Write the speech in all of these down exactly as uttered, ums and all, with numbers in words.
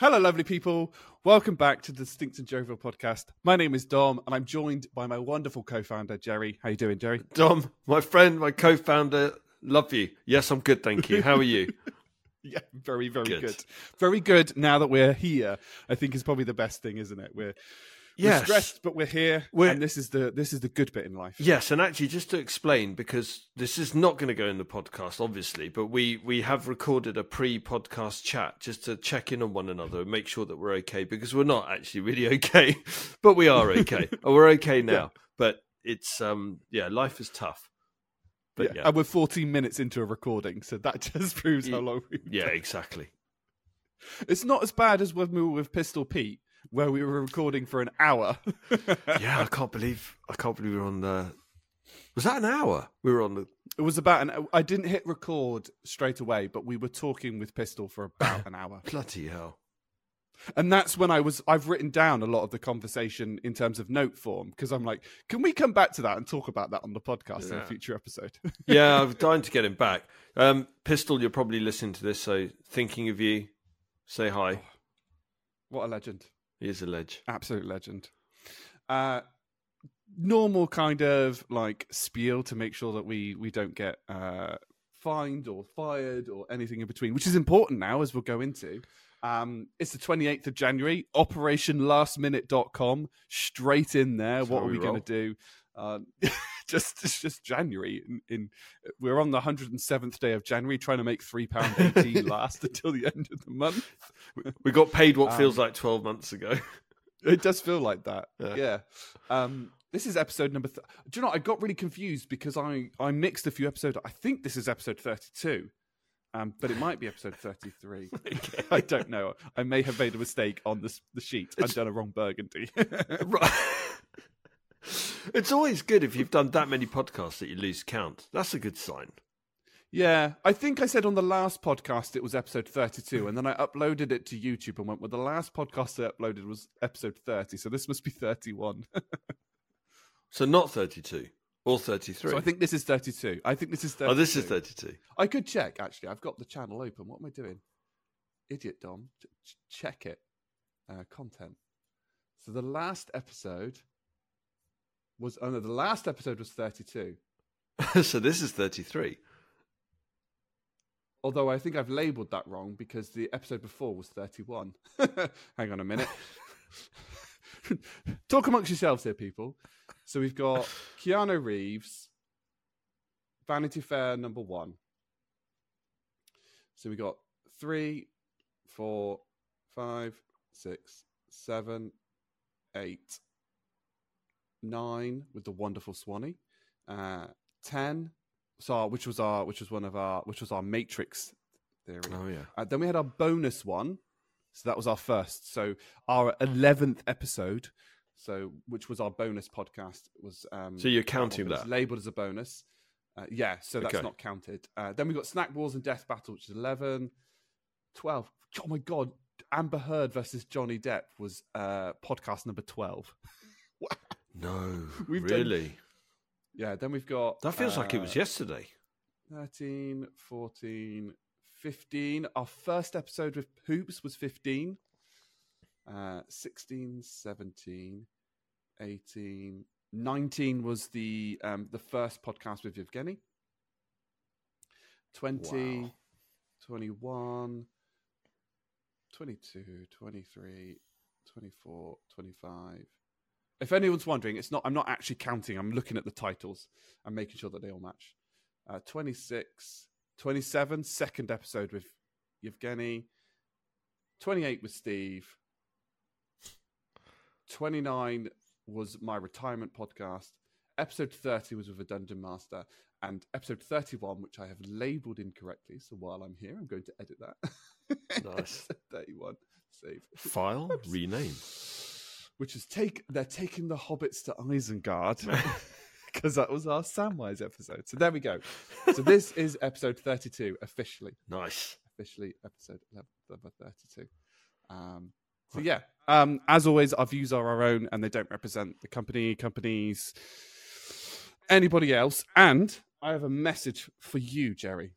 Hello, lovely people. Welcome back to the Distinct and Jovial podcast. My name is Dom, and I'm joined by my wonderful co-founder, Jerry. How you doing, Jerry? Dom, my friend, my co-founder, love you. Yes, I'm good, thank you. How are you? Yeah, very, very good. good. Very good now that we're here, I think is probably the best thing, isn't it? We're... Yes. We're stressed, but we're here, we're... and this is the this is the good bit in life. Yes, and actually, just to explain, because this is not going to go in the podcast, obviously, but we, we have recorded a pre-podcast chat just to check in on one another and make sure that we're okay, because we're not actually really okay, but we are okay. And we're okay now, yeah. But it's, um yeah, life is tough. But yeah, yeah. And we're fourteen minutes into a recording, so that just proves yeah. how long we've Yeah, done. Exactly. It's not as bad as when we were with Pistol Pete, where we were recording for an hour. yeah, I can't believe I can't believe we were on the... Was that an hour? We were on the... It was about an... I didn't hit record straight away, but we were talking with Pistol for about an hour. Bloody hell. And that's when I was... I've written down a lot of the conversation in terms of note form, because I'm like, can we come back to that and talk about that on the podcast yeah. in a future episode? yeah, I'm dying to get him back. Um, Pistol, you're probably listening to this, so thinking of you, say hi. What a legend. He is a legend. Absolute legend. Uh, normal kind of like spiel to make sure that we, we don't get uh, fined or fired or anything in between, which is important now, as we'll go into. Um, it's the twenty-eighth of January, Operation Last Minute dot com, straight in there. That's what are we, we going to do? Uh, just it's just January. In, in We're on the one hundred seventh day of January, trying to make three pounds eighteen last until the end of the month. We got paid what um, feels like twelve months ago. It does feel like that. Yeah. yeah. Um, this is episode number... Th- do you know, I got really confused because I, I mixed a few episodes. I think this is episode thirty-two, um, but it might be episode thirty-three. Okay. I don't know. I may have made a mistake on this, the sheet. I've done a wrong burgundy. Right. It's always good if you've done that many podcasts that you lose count. That's a good sign. Yeah. I think I said on the last podcast it was episode thirty-two, and then I uploaded it to YouTube and went, well, the last podcast I uploaded was episode thirty, so this must be thirty-one. So not thirty-two or thirty-three. So I think this is thirty-two. I think this is thirty-two. Oh, this is thirty-two. I could check, actually. I've got the channel open. What am I doing? Idiot, Dom. Ch- check it. Uh, content. So the last episode... Was oh no, the last episode was thirty-two. So this is thirty-three. Although I think I've labelled that wrong because the episode before was thirty-one. Hang on a minute. Talk amongst yourselves here, people. So we've got Keanu Reeves, Vanity Fair number one. So we got three, four, five, six, seven, eight. Nine with the wonderful Swanee, uh, ten, so which was our which was one of our which was our Matrix theory. Oh yeah. Uh, then we had our bonus one, so that was our first. So our eleventh episode, so which was our bonus podcast was. Um, so you're counting that? Labeled as a bonus. Uh, yeah, so that's okay. Not counted. Uh, then we got Snack Wars and Death Battle, which is eleven, twelve. Oh my God, Amber Heard versus Johnny Depp was uh, podcast number twelve. Wow. No, we've really? Done, yeah, then we've got... That feels uh, like it was yesterday. thirteen, fourteen, fifteen. Our first episode with Hoops was fifteen. Uh, sixteen, seventeen, eighteen, nineteen was the um, the first podcast with Yevgeny. twenty, wow. twenty-one, twenty-two, twenty-three, twenty-four, twenty-five... If anyone's wondering, it's not. I'm not actually counting. I'm looking at the titles and making sure that they all match. Uh, twenty-six, twenty-seven, second episode with Yevgeny. twenty-eight with Steve. twenty-nine was my retirement podcast. Episode thirty was with a dungeon master. And episode thirty-one, which I have labelled incorrectly. So while I'm here, I'm going to edit that. Nice. thirty-one. Save. File. Oops. Rename. Which is take they're taking the hobbits to Isengard because that was our Samwise episode. So there we go. So this is episode thirty-two officially. Nice. Officially episode number thirty-two. Um, so yeah, um, as always, our views are our own and they don't represent the company, companies, anybody else. And I have a message for you, Jerry.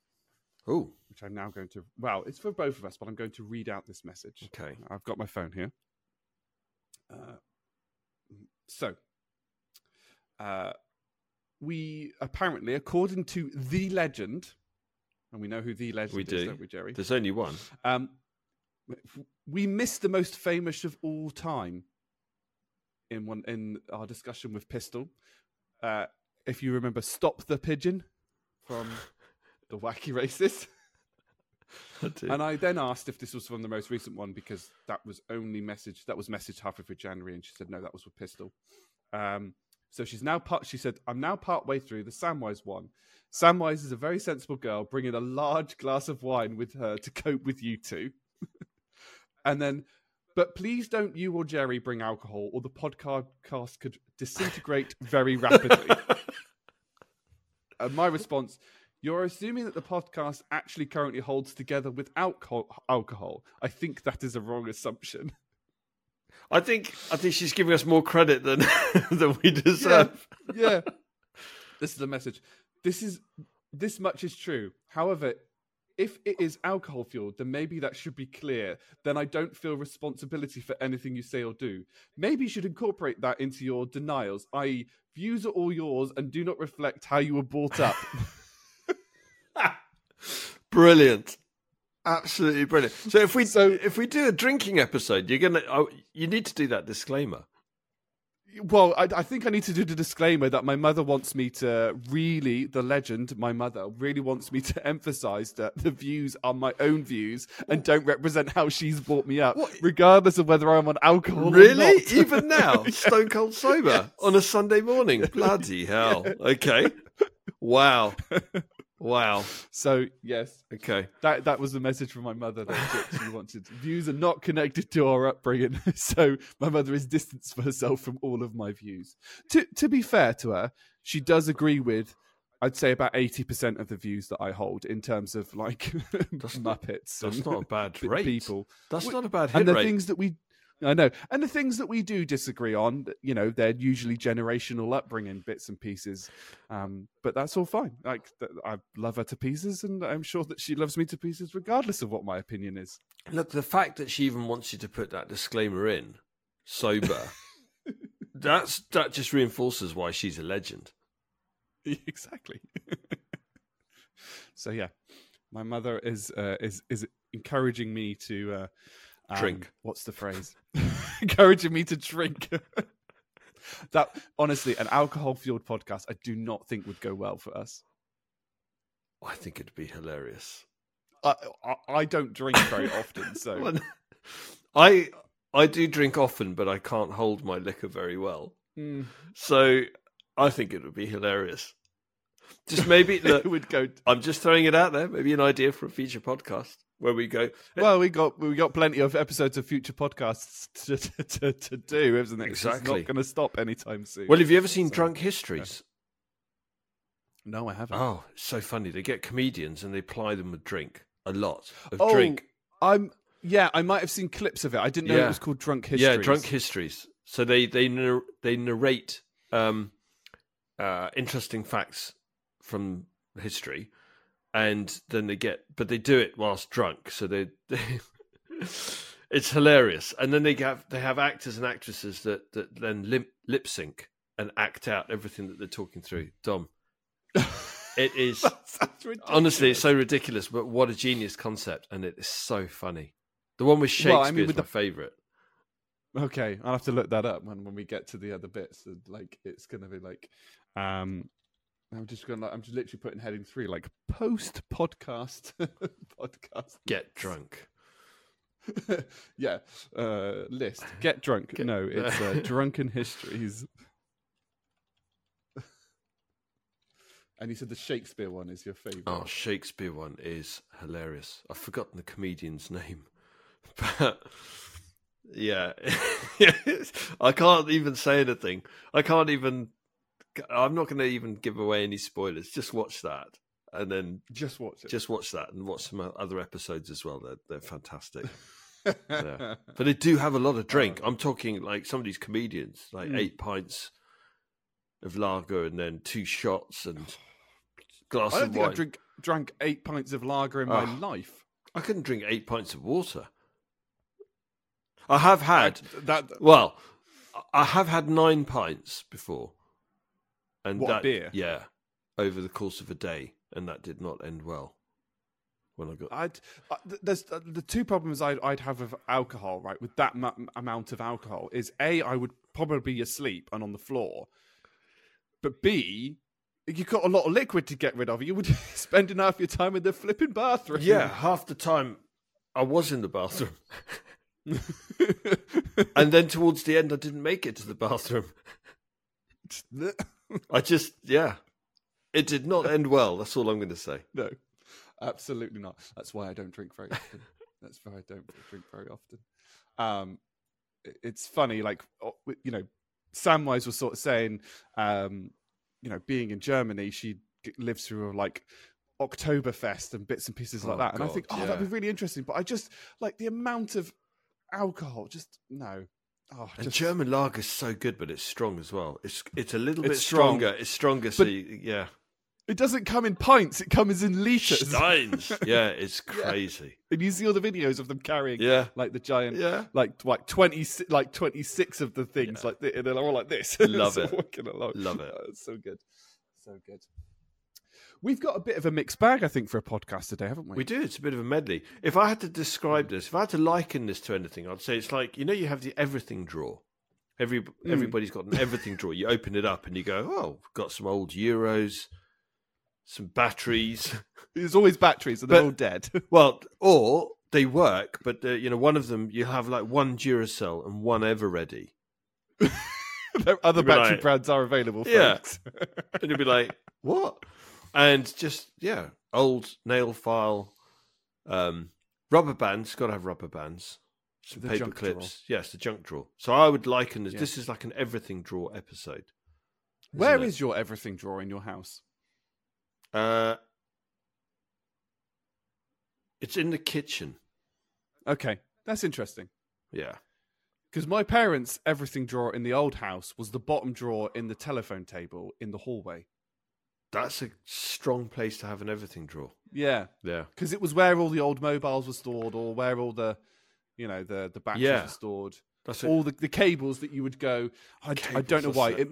Oh, which I'm now going to... Well, it's for both of us, but I'm going to read out this message. Okay. I've got my phone here. Uh, so, uh, we apparently, according to the legend, and we know who the legend we is, do. don't we, Jerry? There's only one. Um, we missed the most famous of all time in one in our discussion with Pistol. Uh, if you remember, Stop the Pigeon from... The Wacky Races. I and I then asked if this was from the most recent one because that was only message that was messaged halfway through January, and she said no, that was with Pistol. Um, so she's now part. She said, "I'm now part way through the Samwise one. Samwise is a very sensible girl, bringing a large glass of wine with her to cope with you two." And then, but please don't you or Jerry bring alcohol, or the podcast could disintegrate very rapidly. And my response. You're assuming that the podcast actually currently holds together without alcohol. I think that is a wrong assumption. I think I think she's giving us more credit than than we deserve. Yeah, yeah. This is a message. This is this much is true. However, if it is alcohol fueled, then maybe that should be clear. Then I don't feel responsibility for anything you say or do. Maybe you should incorporate that into your denials, that is, views are all yours and do not reflect how you were brought up. Brilliant, absolutely brilliant. So if we so, if we do a drinking episode, you're gonna oh, you need to do that disclaimer. Well, I, I think I need to do the disclaimer that my mother wants me to really the legend. My mother really wants me to emphasise that the views are my own views and don't represent how she's brought me up, what? regardless of whether I'm on alcohol. Really, or not. Even now, yeah. Stone cold sober yes. on a Sunday morning. Bloody hell! Yeah. Okay, wow. Wow. So, yes. Okay. That that was the message from my mother that she wanted. Views are not connected to our upbringing, so my mother is distanced herself from all of my views. To to be fair to her, she does agree with, I'd say, about eighty percent of the views that I hold in terms of, like, that's Muppets. Not, that's not a bad rate. People. That's we, not a bad hit rate. And the rate. things that we... I know. And the things that we do disagree on, you know, they're usually generational upbringing bits and pieces. Um, but that's all fine. Like, th- I love her to pieces, and I'm sure that she loves me to pieces regardless of what my opinion is. Look, the fact that she even wants you to put that disclaimer in, sober, that's that just reinforces why she's a legend. Exactly. So, yeah, my mother is uh, is is encouraging me to... Uh, Drink. Um, what's the phrase? Encouraging me to drink. That honestly, an alcohol-fueled podcast, I do not think would go well for us. I think it'd be hilarious. I I, I don't drink very often, so well, I I do drink often, but I can't hold my liquor very well. Mm. So I think it would be hilarious. Just maybe look, it would go. I'm just throwing it out there. Maybe an idea for a future podcast. Where we go? Well, we got we got plenty of episodes of future podcasts to to, to, to do, isn't it? Exactly. It's not going to stop anytime soon. Well, have you ever seen so, Drunk Histories? No. no, I haven't. Oh, it's so funny. They get comedians and they ply them with drink a lot of oh, drink. I'm yeah. I might have seen clips of it. I didn't know yeah. it was called Drunk Histories. Yeah, Drunk Histories. So they they nar- they narrate um, uh, interesting facts from history. And then they get, but they do it whilst drunk. So they, they it's hilarious. And then they have they have actors and actresses that that then lip, lip sync and act out everything that they're talking through. Dom, it is honestly it's so ridiculous. But what a genius concept, and it is so funny. The one with Shakespeare well, I mean, with is my the... favourite. Okay, I'll have to look that up when when we get to the other bits. And like, it's gonna be like, um. I'm just going. Like, I'm just literally putting heading three, like post podcast podcast. Get drunk. yeah, uh, list. Get drunk. Get, no, it's uh, Drunken Histories. And you said the Shakespeare one is your favourite. Oh, Shakespeare one is hilarious. I've forgotten the comedian's name, but yeah, I can't even say anything. I can't even. I'm not going to even give away any spoilers. Just watch that, and then just watch it. Just watch that, and watch some other episodes as well. They're they're fantastic. Yeah. But they do have a lot of drink. I'm talking like some of these comedians, like mm. eight pints of lager, and then two shots and glass I don't of think wine. I drink drank eight pints of lager in oh, my life. I couldn't drink eight pints of water. I have had that. that well, I have had nine pints before. And what, that, beer? Yeah, over the course of a day, and that did not end well. When I got, I'd uh, there's uh, the two problems I'd, I'd have with alcohol, right? With that m- amount of alcohol is A, I would probably be asleep and on the floor, but B, you got a lot of liquid to get rid of. You would spend half your time in the flipping bathroom. Yeah, half the time I was in the bathroom. And then towards the end, I didn't make it to the bathroom. I just, yeah, it did not end well. That's all I'm going to say. No, absolutely not. That's why I don't drink very often. That's why I don't drink very often. Um, it's funny, like, you know, Samwise was sort of saying, um, you know, being in Germany, she lives through like Oktoberfest and bits and pieces oh, like that. And God, I think, oh, yeah. that'd be really interesting. But I just, like, the amount of alcohol, just, no. Oh, and just... German lager is so good, but it's strong as well. It's it's a little it's bit stronger. Strong, it's stronger, so you, yeah. It doesn't come in pints. It comes in litres. Steins. Yeah, it's crazy. Yeah. And you see all the videos of them carrying, yeah. like the giant, yeah. like like twenty, like twenty six of the things, yeah. like the, and they're all like this. Love it. Walking along. Love it. Oh, it's so good, so good. We've got a bit of a mixed bag, I think, for a podcast today, haven't we? We do. It's a bit of a medley. If I had to describe this, if I had to liken this to anything, I'd say it's like, you know, you have the everything drawer. Every mm. Everybody's got an everything drawer. You open it up and you go, oh, we've got some old Euros, some batteries. There's always batteries and but, they're all dead. Well, or they work, but, you know, one of them, you have like one Duracell and one Eveready. Other battery like, brands are available, yeah. folks. And you'd be like, what? And just, yeah, old nail file, um, rubber bands, got to have rubber bands, some the paper clips. Drawer. Yes, the junk drawer. So I would liken this, yeah. this is like an everything drawer episode. Where it? is your everything drawer in your house? Uh, it's in the kitchen. Okay, that's interesting. Yeah. Because my parents' everything drawer in the old house was the bottom drawer in the telephone table in the hallway. That's a strong place to have an everything drawer. Yeah. Yeah. Because it was where all the old mobiles were stored or where all the, you know, the, the batteries yeah. were stored. That's all the, the cables that you would go, I, I don't know why. It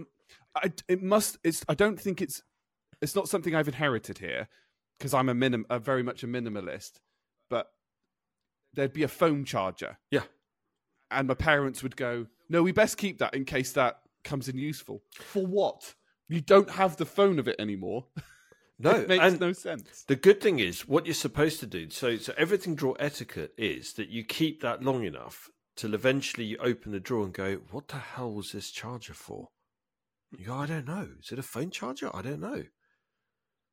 I, it must, it's, I don't think it's, it's not something I've inherited here because I'm a minim, a very much a minimalist, but there'd be a phone charger. Yeah. And my parents would go, no, we best keep that in case that comes in useful. For what? You don't have the phone of it anymore. No, it makes and no sense. The good thing is what you're supposed to do. So, so everything drawer etiquette is that you keep that long enough till eventually you open the drawer and go, "What the hell was this charger for?" You go, "I don't know. Is it a phone charger? I don't know."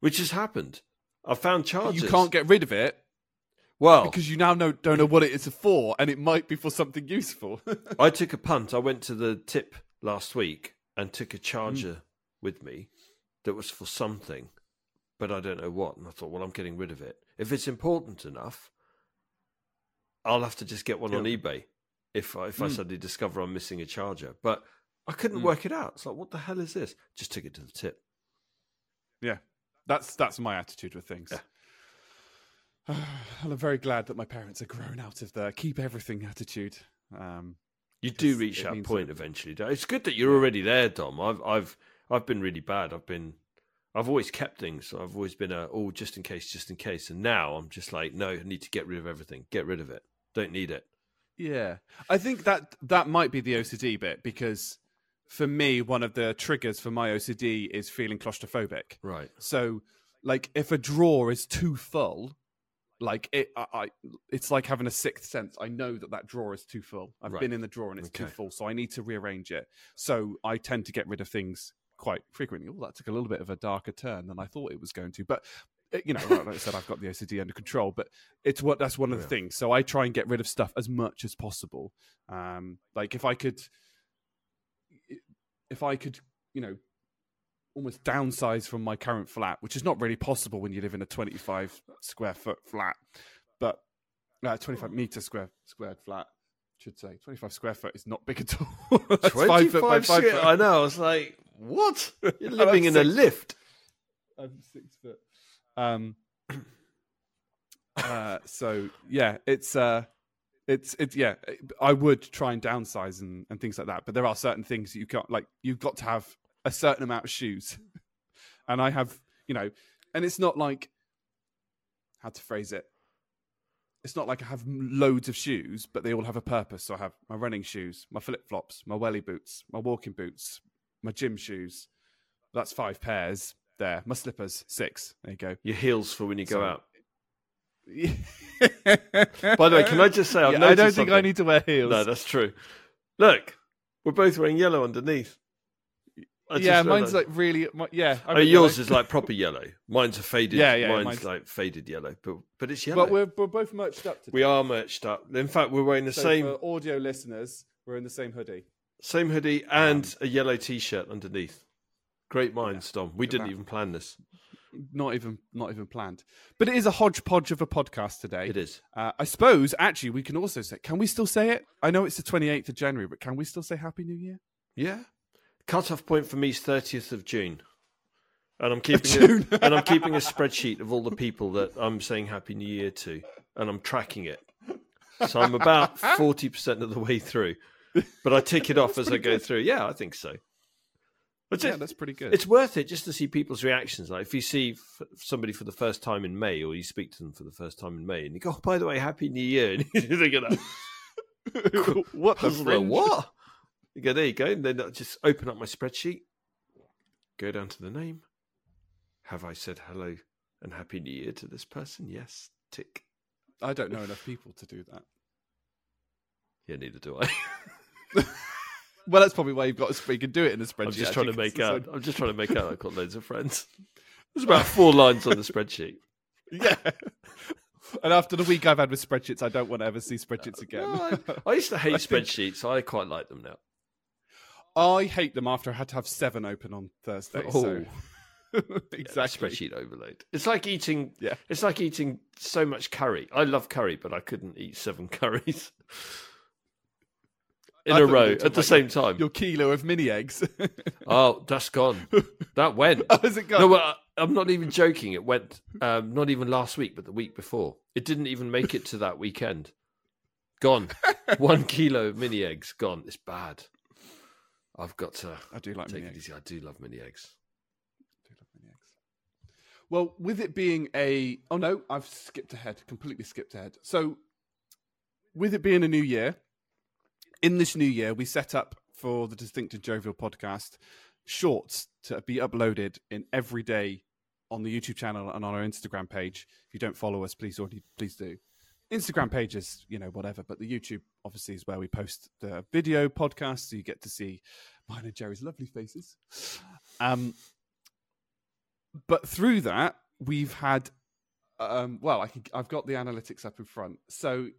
Which has happened. I found chargers. You can't get rid of it. Well, because you now know, don't know what it is for, and it might be for something useful. I took a punt. I went to the tip last week and took a charger. Mm. with me that was for something, but I don't know what. And I thought, well, I'm getting rid of it. If it's important enough, I'll have to just get one yeah. on eBay if, I, if mm. I suddenly discover I'm missing a charger. But I couldn't mm. work it out. It's like, what the hell is this? Just took it to the tip. Yeah, that's that's my attitude with things. Yeah. Uh, and I'm very glad that my parents are grown out of their keep everything attitude. Um, you do reach that point that... eventually. It's good that you're yeah. already there, Dom. I've... I've I've been really bad. I've been, I've always kept things. I've always been a, oh, just in case, just in case. And now I'm just like, no, I need to get rid of everything. Get rid of it. Don't need it. Yeah. I think that that might be the O C D bit because for me, one of the triggers for my O C D is feeling claustrophobic. Right. So like if a drawer is too full, like it, I, I it's like having a sixth sense. I know that that drawer is too full. I've right. been in the drawer and it's okay. too full. So I need to rearrange it. So I tend to get rid of things quite frequently. Oh, that took a little bit of a darker turn than I thought it was going to. But, you know, like I said, I've got the O C D under control, but it's what that's one of yeah. the things. So I try and get rid of stuff as much as possible. Um, like if I could, if I could, you know, almost downsize from my current flat, which is not really possible when you live in a twenty-five square foot flat, but uh, twenty-five meter square squared flat. Should say twenty-five square foot is not big at all. That's five foot by five foot. I know. I was like, what? You're living in six, a lift. I'm six foot. Um, uh, so yeah, it's uh, it's it's yeah. I would try and downsize and, and things like that, but there are certain things that you can't. Like you've got to have a certain amount of shoes, and I have, you know, and it's not like how to phrase it. It's not like I have loads of shoes, but they all have a purpose. So I have my running shoes, my flip-flops, my welly boots, my walking boots, my gym shoes. That's five pairs there. My slippers, six. There you go. Your heels for when you so... go out. By the way, can I just say, I've yeah, I don't think something. I need to wear heels. No, that's true. Look, we're both wearing yellow underneath. I yeah, mine's like really. My, yeah, I mean, oh, yours is like proper yellow. Mine's a faded. Yeah, yeah. Mine's, mine's like faded yellow, but but it's yellow. But we're we're both merched up today. We are merched up. In fact, we're wearing the so same. For audio listeners, we're in the same hoodie. Same hoodie and um, a yellow t-shirt underneath. Great minds, yeah, Dom. We didn't even plan this. Not even not even planned. But it is a hodgepodge of a podcast today. It is. Uh, I suppose actually we can also say. Can we still say it? I know it's the twenty-eighth of January, but can we still say Happy New Year? Yeah. Cut-off point for me is thirtieth of June, and I'm keeping June. A, and I'm keeping a spreadsheet of all the people that I'm saying Happy New Year to, and I'm tracking it. So I'm about forty percent of the way through, but I tick it off as I go good. through. Yeah, I think so. But yeah, that's pretty good. It's worth it just to see people's reactions. Like if you see f- somebody for the first time in May, or you speak to them for the first time in May, and you go, "Oh, by the way, Happy New Year," and you think of that. What the friend? What? You go, there you go. And then I'll just open up my spreadsheet, go down to the name. Have I said hello and Happy New Year to this person? Yes. Tick. I don't know enough people to do that. Yeah, neither do I. Well, that's probably why you've got to speak and do it in a spreadsheet. I'm just trying to make out. Like... I'm just trying to make out I've got loads of friends. There's about four lines on the spreadsheet. Yeah. And after the week I've had with spreadsheets, I don't want to ever see spreadsheets again. No, I, I used to hate I spreadsheets. Think... I quite like them now. I hate them after I had to have seven open on Thursday. Oh, so. Exactly. Yeah, spreadsheet overload. It's like eating. Yeah. It's like eating so much curry. I love curry, but I couldn't eat seven curries in I a row at the same time. Your kilo of mini eggs. Oh, that's gone. That went. Oh, is it gone? No, well, I'm not even joking. It went. Um, not even last week, but the week before. It didn't even make it to that weekend. Gone. One kilo of mini eggs gone. It's bad. I've got to. I do like take mini it eggs. Easy. I do love mini eggs. I do love mini eggs. Well, with it being a oh no, I've skipped ahead. Completely skipped ahead. So, with it being a new year, in this new year, we set up for the Distinct and Jovial podcast shorts to be uploaded in every day on the YouTube channel and on our Instagram page. If you don't follow us, please already please do. Instagram pages, you know, whatever, but the YouTube obviously is where we post the video podcast, so you get to see mine and Jerry's lovely faces. Um, but through that, we've had, um, well, I can, I've got the analytics up in front, so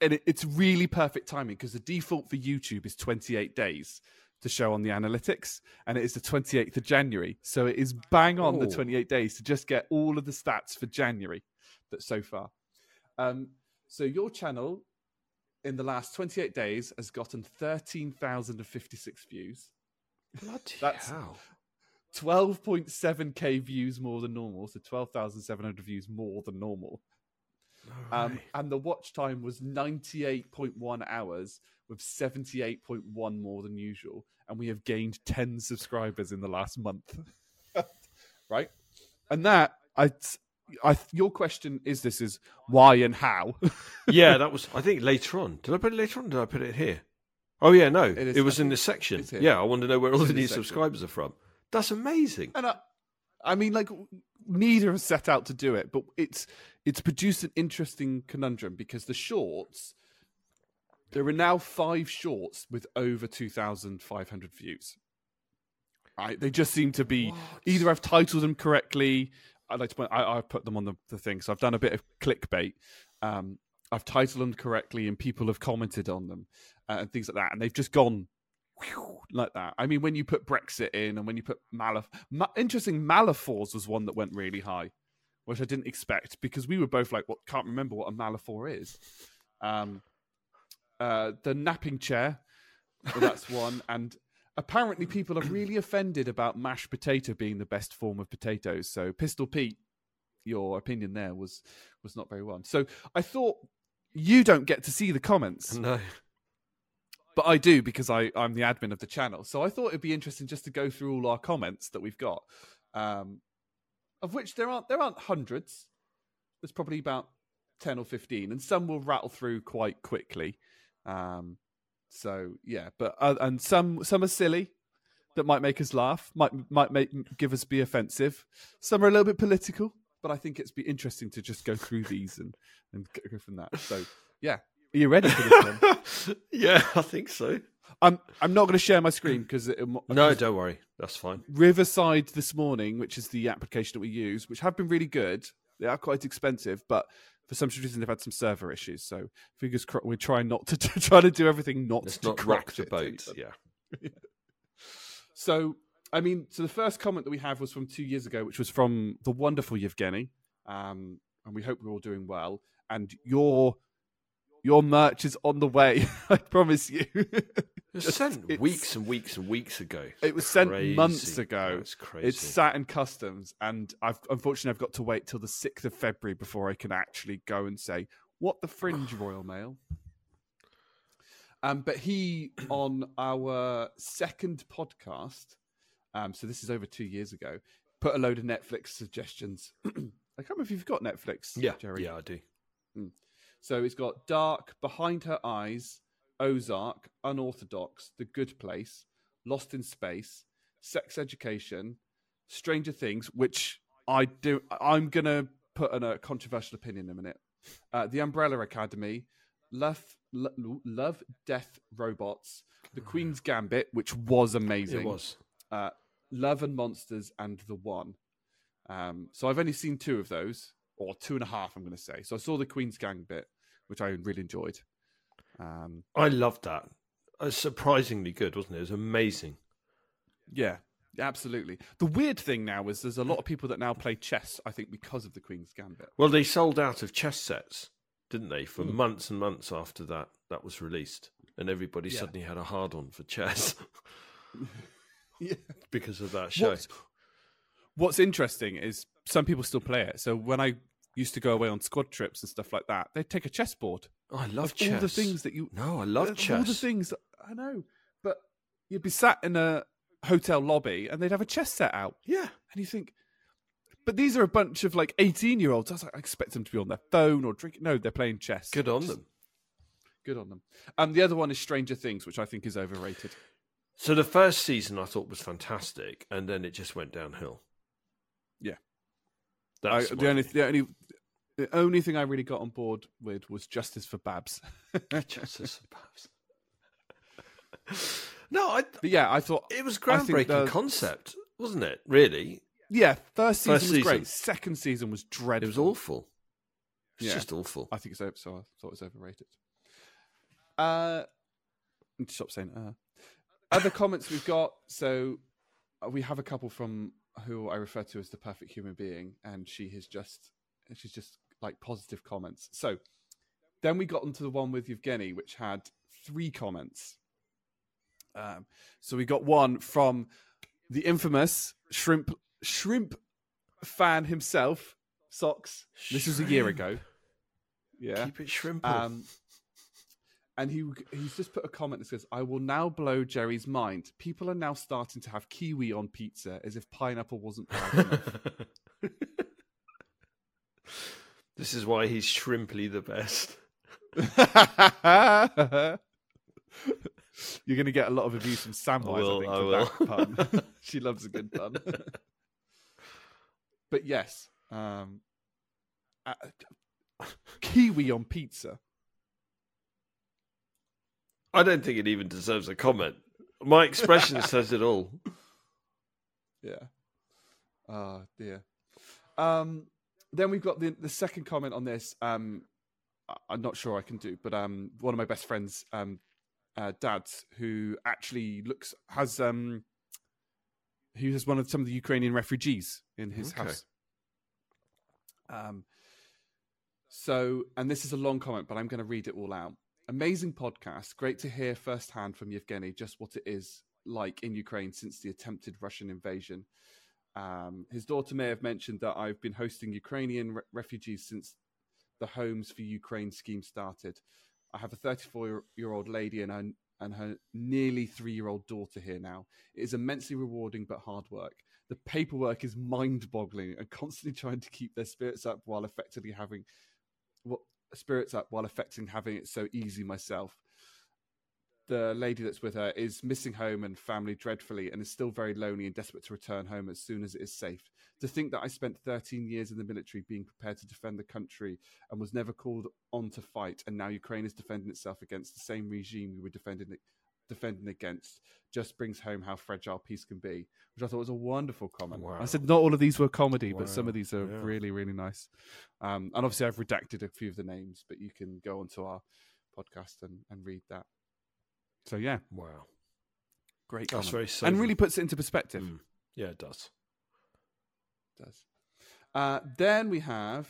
and it, it's really perfect timing because the default for YouTube is twenty-eight days to show on the analytics, and it is the twenty-eighth of January, so it is bang on oh. the twenty-eight days to just get all of the stats for January that so far. Um, so your channel in the last twenty-eight days has gotten thirteen thousand fifty-six views. Bloody That's hell. twelve point seven k views more than normal. So twelve thousand seven hundred views more than normal. Right. Um, and the watch time was ninety-eight point one hours with seventy-eight point one more than usual. And we have gained ten subscribers in the last month. Right. And that I, I th- your question is this is why and how? Yeah, that was, I think, later on. Did I put it later on? Or did I put it here? Oh, yeah, no. It, is, it was I in this section. Yeah, I want to know where it's all the new subscribers are from. That's amazing. And I, I mean, like, neither has set out to do it, but it's it's produced an interesting conundrum because the shorts, there are now five shorts with over two thousand five hundred views. Right? They just seem to be, what? Either I've titled them correctly. I like to point. I, I put them on the, the thing, so I've done a bit of clickbait. Um, I've titled them correctly, and people have commented on them uh, and things like that, and they've just gone whew, like that. I mean, when you put Brexit in, and when you put Malif, Ma- interesting Malifaux was one that went really high, which I didn't expect because we were both like, "What? Well, can't remember what a Malifaux is." Um, uh, the napping chair, well, that's one, and. Apparently, people are really offended about mashed potato being the best form of potatoes. So Pistol Pete your opinion there was was not very well. So I thought you don't get to see the comments. No. But I do, because I, I'm the admin of the channel. So I thought it'd be interesting just to go through all our comments that we've got, um, of which there aren't there aren't hundreds. There's probably about ten or fifteen, and some will rattle through quite quickly. Um, so yeah, but uh, and some some are silly, that might make us laugh, might might make give us be offensive. Some are a little bit political, but I think it's be interesting to just go through these and and go from that. So yeah. Are you ready for this one? Yeah, I think so. I'm I'm not going to share my screen because... No, don't worry. That's fine. Riverside this morning, which is the application that we use, which have been really good. They are quite expensive, but for some reason they've had some server issues. So fingers crossed, we're trying not to, to try to do everything not Let's to not rock the boat. Yeah. yeah. So, I mean, so the first comment that we have was from two years ago, which was from the wonderful Yevgeny. Um, and we hope we're all doing well. And your... Your merch is on the way, I promise you. It was sent weeks and weeks and weeks ago. It was sent crazy. months ago. It's crazy. It's sat in customs, and I've unfortunately I've got to wait till the sixth of February before I can actually go and say, what the fringe, Royal Mail? Um, but he, on our second podcast, um, so this is over two years ago, put a load of Netflix suggestions. I can't remember if you've got Netflix, yeah, Jerry. Yeah, I do. Mm. So it's got Dark, Behind Her Eyes, Ozark, Unorthodox, The Good Place, Lost in Space, Sex Education, Stranger Things, which I do. I'm going to put in a controversial opinion in a minute. Uh, the Umbrella Academy, Love, Lo- Love, Death, Robots, The Queen's Gambit, which was amazing. It was. Uh, Love and Monsters and The One. Um, so I've only seen two of those, or two and a half, I'm going to say. So I saw The Queen's Gambit, which I really enjoyed. Um, I loved that. It was surprisingly good, wasn't it? It was amazing. Yeah, absolutely. The weird thing now is there's a lot of people that now play chess, I think, because of The Queen's Gambit. Well, they sold out of chess sets, didn't they, for mm. months and months after that that was released, and everybody yeah. suddenly had a hard-on for chess yeah. because of that show. What's, what's interesting is some people still play it. So when I used to go away on squad trips and stuff like that, they'd take a chessboard. Oh, I love chess. All the things that you... No, I love all chess. All the things... That, I know. But you'd be sat in a hotel lobby and they'd have a chess set out. Yeah. And you think... But these are a bunch of like eighteen-year-olds. I was like, I expect them to be on their phone or drinking. No, they're playing chess. Good on Just, them. Good on them. And um, the other one is Stranger Things, which I think is overrated. So the first season I thought was fantastic, and then it just went downhill. Yeah. I, the only, the only, the only thing I really got on board with was Justice for Babs. Justice for Babs. No, I. But yeah, I thought it was groundbreaking the, concept, wasn't it? Really? Yeah. First season first was season. great. Second season was dreadful. It was awful. It's yeah. just awful. I think it's over, so. I thought it was overrated. Uh, stop saying. Uh. Other comments we've got. So we have a couple from. Who I refer to as the perfect human being, and she is just, she's just like positive comments. So then we got onto the one with Yevgeny, which had three comments. Um, so we got one from the infamous shrimp shrimp fan himself, Socks. Shrimp. This was a year ago. Yeah, keep it shrimp. Um, And he he's just put a comment that says, I will now blow Jerry's mind. People are now starting to have kiwi on pizza as if pineapple wasn't bad enough. This is why he's shrimply the best. You're going to get a lot of abuse from Samwise, I, I think, for that pun. She loves a good pun. But yes, um, uh, kiwi on pizza. I don't think it even deserves a comment. My expression says it all. Yeah. Oh, dear. Um, then we've got the, the second comment on this. Um, I'm not sure I can do, but um, one of my best friends, um, uh, dads, who actually looks has um, he has one of some of the Ukrainian refugees in his okay. house. Um. So, and this is a long comment, but I'm going to read it all out. Amazing podcast. Great to hear firsthand from Yevgeny just what it is like in Ukraine since the attempted Russian invasion. Um, his daughter may have mentioned that I've been hosting Ukrainian re- refugees since the Homes for Ukraine scheme started. I have a thirty-four-year-old lady and her, and her nearly three-year-old daughter here now. It is immensely rewarding but hard work. The paperwork is mind-boggling, and constantly trying to keep their spirits up while effectively having well, spirits up while affecting having it so easy myself. The lady that's with her is missing home and family dreadfully and is still very lonely and desperate to return home as soon as it is safe. To think that I spent thirteen years in the military being prepared to defend the country and was never called on to fight, and now Ukraine is defending itself against the same regime we were defending defending against, just brings home how fragile peace can be, which I thought was a wonderful comment. Wow. I said not all of these were comedy, wow. but some of these are yeah. really, really nice. Um, and obviously I've redacted a few of the names, but you can go onto our podcast and, and read that. So yeah, wow, great. That's very saving. And really puts it into perspective. Mm. Yeah, it does. It does. Uh, then we have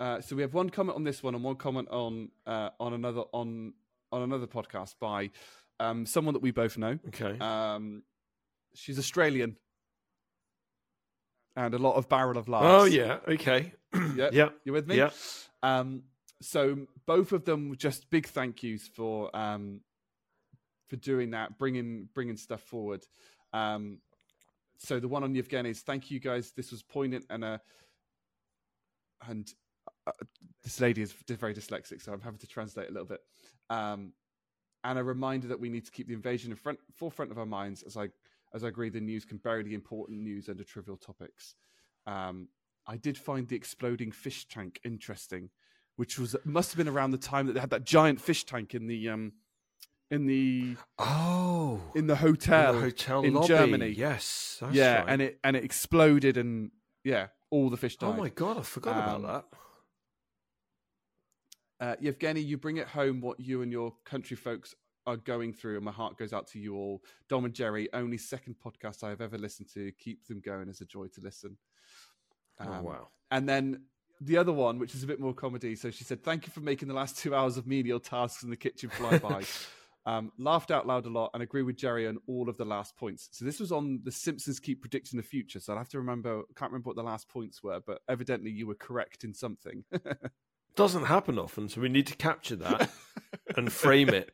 uh, so we have one comment on this one and one comment on uh, on another on on another podcast by um, someone that we both know. Okay, um, she's Australian, and a lot of barrel of laughs. Oh yeah, okay, yeah, yep. You with me? Yeah. Um, so both of them just big thank yous for. Um, for doing that, bringing bringing stuff forward. Um, so the one on Yevgeny is, thank you guys. This was poignant and uh, and uh, this lady is very dyslexic, so I'm having to translate a little bit. Um, and a reminder that we need to keep the invasion in front forefront of our minds. As I as I agree, the news can bury the important news under trivial topics. Um, I did find the exploding fish tank interesting, which was must have been around the time that they had that giant fish tank in the. Um, In the oh, in the hotel, in, the hotel in lobby. Germany, yes, that's yeah, right. and it and it exploded, and yeah, all the fish died. Oh my god, I forgot um, about that. Uh, Yevgeny, you bring it home what you and your country folks are going through, and my heart goes out to you all. Dom and Jerry, only second podcast I have ever listened to. Keep them going; it's a joy to listen. Um, oh wow! And then. The other one, which is a bit more comedy. So she said, thank you for making the last two hours of menial tasks in the kitchen fly by. um, laughed out loud a lot and agree with Jerry on all of the last points. So this was on The Simpsons Keep Predicting the Future. So I'll have to remember, can't remember what the last points were, but evidently you were correct in something. Doesn't happen often. So we need to capture that and frame it.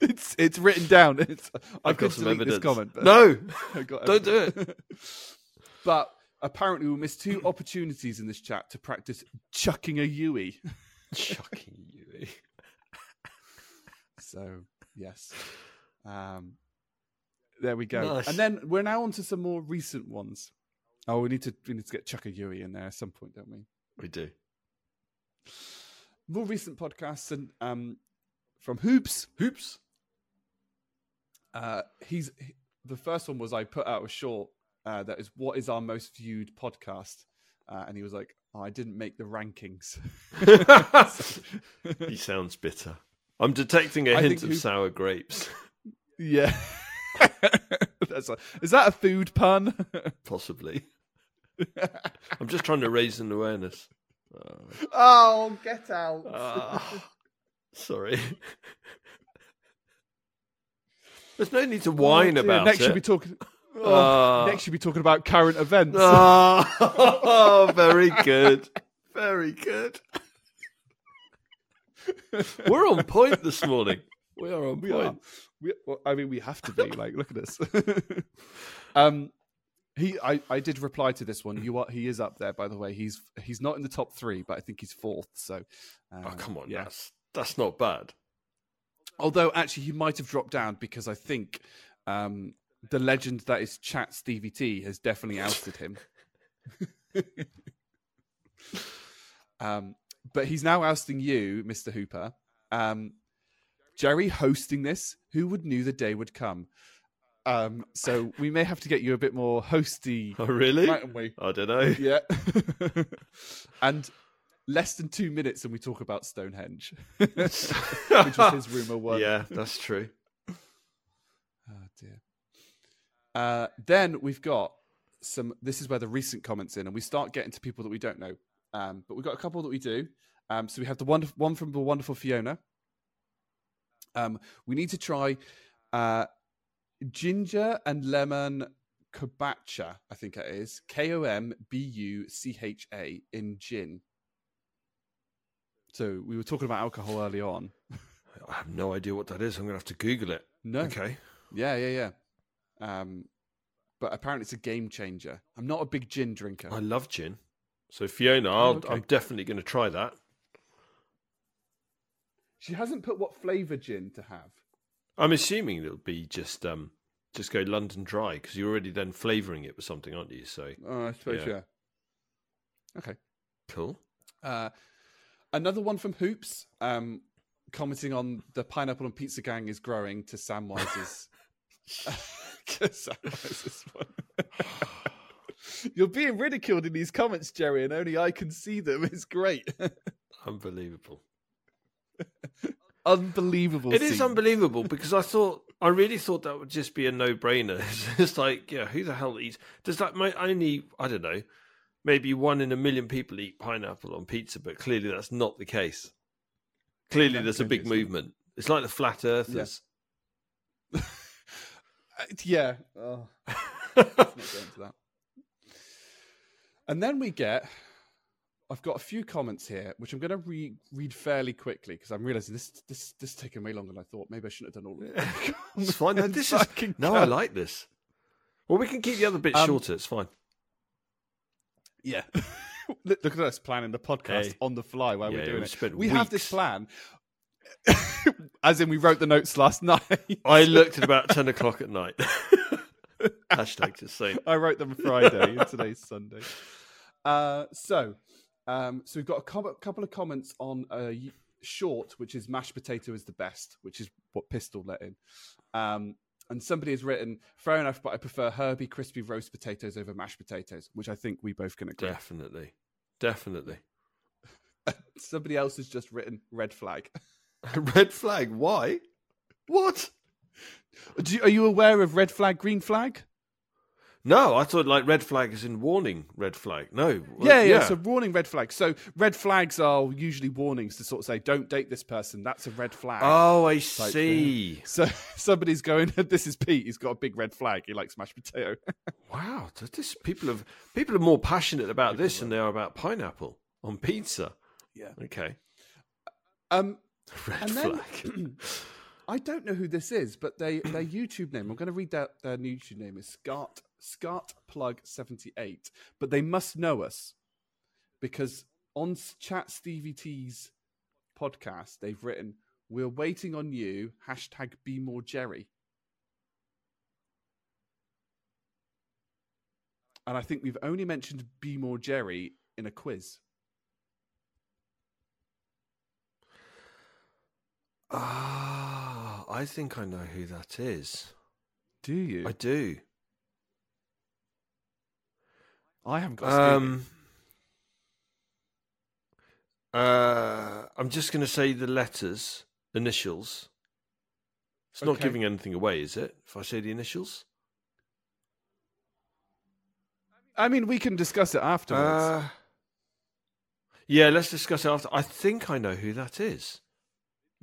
It's it's written down. It's, I've I got some evidence. This comment, no, don't do it. But... apparently, we missed two opportunities in this chat to practice chucking a Yui. Chucking a Yui. So, yes. Um, there we go. Nice. And then we're now on to some more recent ones. Oh, we need to we need to get Chuck a Yui in there at some point, don't we? We do. More recent podcasts and um, from Hoops. Hoops. Uh, he's he, the first one was I put out a short. Uh, that is what is our most viewed podcast, uh, and he was like, oh, "I didn't make the rankings." He sounds bitter. I'm detecting a I hint of who... sour grapes. Yeah, that's a... is that a food pun? Possibly. I'm just trying to raise an awareness. Oh, oh get out! Oh, sorry. There's no need to whine oh, about Next it. Next, you'll be talking. Oh, uh, next, you'll be talking about current events. Oh, oh very good. Very good. We're on point this morning. We are on we point. Are. We, well, I mean, we have to be. Like, look at this. um, he, I, I did reply to this one. You are, he is up there, by the way. He's he's not in the top three, but I think he's fourth. So, um, oh come on, yeah. that's that's not bad. Although, actually, he might have dropped down because I think. Um, The legend that is Chat Stevie T has definitely ousted him. um, but he's now ousting you, Mister Hooper. Um, Jerry hosting this. Who would knew the day would come? Um, so we may have to get you a bit more hosty. Oh, really? Mightn't we? I don't know. Yeah. And less than two minutes and we talk about Stonehenge. Which was his rumour one. Yeah, that's true. Oh, dear. Uh, then we've got some, this is where the recent comments in and we start getting to people that we don't know. Um, but we've got a couple that we do. Um, so we have the one, one from the wonderful Fiona. Um, we need to try uh, ginger and lemon Kombucha, I think it is. K O M B U C H A in gin. So we were talking about alcohol early on. I have no idea what that is. I'm going to have to Google it. No. Okay. Yeah, yeah, yeah. Um, but apparently it's a game changer. I'm not a big gin drinker. I love gin. So Fiona, I'll, oh, okay. I'm definitely going to try that. She hasn't put what flavour gin to have. I'm assuming it'll be just um, just go London Dry, because you're already then flavouring it with something, aren't you? So, oh, I suppose, yeah. yeah. Okay. Cool. Uh, another one from Hoops, um, commenting on the pineapple and pizza gang is growing to Samwise's. Samwise's one. You're being ridiculed in these comments, Jerry, and only I can see them. It's great. Unbelievable. Unbelievable. It scene. Is unbelievable, because I thought, I really thought that would just be a no-brainer. It's just like, yeah, who the hell eats? Does that my only, I don't know, maybe one in a million people eat pineapple on pizza, but clearly that's not the case. Clearly yeah, there's a big movement. It's like the flat earthers. Yeah. yeah. Oh. Let's not go into that. And then we get, I've got a few comments here, which I'm going to re- read fairly quickly, because I'm realising this this this is taking way longer than I thought. Maybe I shouldn't have done all of it. It's fine. No, this is, I no, I like this. Well, we can keep the other bit um, shorter. It's fine. Yeah. Look at us planning the podcast hey. on the fly while yeah, we're doing it. We weeks. have this plan. As in, we wrote the notes last night. I looked at about ten o'clock at night. Hashtag just saying. I wrote them Friday and today's Sunday. Uh, so, um, so we've got a com- couple of comments on a short, which is mashed potato is the best, which is what Pistol let in. Um, and somebody has written, fair enough, but I prefer herby, crispy roast potatoes over mashed potatoes, which I think we both can agree. Definitely. Definitely. Somebody else has just written red flag. Red flag? Why? What? Do you, are you aware of red flag, green flag? No, I thought like red flag is in warning red flag. No. Yeah, yeah, yeah, it's a warning red flag. So red flags are usually warnings to sort of say, don't date this person. That's a red flag. Oh, I see. Thing. So somebody's going, this is Pete. He's got a big red flag. He likes mashed potato. Wow. This, people, have, people are more passionate about people this will. than they are about pineapple on pizza. Yeah. Okay. Um, red flag. Then, I don't know who this is, but they, their YouTube name, I'm going to read their, their YouTube name, is Skart, Skart Plug seventy-eight. But they must know us, because on Chat Stevie T's podcast, they've written, we're waiting on you, hashtag be more Jerry. And I think we've only mentioned be more Jerry in a quiz. Ah. Uh... I think I know who that is. Do you? I do. I haven't got a um, uh, I'm just going to say the letters, initials. It's okay. Not giving anything away, is it, if I say the initials? I mean, we can discuss it afterwards. Uh, yeah, let's discuss it after. I think I know who that is.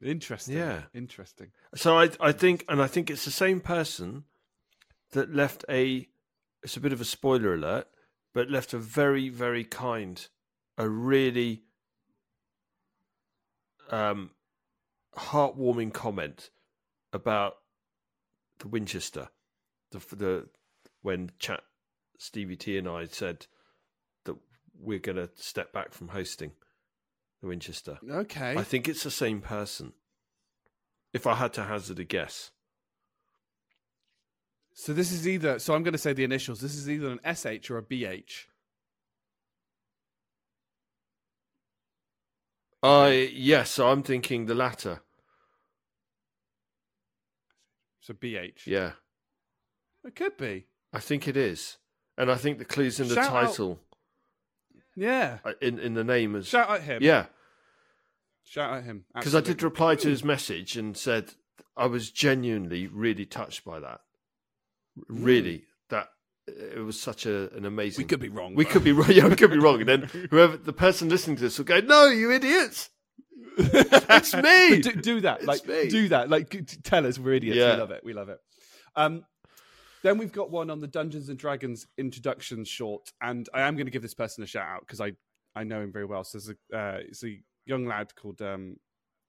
Interesting. Yeah. Interesting. So I I think, and I think it's the same person that left a, it's a bit of a spoiler alert, but left a very, very kind, a really um, heartwarming comment about the Winchester. The, the when Chat Stevie T and I said that we're going to step back from hosting Winchester. Okay. I think it's the same person, if I had to hazard a guess. So this is either, so I'm going to say the initials, this is either an S H or a B H. I, yes, so I'm thinking the latter. So B H. Yeah. It could be. I think it is. And I think the clue's in the Shout title. Out. Yeah. In in the name. As, Shout at him. Yeah. Shout at him. Because I did reply to his message and said I was genuinely really touched by that. Really. Mm. That it was such a, an amazing. We could be wrong. We bro. could be wrong. Yeah, we could be wrong. And then whoever the person listening to this will go, no, you idiots. That's me. Do, do that. It's like me. Do that. Like, tell us we're idiots. Yeah. We love it. We love it. Um, Then we've got one on the Dungeons and Dragons introduction short, and I am going to give this person a shout out because I, I know him very well. So there's a, uh, it's a young lad called um,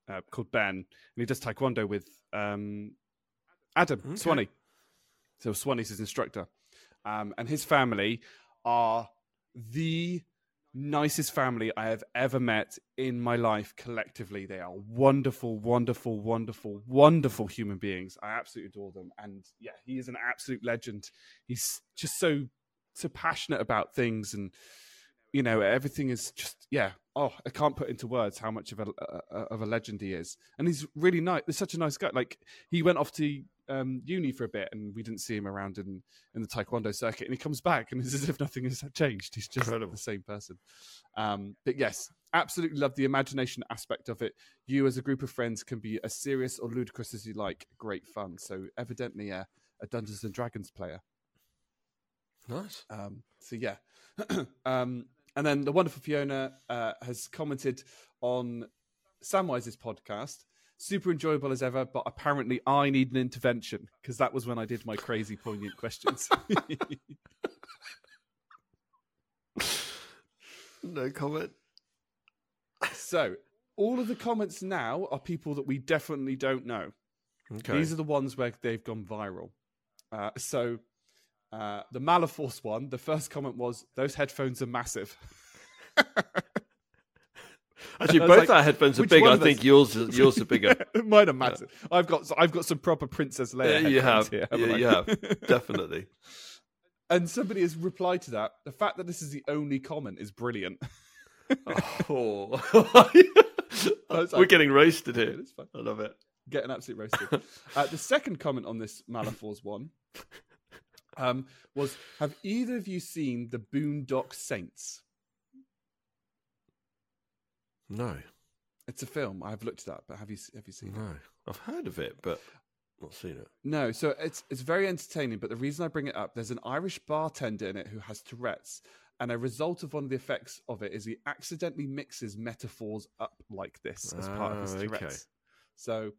uh, called Ben, and he does Taekwondo with um, Adam okay. Swanee. So Swanee's his instructor, um, and his family are the nicest family I have ever met in my life. Collectively, they are wonderful, wonderful, wonderful, wonderful human beings. I absolutely adore them, and yeah, he is an absolute legend. He's just so so passionate about things, and you know, everything is just yeah. Oh, I can't put into words how much of a, a of a legend he is, and he's really nice. He's such a nice guy. Like he went off to um, uni for a bit, and we didn't see him around in, in the Taekwondo circuit, and he comes back, and it's as if nothing has changed. He's just Incredible. the same person. Um, but yes, absolutely love the imagination aspect of it. You as a group of friends can be as serious or ludicrous as you like. Great fun. So evidently a, a Dungeons and Dragons player. Nice. Um, so yeah. um, and then the wonderful Fiona uh, has commented on Samwise's podcast. Super enjoyable as ever, but apparently I need an intervention because that was when I did my crazy poignant questions. No comment. So all of the comments now are people that we definitely don't know. Okay. These are the ones where they've gone viral. Uh, so uh, the Malaforce one, the first comment was, those headphones are massive. Actually, both like, our headphones are big. I think yours, yours are bigger. Mine are massive. Yeah. I've got, I've got some proper Princess Leia. Yeah, you have, here, yeah, I? you have, definitely. And somebody has replied to that. The fact that this is the only comment is brilliant. oh, like, we're getting roasted here. I love it. Getting absolutely roasted. uh, the second comment on this Malaforce one um, was: have either of you seen the Boondock Saints? No, it's a film. I've looked it up, but have you have you seen no. it? No, I've heard of it, but not seen it. No, so it's it's very entertaining. But the reason I bring it up, there's an Irish bartender in it who has Tourette's, and a result of one of the effects of it is he accidentally mixes metaphors up like this as ah, part of his Tourette's. Okay. So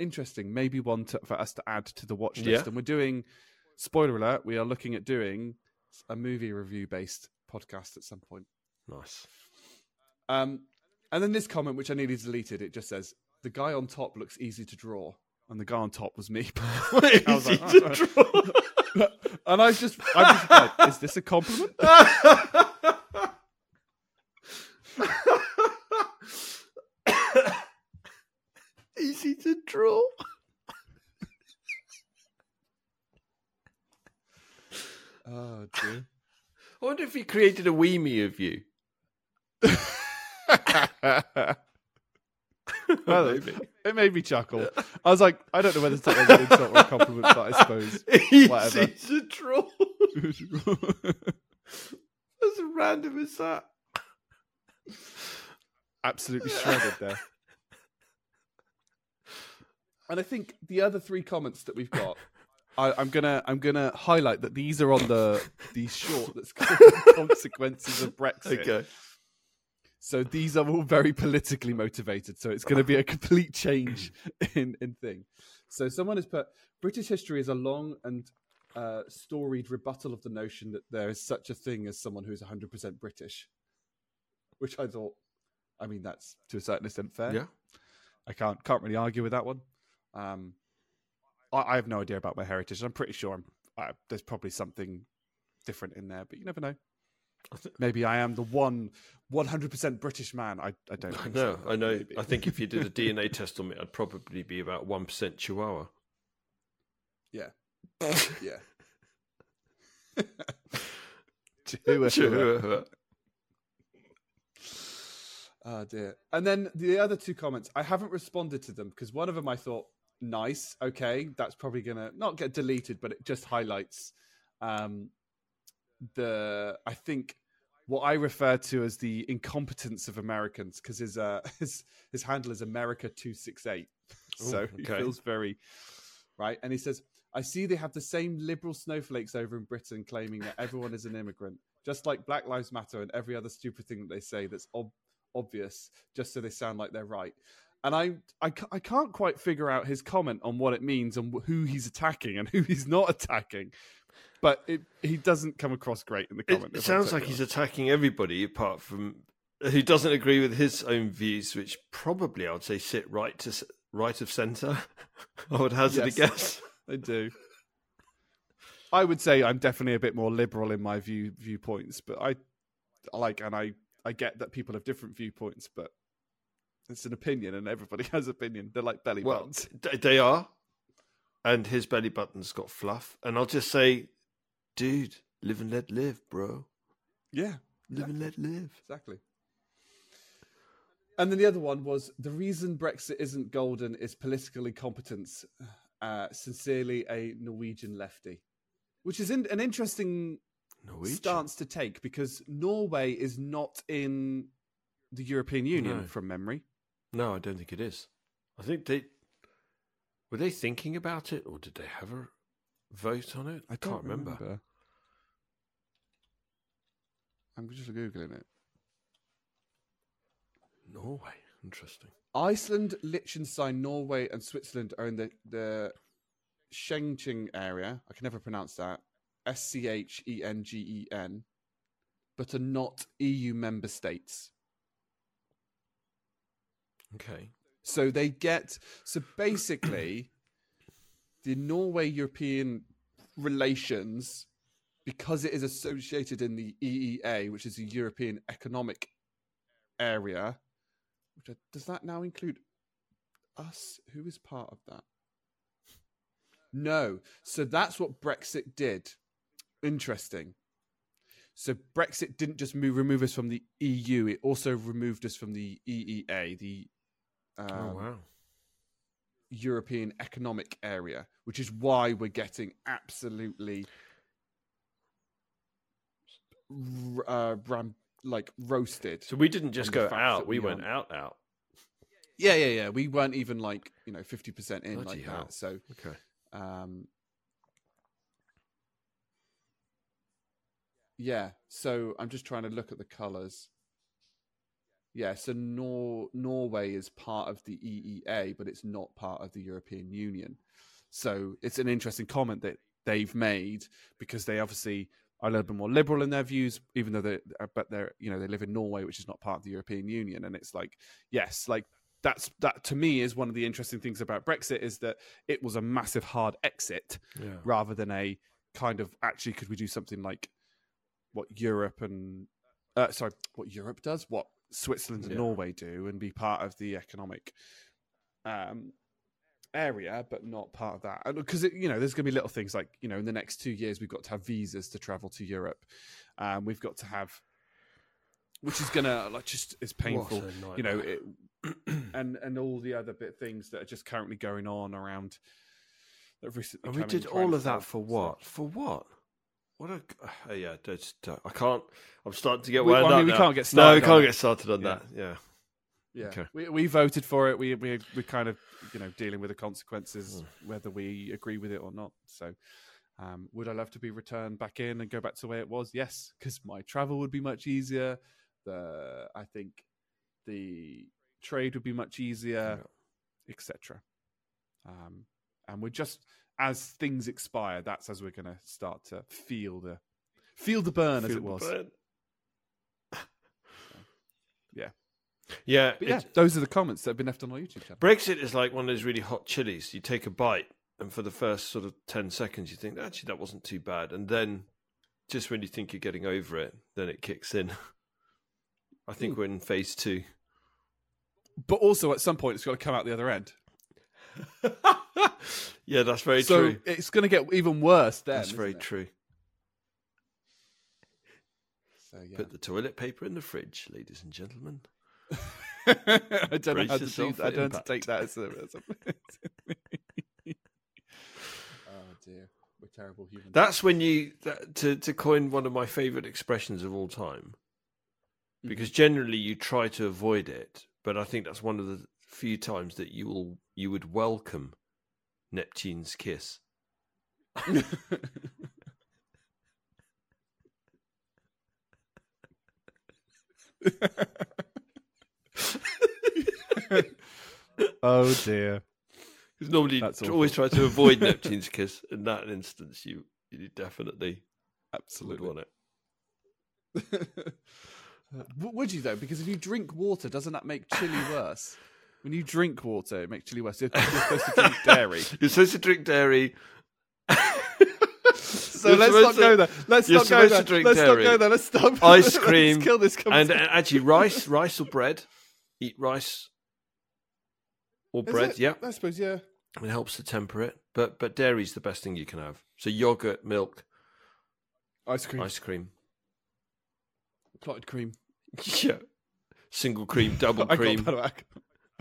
interesting. Maybe one to, for us to add to the watch list. Yeah. And we're doing, spoiler alert, we are looking at doing a movie review based podcast at some point. Nice. Um. And then this comment, which I nearly deleted, it just says, the guy on top looks easy to draw. And the guy on top was me. I was like, easy oh, to draw. And I was just, I was just like, is this a compliment? Easy to draw. Oh, dear. I wonder if he created a weemie of you. Well, it, it made me chuckle. I was like, I don't know whether to take an insult or a compliment, but I suppose whatever. He's a troll. As random as that. Absolutely shredded there. And I think the other three comments that we've got, I, I'm gonna I'm gonna highlight that these are on the the short that's called Consequences of Brexit. Okay. So these are all very politically motivated. So it's going to be a complete change in, in thing. So someone has put, British history is a long and uh, storied rebuttal of the notion that there is such a thing as someone who is one hundred percent British, which I thought, I mean, that's to a certain extent fair. Yeah, I can't can't really argue with that one. Um, I, I have no idea about my heritage. I'm pretty sure I'm, I, there's probably something different in there, but you never know. Maybe I am the one one hundred percent British man. I, I don't think I know. So, I know. Maybe. I think if you did a D N A test on me, I'd probably be about one percent Chihuahua. Yeah. Yeah. Chihuahua. Chihuahua. Oh, dear. And then the other two comments, I haven't responded to them because one of them I thought, nice. Okay. That's probably going to not get deleted, but it just highlights. Um, The I think what I refer to as the incompetence of Americans because his uh his his handle is America two six eight, so okay. He feels very right. And he says, "I see they have the same liberal snowflakes over in Britain claiming that everyone is an immigrant, just like Black Lives Matter and every other stupid thing that they say that's ob- obvious, just so they sound like they're right." And I, I, I can't quite figure out his comment on what it means and who he's attacking and who he's not attacking. But it, he doesn't come across great in the comment. It sounds like he's attacking everybody apart from who doesn't agree with his own views, which probably I would say sit right to right of centre. I would hazard yes, a guess. They do. I would say I'm definitely a bit more liberal in my view viewpoints, but I like and I, I get that people have different viewpoints, but it's an opinion, and everybody has opinion. They're like belly well, buttons. They are, and his belly button's got fluff. And I'll just say, dude, live and let live, bro. Yeah, live exactly. and let live. Exactly. And then the other one was the reason Brexit isn't golden is political incompetence. Uh, sincerely, a Norwegian lefty, which is in, an interesting Norwegian. stance to take because Norway is not in the European Union no. from memory. No, I don't think it is. I think they... Were they thinking about it, or did they have a vote on it? I can't remember. remember. I'm just Googling it. Norway. Interesting. Iceland, Liechtenstein, Norway, and Switzerland are in the, the Schengen area. I can never pronounce that. S C H E N G E N. But are not E U member states. Okay. So they get... So basically, the Norway-European relations, because it is associated in the E E A, which is the European Economic Area, which are, does that now include us? Who is part of that? No. So that's what Brexit did. Interesting. So Brexit didn't just move, remove us from the E U. It also removed us from the E E A, the um, oh, wow. European Economic Area, which is why we're getting absolutely uh, ram- like roasted. So we didn't just go out. We went out, out. Yeah, yeah, yeah. We weren't even like, you know, fifty percent in like that. So, okay. Um, Yeah, so I'm just trying to look at the colours. Yeah, so Nor- Norway is part of the E E A, but it's not part of the European Union. So it's an interesting comment that they've made because they obviously are a little bit more liberal in their views, even though they but they're you know they live in Norway, which is not part of the European Union. And it's like yes, like that's that to me is one of the interesting things about Brexit is that it was a massive hard exit yeah. rather than a kind of actually could we do something like. What Europe and uh, sorry, what Europe does, what Switzerland and yeah. Norway do, and be part of the economic um, area, but not part of that. Because you know, there's going to be little things like you know, in the next two years, we've got to have visas to travel to Europe. Um, we've got to have, which is going to like just is painful, you know, it, and and all the other bit things that are just currently going on around. That recently, and we did all of that for what? For what? What a, oh yeah, just, uh, I can't, I'm starting to get wound up. I mean, we now. can't get started. No, we can't it. get started on yeah. that. Yeah. Yeah. Okay. We, we voted for it. We, we, we're kind of, you know, dealing with the consequences, mm. whether we agree with it or not. So, um, would I love to be returned back in and go back to the way it was? Yes. Because my travel would be much easier. The, I think the trade would be much easier, yeah. et cetera. Um, and we're just, as things expire, that's as we're going to start to feel the feel the burn, feel as it was. So, yeah, yeah, yeah. Those are the comments that have been left on our YouTube channel. Brexit is like one of those really hot chilies. You take a bite, and for the first sort of ten seconds, you think actually that wasn't too bad, and then just when you think you're getting over it, then it kicks in. I think mm. we're in phase two. But also, at some point, it's got to come out the other end. Yeah, that's very so true. So it's going to get even worse then. That's very it? true. So, yeah. Put the toilet paper in the fridge, ladies and gentlemen. I don't Brace know how to do that. I don't have to take that as a... As a... Oh, dear. We're terrible humans. That's when you... That, to, to coin one of my favourite expressions of all time, mm-hmm. because generally you try to avoid it, but I think that's one of the few times that you will you would welcome Neptune's kiss. Oh dear. Because normally That's you always try to avoid Neptune's kiss. In that instance, you you definitely absolutely would want it. Would you though? Because if you drink water, doesn't that make chili worse? When you drink water, it makes chili worse. You're, you're supposed to drink dairy. You're supposed to drink dairy. So you're let's not to, go there. Let's not go there. To let's dairy. not go there. Let's stop. Ice cream. Let's kill this and, and actually, rice, rice or bread. Eat rice or Is bread. It? Yeah, I suppose. Yeah, it helps to temper it. But but dairy's the best thing you can have. So yogurt, milk, ice cream, ice cream, clotted cream. Yeah, single cream, double cream. I got, by the way,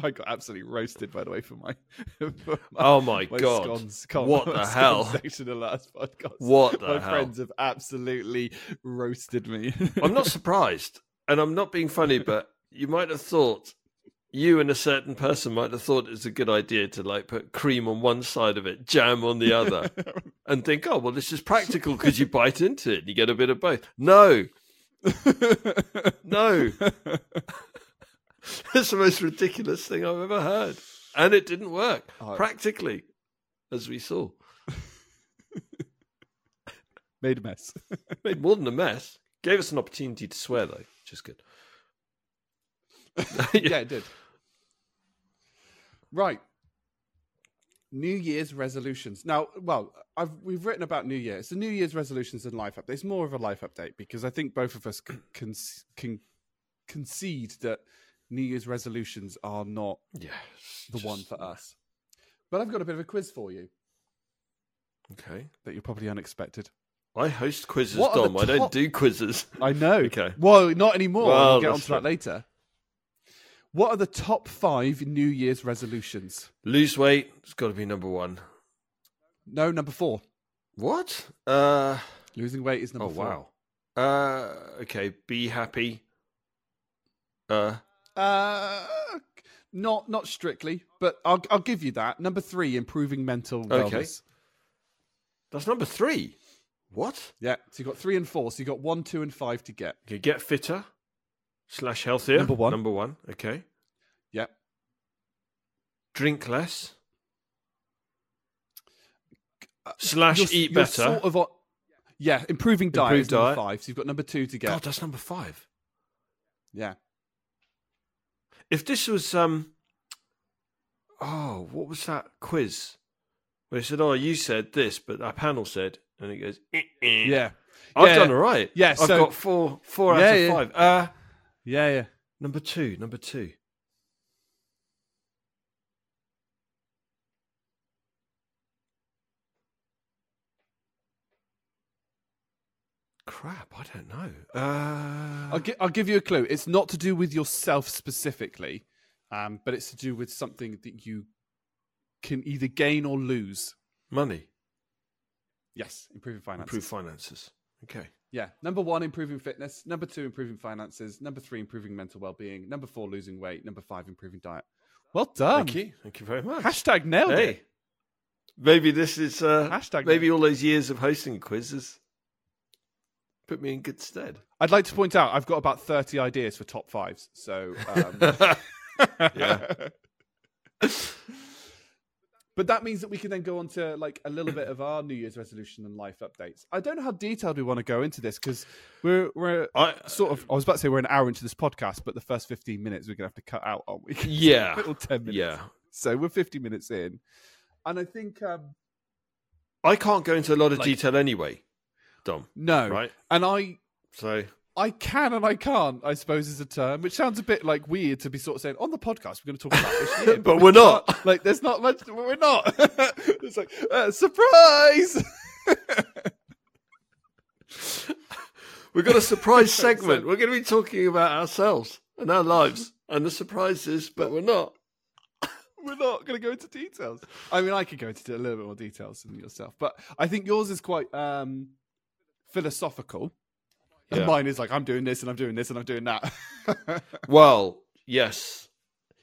I got absolutely roasted, by the way, for my. For my oh my, my god! Scones, what the hell? Section of last podcast. What the my hell? My friends have absolutely roasted me. I'm not surprised, and I'm not being funny, but you might have thought, you and a certain person might have thought it's a good idea to like put cream on one side of it, jam on the other, and think, oh well, this is practical because you bite into it and you get a bit of both. No, no. That's the most ridiculous thing I've ever heard. And it didn't work, oh. practically, as we saw. Made a mess. Made more than a mess. Gave us an opportunity to swear, though, which is good. Yeah, it did. Right. New Year's resolutions. Now, well, I've, we've written about New Year. It's the New Year's resolutions and life update. It's more of a life update because I think both of us can, can, can concede that New Year's resolutions are not yes, the just... one for us. But I've got a bit of a quiz for you. Okay. That you're probably unexpected. I host quizzes, what Dom. Top... I don't do quizzes. I know. Okay. Well, not anymore. Well, we'll get onto that later. What are the top five New Year's resolutions? Lose weight. It's got to be number one. No, number four. What? Uh... Losing weight is number oh, four. Oh, wow. Uh, okay. Be happy. Uh... Uh, not not strictly, but I'll I'll give you that. Number three, improving mental wellness. Okay. That's number three. What? Yeah. So you got three and four. So you got one, two, and five to get. Okay, get fitter slash healthier. Number one. Number one. Okay. Yeah. Drink less. Uh, slash you're, eat you're better. Sort of on, yeah, improving diet. Improved is number diet. Five. So you've got number two to get. God, that's number five. Yeah. If this was, um, oh, what was that quiz? Where they said, oh, you said this, but our panel said, and it goes, eh, eh. Yeah. I've yeah. done all right. Yeah, I've so, got four, four yeah, out of yeah. five. Uh, yeah, yeah. Number two, number two. Crap, I don't know. Uh... I'll, gi- I'll give you a clue. It's not to do with yourself specifically, um, but it's to do with something that you can either gain or lose. Money. Yes, improving finances. Improve finances. Okay. Yeah. Number one, improving fitness. Number two, improving finances. Number three, improving mental well-being. Number four, losing weight. Number five, improving diet. Well done. Thank you. Thank you very much. Hashtag nailed hey. it. Maybe this is uh, Hashtag maybe all those years of hosting quizzes put me in good stead. I'd like to point out I've got about thirty ideas for top fives. So, um... yeah. But that means that we can then go on to like a little bit of our New Year's resolution and life updates. I don't know how detailed we want to go into this because we're we're I, sort of. I was about to say we're an hour into this podcast, but the first fifteen minutes we're gonna have to cut out, aren't we? Yeah, a little ten minutes. Yeah. So we're fifty minutes in, and I think um, I can't go into a lot of like, detail anyway. Dom. No. Right. And I so I can and I can't, I suppose is a term, which sounds a bit like weird to be sort of saying on the podcast we're going to talk about this year. But we're not. Like there's not much we're not. It's like uh, surprise. We've got a surprise segment. We're going to be talking about ourselves and our lives and the surprises, but we're not. We're not going to go into details. I mean, I could go into a little bit more details than yourself, but I think yours is quite um philosophical, yeah. And mine is like I'm doing this and I'm doing this and I'm doing that. Well, yes,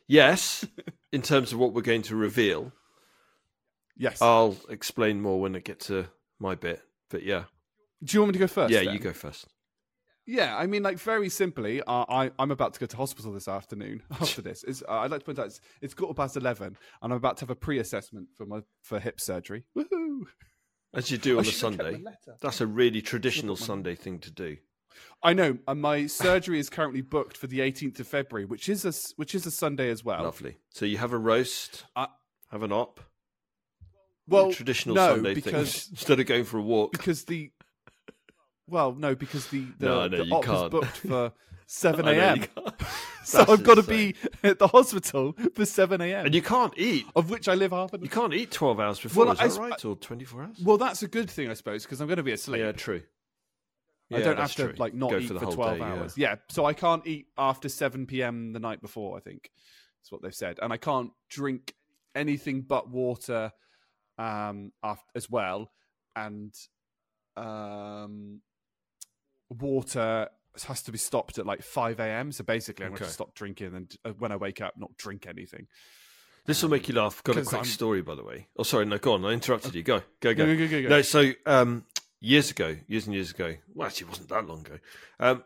yes. In terms of what we're going to reveal, yes, I'll explain more when I get to my bit. But yeah, do you want me to go first? Yeah, then? You go first. Yeah, I mean, like, very simply, uh, I, I'm about to go to hospital this afternoon after this. It's, uh, I'd like to point out, it's, it's quarter past eleven, and I'm about to have a pre-assessment for my for hip surgery. Woohoo! As you do on I a Sunday. That's a really traditional Sunday thing to do. I know, and my surgery is currently booked for the eighteenth of February, which is a, which is a Sunday as well. Lovely. So you have a roast, uh, have an op. Well, traditional no, Sunday because, thing, instead of going for a walk. Because the... Well, no, because the, the, no, no, the op can't. is booked for seven a.m. So I've got to be at the hospital for seven a.m. And you can't eat. Of which I live half an hour. You can't eat twelve hours before, well, is I, that right? I, or twenty-four hours? Well, that's a good thing, I suppose, because I'm going to be asleep. Yeah, true. Yeah, I don't have to true. like not Go eat for, the for twelve day, hours. Yeah. yeah, so I can't eat after seven p.m. the night before, I think. That's what they've said. And I can't drink anything but water um, after, as well. And... Um, water has to be stopped at like five a.m. So basically, I'm okay. going to stop drinking and uh, when I wake up, not drink anything. This will um, make you laugh. Got a quick I'm... story, by the way. Oh, sorry, no, go on. I interrupted okay. you. Go, go, go. No, go, go, go. no so um, years ago, years and years ago. Well, actually, it wasn't that long ago. Um,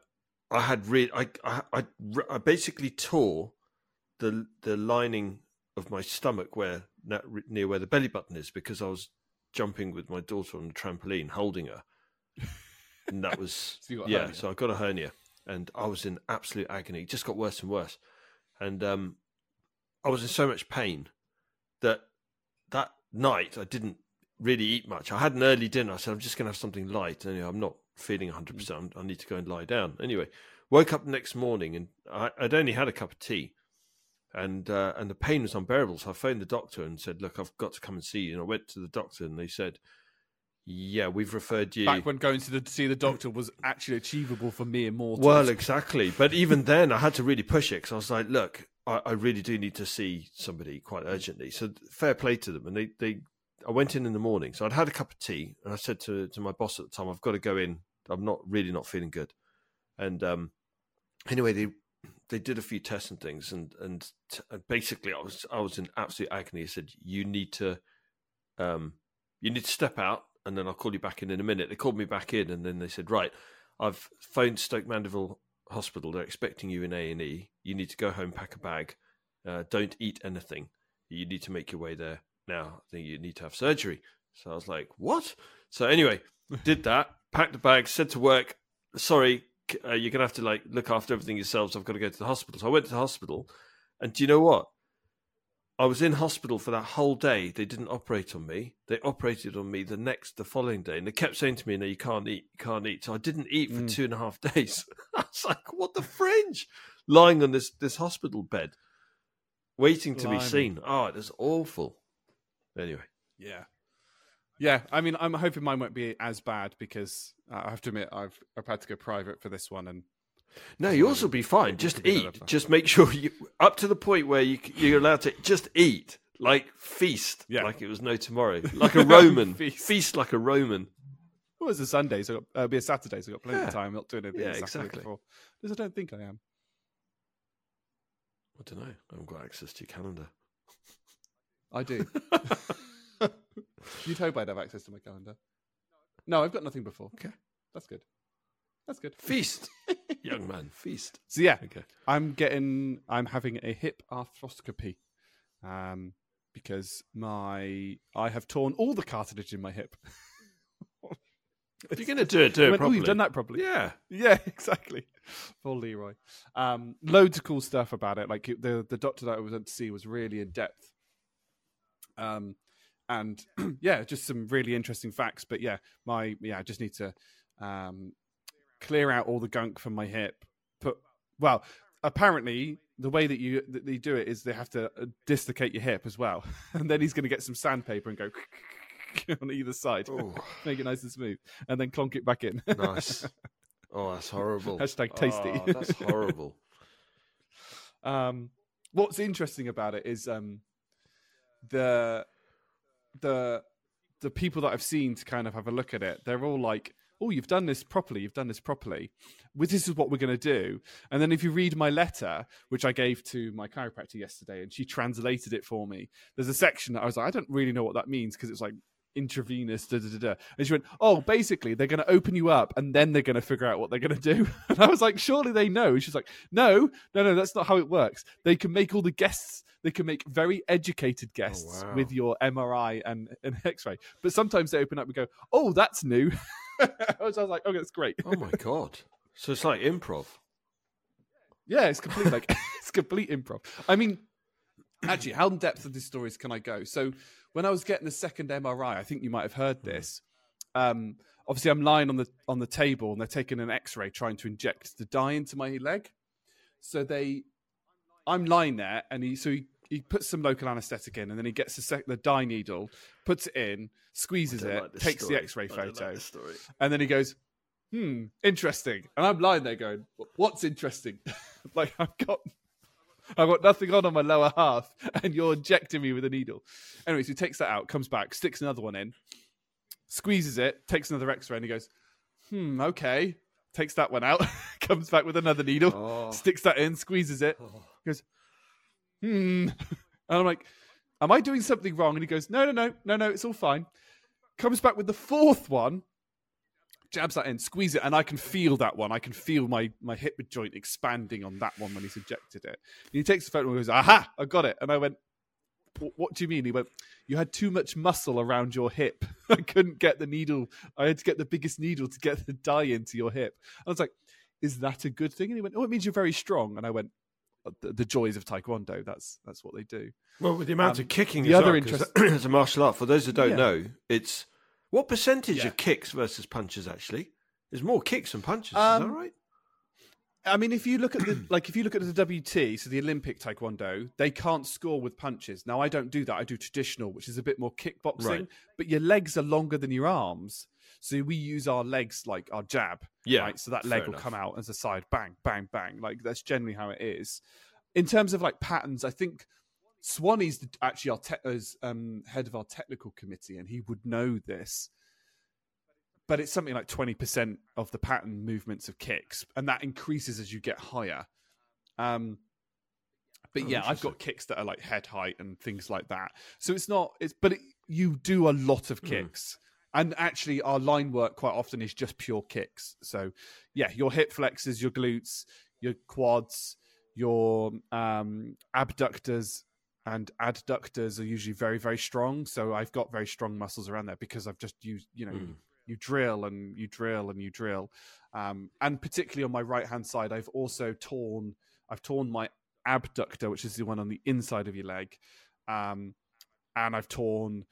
I had re- I, I, I, I basically tore the the lining of my stomach where near where the belly button is because I was jumping with my daughter on the trampoline, holding her. And that was, so yeah, so I got a hernia and I was in absolute agony. It just got worse and worse. And um, I was in so much pain that that night I didn't really eat much. I had an early dinner. I said, I'm just going to have something light. And anyway, I'm not feeling one hundred percent. I need to go and lie down. Anyway, woke up the next morning and I, I'd only had a cup of tea. And uh, and the pain was unbearable. So I phoned the doctor and said, look, I've got to come and see you. And I went to the doctor and they said, yeah, we've referred you. Back when going to the, see the doctor was actually achievable for mere mortals. Well, exactly. But even then I had to really push it because I was like, look, I, I really do need to see somebody quite urgently. So fair play to them. And they, they I went in in the morning. So I'd had a cup of tea and I said to, to my boss at the time, I've got to go in. I'm not really not feeling good. And um, anyway, they... They did a few tests and things, and and, t- and basically, I was I was in absolute agony. I said, "You need to, um, you need to step out, and then I'll call you back in in a minute." They called me back in, and then they said, "Right, I've phoned Stoke Mandeville Hospital. They're expecting you in A and E. You need to go home, pack a bag, uh, don't eat anything. You need to make your way there now. I think you need to have surgery." So I was like, "What?" So anyway, did that, packed the bag, said to work, "Sorry. Uh, you're gonna have to like look after everything yourselves. I've got to go to the hospital." So I went to the hospital, and do you know what? I was in hospital for that whole day. They didn't operate on me. They operated on me the next, the following day, and they kept saying to me, "No, you can't eat, you can't eat." So I didn't eat for mm. two and a half days. I was like, "What the fringe?" Lying on this this hospital bed, waiting to Blimey. be seen. Oh, it was awful. Anyway, yeah. Yeah, I mean, I'm hoping mine won't be as bad because uh, I have to admit I've I've had to go private for this one. And no, yours will be fine. Just eat. Just make sure you up to the point where you you're allowed to just eat, like feast, yeah. like it was no tomorrow, like a Roman feast. feast, like a Roman. Well, it's a Sunday, so it'll be a Saturday, so I've got plenty yeah. of time. I'm not doing anything. Yeah, exactly. Before. Because I don't think I am. I don't know. I haven't got access to your calendar. I do. You'd hope I'd have access to my calendar. No, I've got nothing before. Okay. That's good. That's good. Feast. Young man, feast. So yeah, okay. I'm getting, I'm having a hip arthroscopy um, because my, I have torn all the cartilage in my hip. If you're going to do it, do it went, properly. Oh, you've done that properly. Yeah. Yeah, exactly. Poor Leroy. Um, loads of cool stuff about it. Like the, the doctor that I went to see was really in depth. Um, And yeah, just some really interesting facts. But yeah, my yeah, I just need to um, clear out all the gunk from my hip. Put well, apparently the way that you that they do it is they have to dislocate your hip as well, and then he's going to get some sandpaper and go on either side, Ooh. make it nice and smooth, and then clonk it back in. Nice. Oh, that's horrible. Hashtag tasty. Oh, that's horrible. um, what's interesting about it is um, the. the the people that I've seen to kind of have a look at it, they're all like, oh, you've done this properly, you've done this properly. Well, this is what we're going to do. And then if you read my letter, which I gave to my chiropractor yesterday, and she translated it for me, there's a section that I was like, I don't really know what that means because it's like intravenous, da, da, da, da. And she went, oh, basically, they're going to open you up and then they're going to figure out what they're going to do. And I was like, surely they know. And she's like, no, no, no, that's not how it works. They can make all the guests, they can make very educated guests oh, wow. with your M R I and an X-ray. But sometimes they open up and go, oh, that's new. So I was like, okay, that's great. Oh, my God. So it's like improv. Yeah, it's complete, like, it's complete improv. I mean, actually, how in depth of these stories can I go? So when I was getting the second M R I, I think you might have heard this. Um, obviously, I'm lying on the on the table and they're taking an X-ray trying to inject the dye into my leg. So they, I'm lying there and he so he, he puts some local anaesthetic in and then he gets the, sec, the dye needle, puts it in, squeezes it, like takes story. the X-ray photo, like and then he goes, hmm, interesting. And I'm lying there going, what's interesting? Like I've got... I've got nothing on on my lower half and you're injecting me with a needle. Anyways, he takes that out, comes back, sticks another one in, squeezes it, takes another X-ray and he goes, hmm, okay. Takes that one out, comes back with another needle, oh. sticks that in, squeezes it, he goes, hmm. And I'm like, am I doing something wrong? And he goes, no, no, no, no, no, it's all fine. Comes back with the fourth one, jabs that in, squeeze it, and I can feel that one. I can feel my, my hip joint expanding on that one when he's injected it. And he takes the photo and goes, aha, I got it. And I went, what do you mean? He went, you had too much muscle around your hip. I couldn't get the needle. I had to get the biggest needle to get the dye into your hip. I was like, is that a good thing? And he went, oh, it means you're very strong. And I went, the, the joys of Taekwondo. That's that's what they do. Well, with the amount um, of kicking, the other interest as a martial art, for those who don't yeah. know, it's... What percentage yeah. of kicks versus punches actually? There's more kicks than punches, um, is that right? I mean, if you look at the like if you look at the W T, so the Olympic Taekwondo, they can't score with punches. Now I don't do that. I do traditional, which is a bit more kickboxing, right. But your legs are longer than your arms. So we use our legs like our jab. Yeah. Right? So that leg will enough. come out as a side bang, bang, bang. Like that's generally how it is. In terms of like patterns, I think Swanee's the, actually our te- is, um, head of our technical committee, and he would know this. But it's something like twenty percent of the pattern movements of kicks, and that increases as you get higher. Um, but oh, yeah, I've got kicks that are like head height and things like that. So it's not, it's but it, you do a lot of kicks. Mm. And actually, our line work quite often is just pure kicks. So yeah, your hip flexors, your glutes, your quads, your um, abductors, and adductors are usually very, very strong. So I've got very strong muscles around there because I've just used, you know, mm. you drill and you drill and you drill. Um, and particularly on my right-hand side, I've also torn, I've torn my abductor, which is the one on the inside of your leg. Um, and I've torn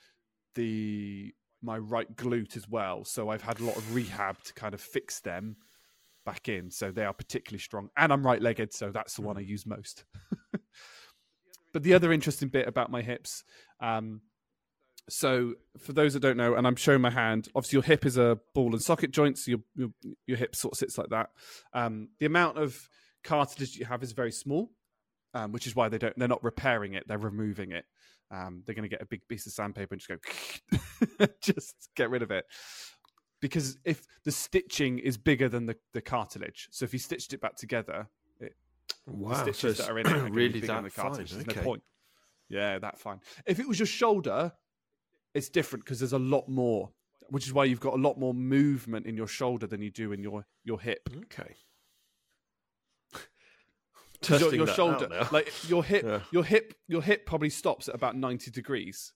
the, my right glute as well. So I've had a lot of rehab to kind of fix them back in. So they are particularly strong and I'm right-legged. So that's the mm. one I use most. But the other interesting bit about my hips, um, so for those that don't know, and I'm showing my hand, obviously your hip is a ball and socket joint, so your your, your hip sort of sits like that. Um, the amount of cartilage you have is very small, um, which is why they don't they're not repairing it; they're removing it. Um, they're going to get a big piece of sandpaper and just go, just get rid of it, because if the stitching is bigger than the, the cartilage, so if you stitched it back together. Wow, the stitches so that are in it are really that the cartilage. Fine. Okay. No point. Yeah, that fine. If it was your shoulder, it's different because there's a lot more, which is why you've got a lot more movement in your shoulder than you do in your, your hip. Okay. Testing your your that shoulder, out now. Like your hip, yeah. your hip, your hip probably stops at about ninety degrees,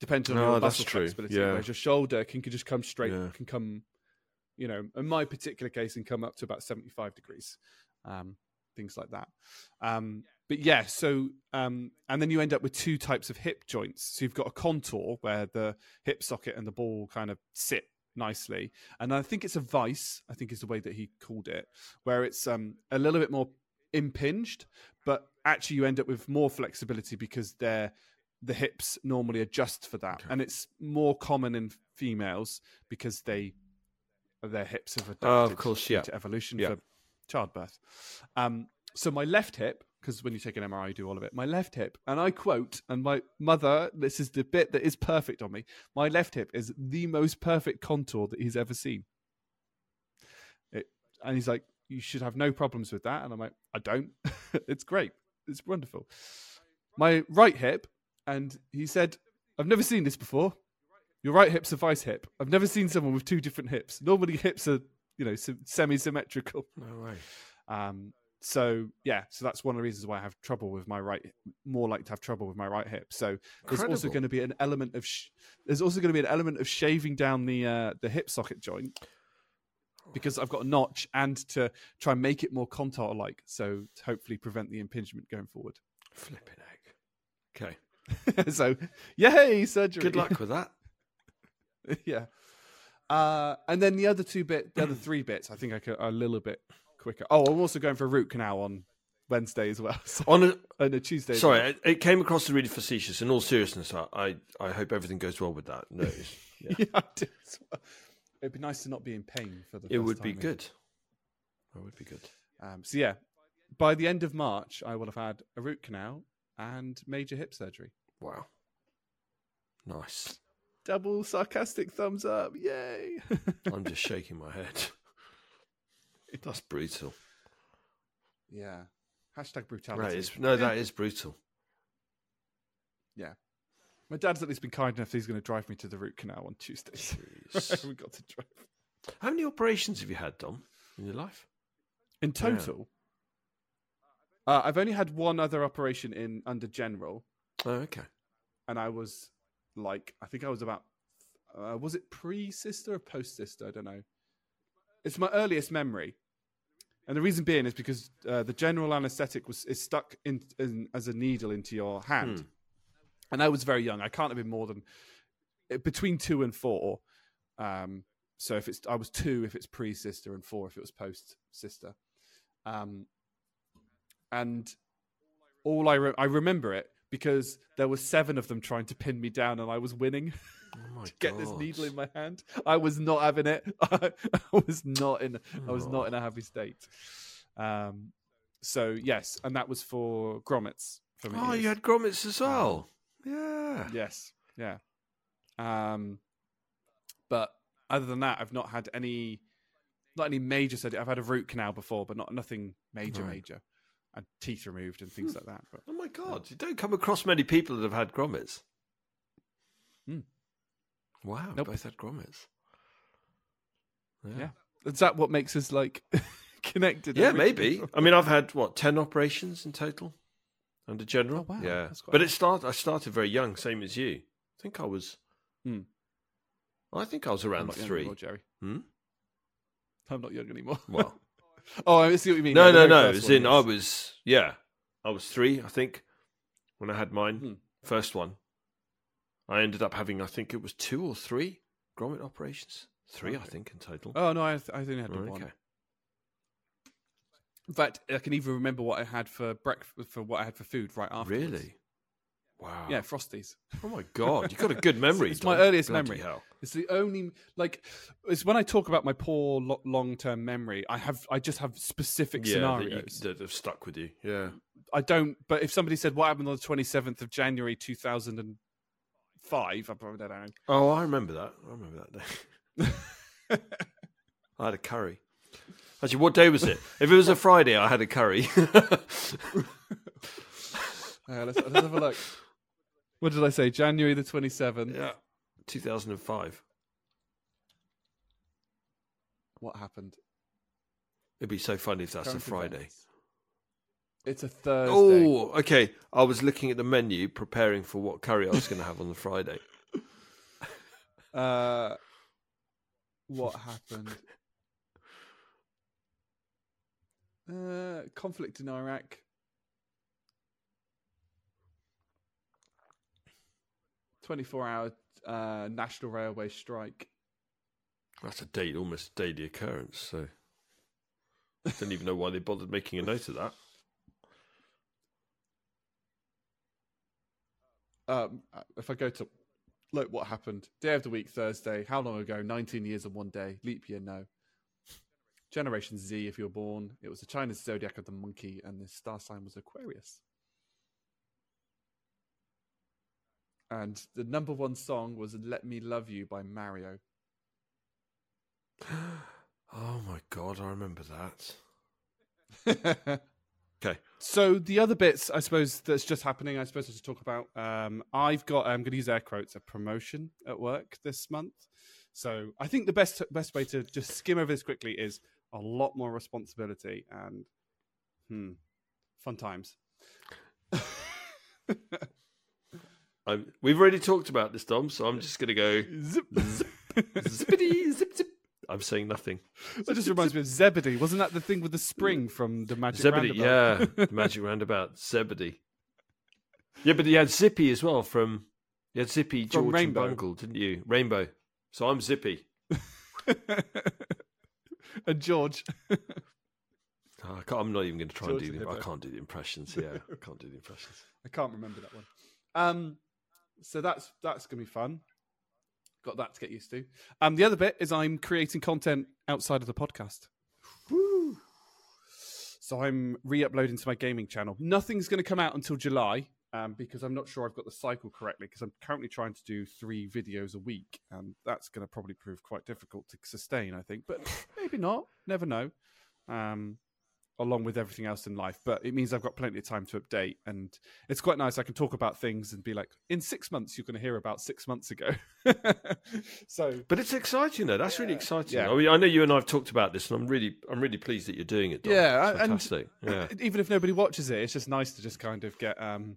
depends on no, your muscle flexibility. Yeah. Whereas your shoulder can, can just come straight, yeah. can come, you know, in my particular case, and come up to about seventy-five degrees. Um, things like that. Um, but yeah, so, um, and then you end up with two types of hip joints. So you've got a contour where the hip socket and the ball kind of sit nicely. And I think it's a vice, I think is the way that he called it, where it's um, a little bit more impinged, but actually you end up with more flexibility because they're, the hips normally adjust for that. Okay. And it's more common in females because they, their hips have adapted uh, of course, yeah. to evolution yeah. for childbirth. Um, so my left hip, because when you take an M R I, you do all of it. My left hip, and I quote, and my mother, this is the bit that is perfect on me. My left hip is the most perfect contour that he's ever seen. It, and he's like, you should have no problems with that. And I'm like, I don't. It's great. It's wonderful. My right hip, and he said, I've never seen this before. Your right hip's a vice hip. I've never seen someone with two different hips. Normally hips are, you know, semi-symmetrical. No way. Um, so, yeah, so that's one of the reasons why I have trouble with my right, more like to have trouble with my right hip. So there's Incredible. also going to be an element of, sh- there's also going to be an element of shaving down the uh, the hip socket joint because I've got a notch and to try and make it more contour-like. So to hopefully prevent the impingement going forward. Flipping egg. Okay. So, yay, surgery. Good luck with that. Yeah. Uh, and then the other two bit, the other three bits, I think I could, are a little bit quicker. Oh, I'm also going for a root canal on Wednesday as well. So on a, on a Tuesday. Sorry, well. It came across as really facetious. In all seriousness, I, I, I hope everything goes well with that. No, yeah. Yeah, I do as well. It'd be nice to not be in pain for the It first would be time good. It would be good. Um, so, yeah, by the end of March, I will have had a root canal and major hip surgery. Wow. Nice. Double sarcastic thumbs up. Yay. I'm just shaking my head. That's brutal. Yeah. Hashtag brutality. Right, no, that is brutal. Yeah. My dad's at least been kind enough that he's going to drive me to the root canal on Tuesday. I haven't got to drive. How many operations have you had, Dom, in your life? In total? Yeah. Uh, I've only had one other operation in under general. Oh, okay. And I was... Like, I think I was about, uh, was it pre-sister or post-sister? I don't know. It's my earliest memory. And the reason being is because uh, the general anaesthetic was is stuck in, in as a needle into your hand. Hmm. And I was very young. I can't have been more than, between two and four. Um, so if it's, I was two if it's pre-sister and four if it was post-sister. Um, and all I, re- I remember it. Because there were seven of them trying to pin me down and I was winning oh my to get God. this needle in my hand. I was not having it. I, I was not in oh. I was not in a happy state. Um, so yes, and that was for grommets for me. Oh, you had grommets as well. Um, yeah. Yes. Yeah. Um, but other than that, I've not had any not any major surgery. I've had a root canal before, but not nothing major, right. major. And teeth removed and things hmm. like that. But, oh my God, yeah. You don't come across many people that have had grommets. Hmm. Wow, nope. Both had grommets. Yeah. yeah. Is that what makes us like connected? Yeah, maybe. I mean, I've had, what, ten operations in total under general? Oh, wow. Yeah. But it start, I started very young, same as you. I think I was, hmm. I think I was around I'm not three. Young anymore, Jerry. Hmm? I'm not young anymore. Well. Oh, I see what you mean. No, no, no. As in, I was, yeah, I was three, I think, when I had mine. Hmm. First one. I ended up having, I think it was two or three grommet operations. Three, okay. I think, in total. Oh, no, I, th- I think I had oh, one. Okay. In fact, I can even remember what I had for breakfast, for what I had for food right afterwards. Really? Wow. Yeah, Frosties. Oh my God, you've got a good memory. It's my earliest Bloody memory. Hell. It's the only like. It's when I talk about my poor lo- long-term memory. I have, I just have specific yeah, scenarios that have stuck with you. Yeah, I don't. But if somebody said, "What happened on the twenty-seventh of January two thousand and five?" I probably don't know. Oh, I remember that. I remember that day. I had a curry. Actually, what day was it? If it was a Friday, I had a curry. uh, let's, let's have a look. What did I say? January the twenty-seventh. Yeah. two thousand five. What happened? It'd be so funny if that's Current a Friday. Events. It's a Thursday. Oh, okay. I was looking at the menu, preparing for what curry I was going to have on the Friday. Uh, what happened? Uh, conflict in Iraq. twenty-four hour uh, national railway strike. That's a date, almost a daily occurrence. So I don't even know why they bothered making a note of that. Um, if I go to look, what happened? Day of the week, Thursday. How long ago? nineteen years and one day. Leap year, no. Generation Z, if you're born. It was the Chinese zodiac of the monkey, and the star sign was Aquarius. And the number one song was Let Me Love You by Mario. Oh my God, I remember that. Okay. So the other bits, I suppose, that's just happening, I suppose, I should talk about. Um, I've got, I'm going to use air quotes, a promotion at work this month. So I think the best best way to just skim over this quickly is a lot more responsibility and hmm, fun times. I'm, we've already talked about this, Dom, so I'm just going to go zip, zip, zippity, zip, zip. I'm saying nothing. That just reminds me of Zebedee. Wasn't that the thing with the spring from the Magic Zebedee, Roundabout? Zebedee, yeah. The Magic Roundabout, Zebedee. Yeah, but you had Zippy as well from... You had Zippy, from George Rainbow. And Bungle, didn't you? Rainbow. So I'm Zippy. And George. oh, I can't, I'm not even going to try George and do the... Hippo. I can't do the impressions, yeah. I can't do the impressions. I can't remember that one. Um, so that's that's going to be fun. Got that to get used to. Um, the other bit is I'm creating content outside of the podcast. Woo. So I'm re-uploading to my gaming channel. Nothing's going to come out until July um, because I'm not sure I've got the cycle correctly because I'm currently trying to do three videos a week and that's going to probably prove quite difficult to sustain, I think. But maybe not. Never know. Um, along with everything else in life. But it means I've got plenty of time to update and it's quite nice. I can talk about things and be like, in six months, you're going to hear about six months ago. So, but it's exciting though. That's yeah. really exciting. Yeah. I mean, I know you and I have talked about this and I'm really, I'm really pleased that you're doing it, Dom. Yeah. It's fantastic. Yeah. Even if nobody watches it, it's just nice to just kind of get, um,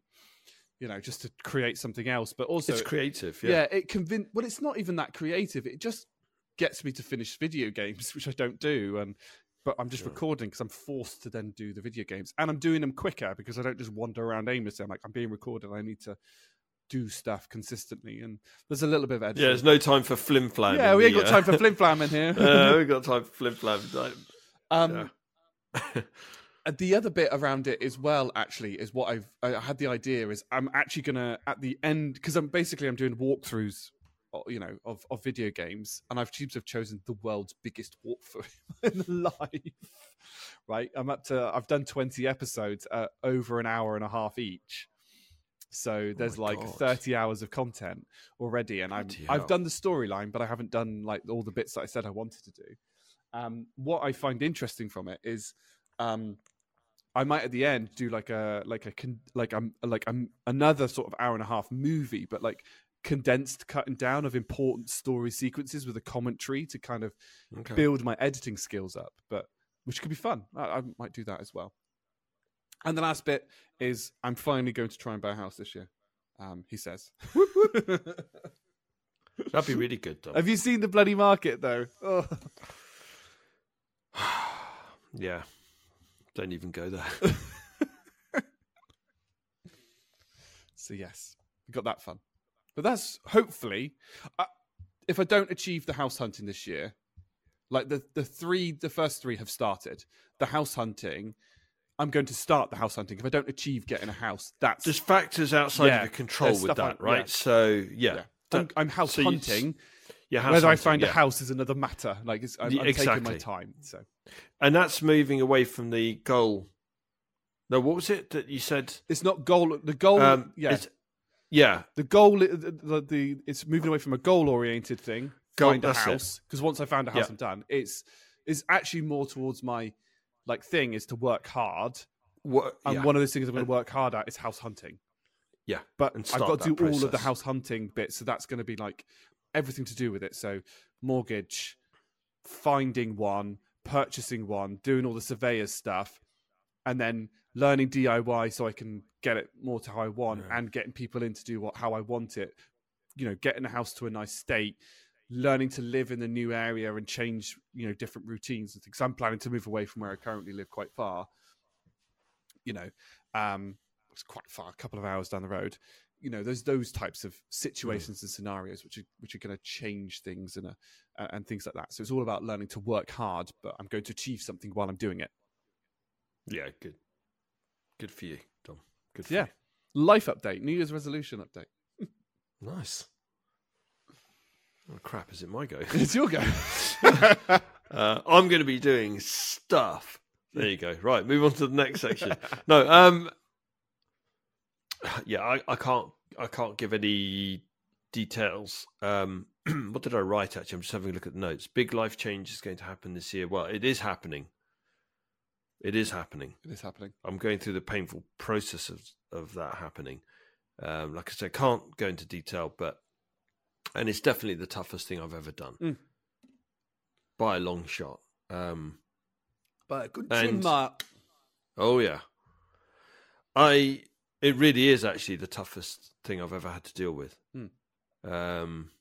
you know, just to create something else, but also it's creative. Yeah. yeah it convinced, well, it's not even that creative. It just gets me to finish video games, which I don't do. And, But I'm just yeah. recording because I'm forced to then do the video games. And I'm doing them quicker because I don't just wander around aimlessly. I'm like, I'm being recorded. I need to do stuff consistently. And there's a little bit of editing. Yeah, there's no time for flim-flam. Yeah, we ain't got time for flim-flam in here. Yeah, uh, we got time for flim-flam. Um, yeah. The other bit around it as well, actually, is what I've I had the idea is I'm actually going to, at the end, because I'm basically I'm doing walkthroughs you know, of, of video games. And I've seems to have chosen the world's biggest walkthrough in life, right? I'm up to, I've done twenty episodes uh, over an hour and a half each. So there's oh like God. thirty hours of content already. And I'm, I've done the storyline, but I haven't done like all the bits that I said I wanted to do. Um, what I find interesting from it is um, I might at the end do like a, like a, like I'm like I'm another sort of hour and a half movie, but like, condensed cutting down of important story sequences with a commentary to kind of okay. build my editing skills up, but which could be fun. I, I might do that as well. And the last bit is I'm finally going to try and buy a house this year. Um, he says. That'd be really good, Dom. Have you seen the bloody market though? Oh. Yeah. Don't even go there. So yes, we got that fun. But that's hopefully, uh, if I don't achieve the house hunting this year, like the, the three, the first three have started. The house hunting, I'm going to start the house hunting. If I don't achieve getting a house, that's... There's factors outside yeah, of your control with that, on, right? Yeah. So, yeah. yeah. I'm, I'm house so hunting. You, house Whether hunting, I find yeah. a house is another matter. Like it's, I'm, I'm exactly. taking my time. So, and that's moving away from the goal. No, what was it that you said? It's not goal. The goal, um, yeah. Yeah, the goal, the, the, the it's moving away from a goal-oriented thing. Goal, find a house, because once I found a house, yeah. I'm done. It's it's actually more towards my like thing is to work hard. What, and yeah. one of those things I'm going to work hard at is house hunting. Yeah, but I've got to do process. all of the house hunting bits, so that's going to be like everything to do with it. So mortgage, finding one, purchasing one, doing all the surveyor's stuff, and then learning D I Y so I can get it more to how I want yeah. and getting people in to do what how I want it. You know, getting the house to a nice state, learning to live in the new area and change, you know, different routines and things. I'm planning to move away from where I currently live quite far. You know, um, it's quite far, a couple of hours down the road. You know, there's those types of situations mm. and scenarios which are which are going to change things and, uh, and things like that. So it's all about learning to work hard, but I'm going to achieve something while I'm doing it. Yeah, good. Good for you, Dom. Good for yeah. you. Life update, New Year's resolution update. Nice. Oh, crap. Is it my go? It's your go. uh, I'm going to be doing stuff. There you go. Right. Move on to the next section. No. Um. Yeah, I, I can't I can't give any details. Um. What did I write, actually? I'm just having a look at the notes. Big life change is going to happen this year. Well, it is happening. It is happening. It is happening. I'm going through the painful process of, of that happening. Um, like I said, can't go into detail, but and it's definitely the toughest thing I've ever done mm. by a long shot. Um, by a good and, chin mark. Oh yeah, I. It really is actually the toughest thing I've ever had to deal with, mm. um,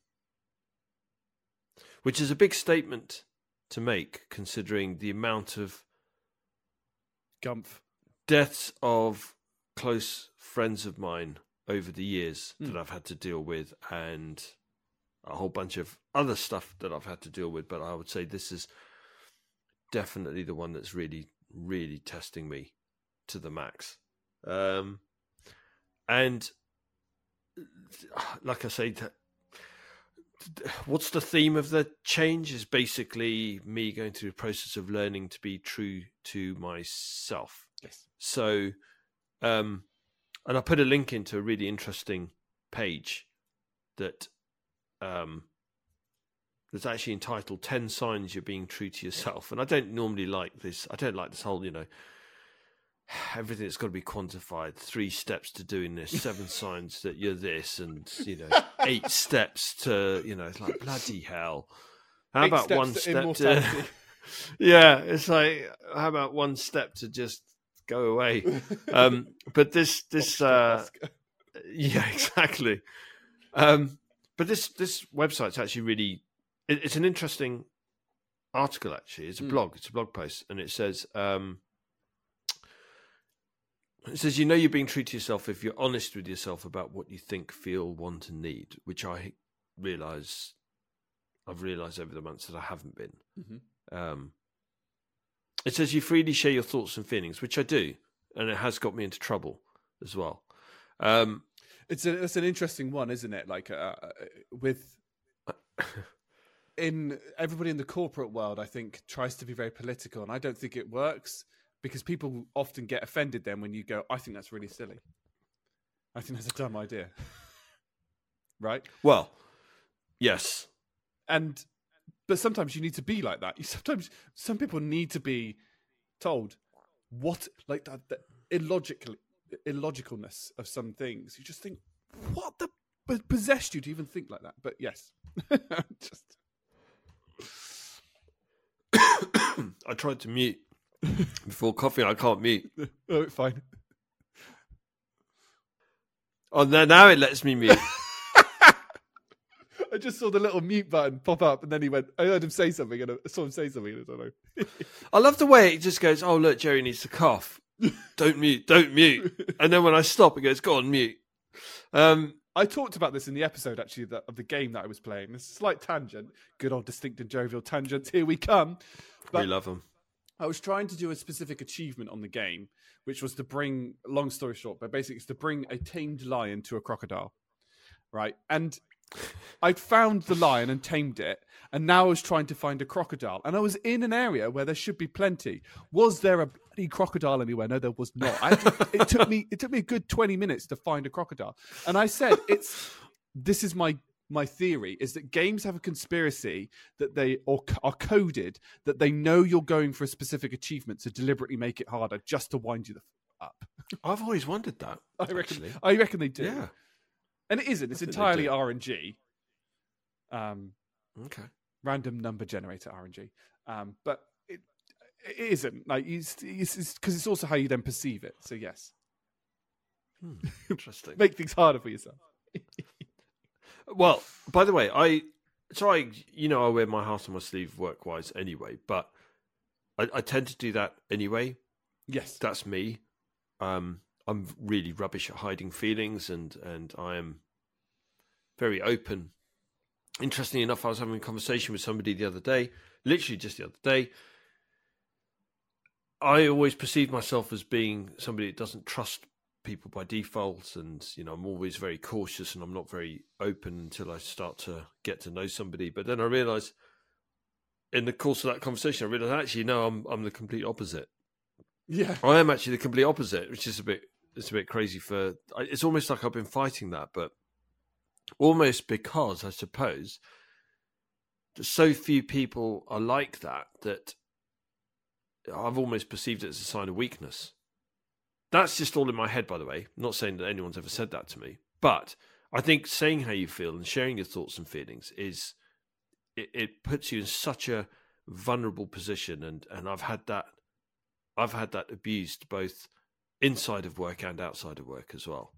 which is a big statement to make considering the amount of Gumph. deaths of close friends of mine over the years mm. that I've had to deal with, and a whole bunch of other stuff that I've had to deal with. But I would say this is definitely the one that's really, really testing me to the max. Um, and like I say, what's the theme of the change is basically me going through the process of learning to be true to myself. Yes. So, um, and I put a link into a really interesting page that, um, that's actually entitled ten Signs You're Being True to Yourself. And I don't normally like this. I don't like this whole, you know, everything that's got to be quantified, three steps to doing this, seven signs that you're this, and, you know, eight steps to, you know, it's like, bloody hell. How eight about one step to... yeah, it's like, how about one step to just go away? Um, but this... this uh, yeah, exactly. Um, but this, this website's actually really... It, it's an interesting article, actually. It's a mm. blog. It's a blog post, and it says... Um, It says, you know you're being true to yourself if you're honest with yourself about what you think, feel, want and need, which I realise, I've realised over the months that I haven't been. Mm-hmm. Um, it says you freely share your thoughts and feelings, which I do, and it has got me into trouble as well. Um, it's, a, it's an interesting one, isn't it? Like uh, with... in everybody in the corporate world, I think, tries to be very political, and I don't think it works. Because people often get offended then when you go, I think that's really silly. I think that's a dumb idea. Right? Well, yes. And, but sometimes you need to be like that. You sometimes, some people need to be told what, like that, that illogical, illogicalness of some things. You just think, what the, possessed you to even think like that? But yes. just... I tried to mute. Before coughing, I can't mute. Oh, fine. Oh, no, now it lets me mute. I just saw the little mute button pop up, and then he went, I heard him say something, and I saw him say something, and I don't know. I love the way it just goes, oh, look, Jerry needs to cough. Don't mute, don't mute. And then when I stop, it goes, go on, mute. Um, I talked about this in the episode, actually, of the, of the game that I was playing. It's a slight tangent. Good old Distinct and Jovial tangents. Here we come. But- we love them. I was trying to do a specific achievement on the game, which was to bring, long story short, but basically it's to bring a tamed lion to a crocodile, right? And I found the lion and tamed it, and now I was trying to find a crocodile. And I was in an area where there should be plenty. Was there a bloody crocodile anywhere? No, there was not. I to, it took me it took me a good twenty minutes to find a crocodile. And I said, "It's this is my... My theory is that games have a conspiracy that they or are coded that they know you're going for a specific achievement to deliberately make it harder just to wind you the f- up." I've always wondered that. I reckon. Actually. I reckon they do. Yeah, and it isn't. It's entirely R N G. Um, okay. Random number generator R N G, um, but it, it isn't like you because it's also how you then perceive it. So yes, hmm, interesting. Make things harder for yourself. Well, by the way, I so I you know I wear my heart on my sleeve work wise anyway, but I, I tend to do that anyway. Yes, that's me. Um, I'm really rubbish at hiding feelings, and and I am very open. Interestingly enough, I was having a conversation with somebody the other day, literally just the other day. I always perceive myself as being somebody that doesn't trust people by default, and you know I'm always very cautious and I'm not very open until I start to get to know somebody. But then I realized in the course of that conversation I realized actually no I'm I'm the complete opposite. Yeah, I am actually the complete opposite, which is a bit it's a bit crazy for it's almost like I've been fighting that, but almost because I suppose so few people are like that that I've almost perceived it as a sign of weakness. That's just all in my head, by the way. I'm not saying that anyone's ever said that to me. But I think saying how you feel and sharing your thoughts and feelings is, it, it puts you in such a vulnerable position. And, and I've had that, I've had that abused both inside of work and outside of work as well.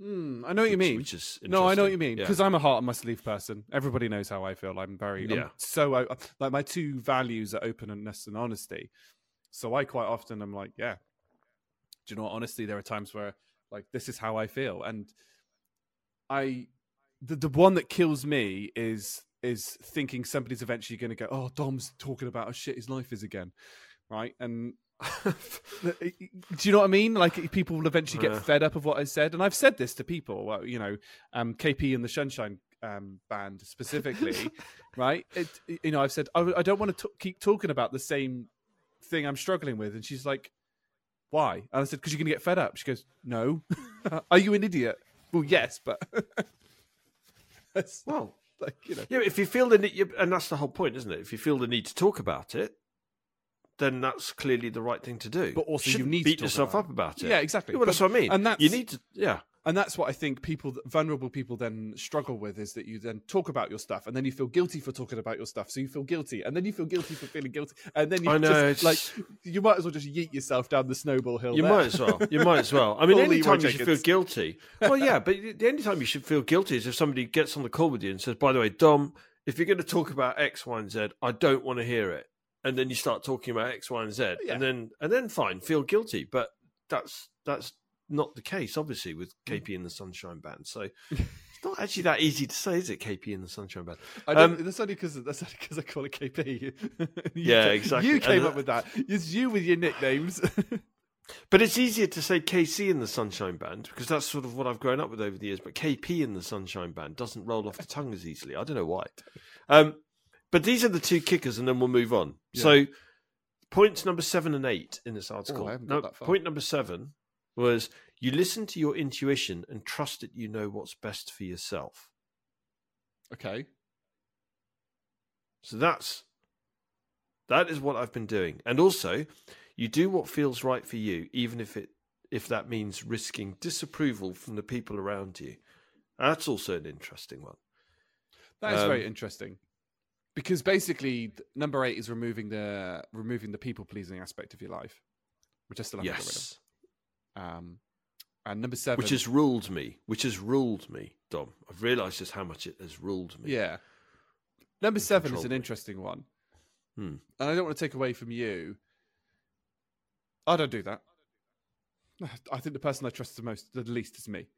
Mm, I know what which, you mean. Which is no, I know what you mean because yeah. I'm a heart on my sleeve person. Everybody knows how I feel. I'm very yeah. I'm so I, like my two values are openness and honesty. So I quite often I'm like, yeah, do you know what? Honestly, there are times where like this is how I feel, and I the the one that kills me is is thinking somebody's eventually going to go, oh, Dom's talking about how shit his life is again, right? And do you know what I mean? Like people will eventually get yeah. fed up of what I said, and I've said this to people. You know, um, K P and the Sunshine um, Band specifically, right? It, you know, I've said I, I don't want to t- keep talking about the same thing I'm struggling with, and she's like, "Why?" And I said, "Because you're going to get fed up." She goes, "No, are you an idiot?" Well, yes, but that's, well, like you know, yeah. If you feel the need, and that's the whole point, isn't it? If you feel the need to talk about it, then that's clearly the right thing to do. But also, you, you need beat to beat yourself about up about it. Yeah, exactly. Well, that's what I mean. And that's, you need to, yeah. And that's what I think people, vulnerable people, then struggle with is that you then talk about your stuff, and then you feel guilty for talking about your stuff. So you feel guilty, and then you feel guilty for feeling guilty, and then you I know, just like you might as well just yeet yourself down the snowball hill. You there. might as well. You might as well. I mean, any time you should feel guilty. Well, yeah, but the only time you should feel guilty is if somebody gets on the call with you and says, "By the way, Dom, if you're going to talk about X, Y, and Z, I don't want to hear it." And then you start talking about X, Y, and Z, yeah. and then and then fine, feel guilty. But that's that's not the case, obviously, with K P and the Sunshine Band. So it's not actually that easy to say, is it? K P and the Sunshine Band. I don't, um, that's only because that's only because I call it K P. Yeah, came, exactly. You came and, up with that. It's you with your nicknames. But it's easier to say K C and the Sunshine Band because that's sort of what I've grown up with over the years. But K P and the Sunshine Band doesn't roll off the tongue as easily. I don't know why. Um, But these are the two kickers, and then we'll move on. Yeah. So, points number seven and eight in this article. Oh, no, point number seven was you listen to your intuition and trust that you know what's best for yourself. Okay. So that's that is what I've been doing, and also you do what feels right for you, even if it if that means risking disapproval from the people around you. That's also an interesting one. That is um, very interesting. Because basically, number eight is removing the removing the people pleasing aspect of your life, which I still haven't yes. got rid of. Um, and number seven, which has ruled me, which has ruled me, Dom. I've realised just how much it has ruled me. Yeah. Number it's seven is an interesting me. one, hmm. and I don't want to take away from you. I don't do that. I think the person I trust the most, the least, is me,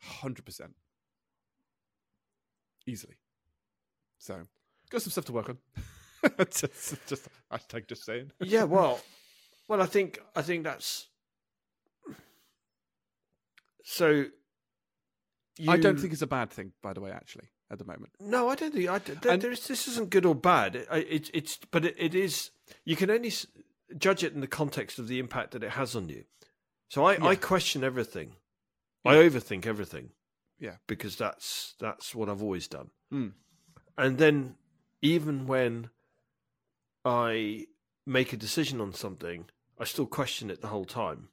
hundred percent, easily. So. Got some stuff to work on. just, just, hashtag just saying. Yeah, well, well, I think, I think that's so. You... I don't think it's a bad thing, by the way. Actually, at the moment, no, I don't think. I don't, there, and... there is, this isn't good or bad. It, it, it's, but it, it is. You can only judge it in the context of the impact that it has on you. So I, yeah. I question everything. Yeah. I overthink everything. Yeah, because that's that's what I've always done. Mm. And then. Even when I make a decision on something, I still question it the whole time.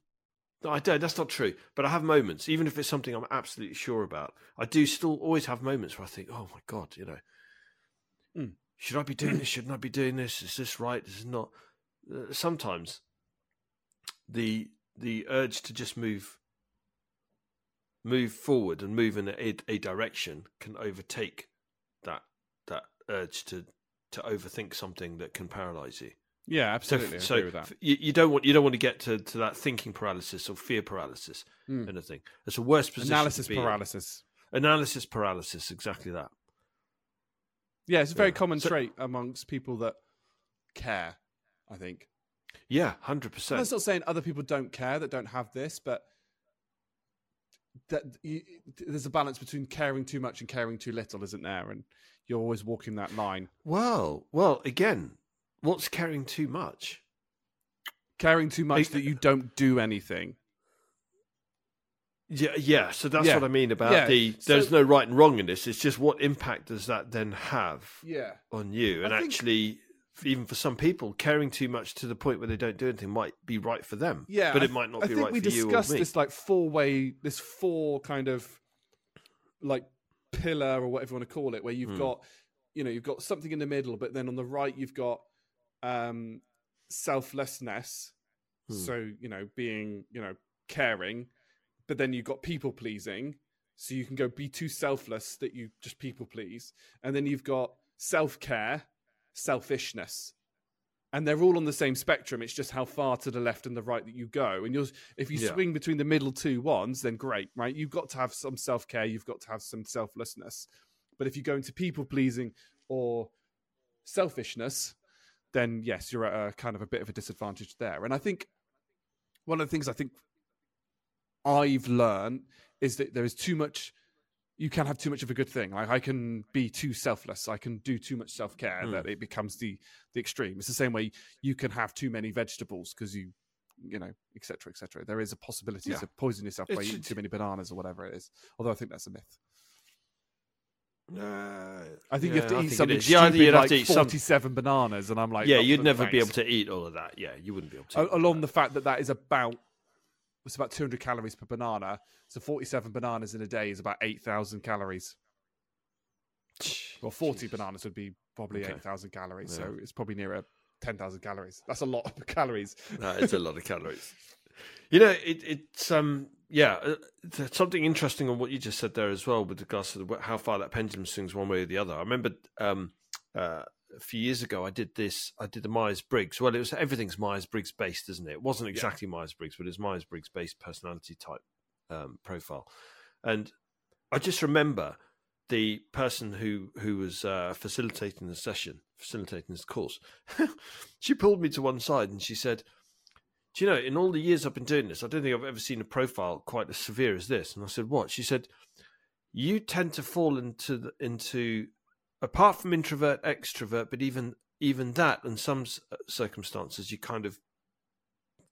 No, I don't. That's not true. But I have moments, even if it's something I'm absolutely sure about. I do still always have moments where I think, "Oh my god, you know, mm. should I be doing this? Shouldn't I be doing this? Is this right? Is this not?" Uh, sometimes the the urge to just move move forward and move in a, a direction can overtake that that. urge to to overthink something that can paralyze you. Yeah, absolutely. So, I agree so with that. You, you don't want you don't want to get to, to that thinking paralysis or fear paralysis mm. kind of thing. It's a worse position. Analysis to be paralysis. In. Analysis paralysis, exactly that. Yeah, it's a very yeah. common so, trait amongst people that care, I think. Yeah, one hundred percent. And that's not saying other people don't care that don't have this, but that you, there's a balance between caring too much and caring too little, isn't there? And you're always walking that line. Well, well, again, what's caring too much? Caring too much it, that you don't do anything. Yeah, yeah. So that's yeah. what I mean about yeah. the. There's so, no right and wrong in this. It's just what impact does that then have? Yeah. on you? And think, actually, even for some people, caring too much to the point where they don't do anything might be right for them. Yeah, but it might not I be right for you or me. I think we discussed this like four way, this four kind of like pillar or whatever you want to call it, where you've mm. got, you know, you've got something in the middle, but then on the right you've got um, selflessness. Mm. So you know, being you know caring, but then you've got people pleasing. So you can go be too selfless that you just people please, and then you've got self-care, selfishness, and they're all on the same spectrum. It's just how far to the left and the right that you go. And you're, if you yeah. swing between the middle two ones, then great, right? You've got to have some self-care. You've got to have some selflessness. But if you go into people pleasing or selfishness, then yes, you're at a kind of a bit of a disadvantage there. And I think one of the things I think I've learned is that there is too much, you can have too much of a good thing. Like I can be too selfless. I can do too much self-care mm. that it becomes the the extreme. It's the same way you can have too many vegetables because you, you know, et cetera, et cetera. There is a possibility yeah. to poison yourself by eating too many bananas or whatever it is. Although I think that's a myth. Uh, I think yeah, you have to I eat something stupid yeah, like eat forty-seven some... bananas. And I'm like... Yeah, you'd never be able to eat all of that. Yeah, you wouldn't be able to. Along the fact that that is about... It's about two hundred calories per banana. So forty-seven bananas in a day is about eight thousand calories. Well, forty Jeez. Bananas would be probably okay. eight thousand calories. Yeah. So it's probably nearer ten thousand calories. That's a lot of calories. No, it's a lot of calories. You know, it, it's, um, yeah, uh, there's something interesting on what you just said there as well with regards to the, how far that pendulum swings one way or the other. I remember um, uh, a few years ago, I did this, I did the Myers-Briggs. Well, it was everything's Myers-Briggs based, isn't it? It wasn't exactly yeah. Myers-Briggs, but it's Myers-Briggs based personality type um, profile. And I just remember the person who, who was uh, facilitating the session, facilitating this course, she pulled me to one side and she said, do you know, in all the years I've been doing this, I don't think I've ever seen a profile quite as severe as this. And I said, what? She said, you tend to fall into the, into... apart from introvert, extrovert, but even even that, in some circumstances, you kind of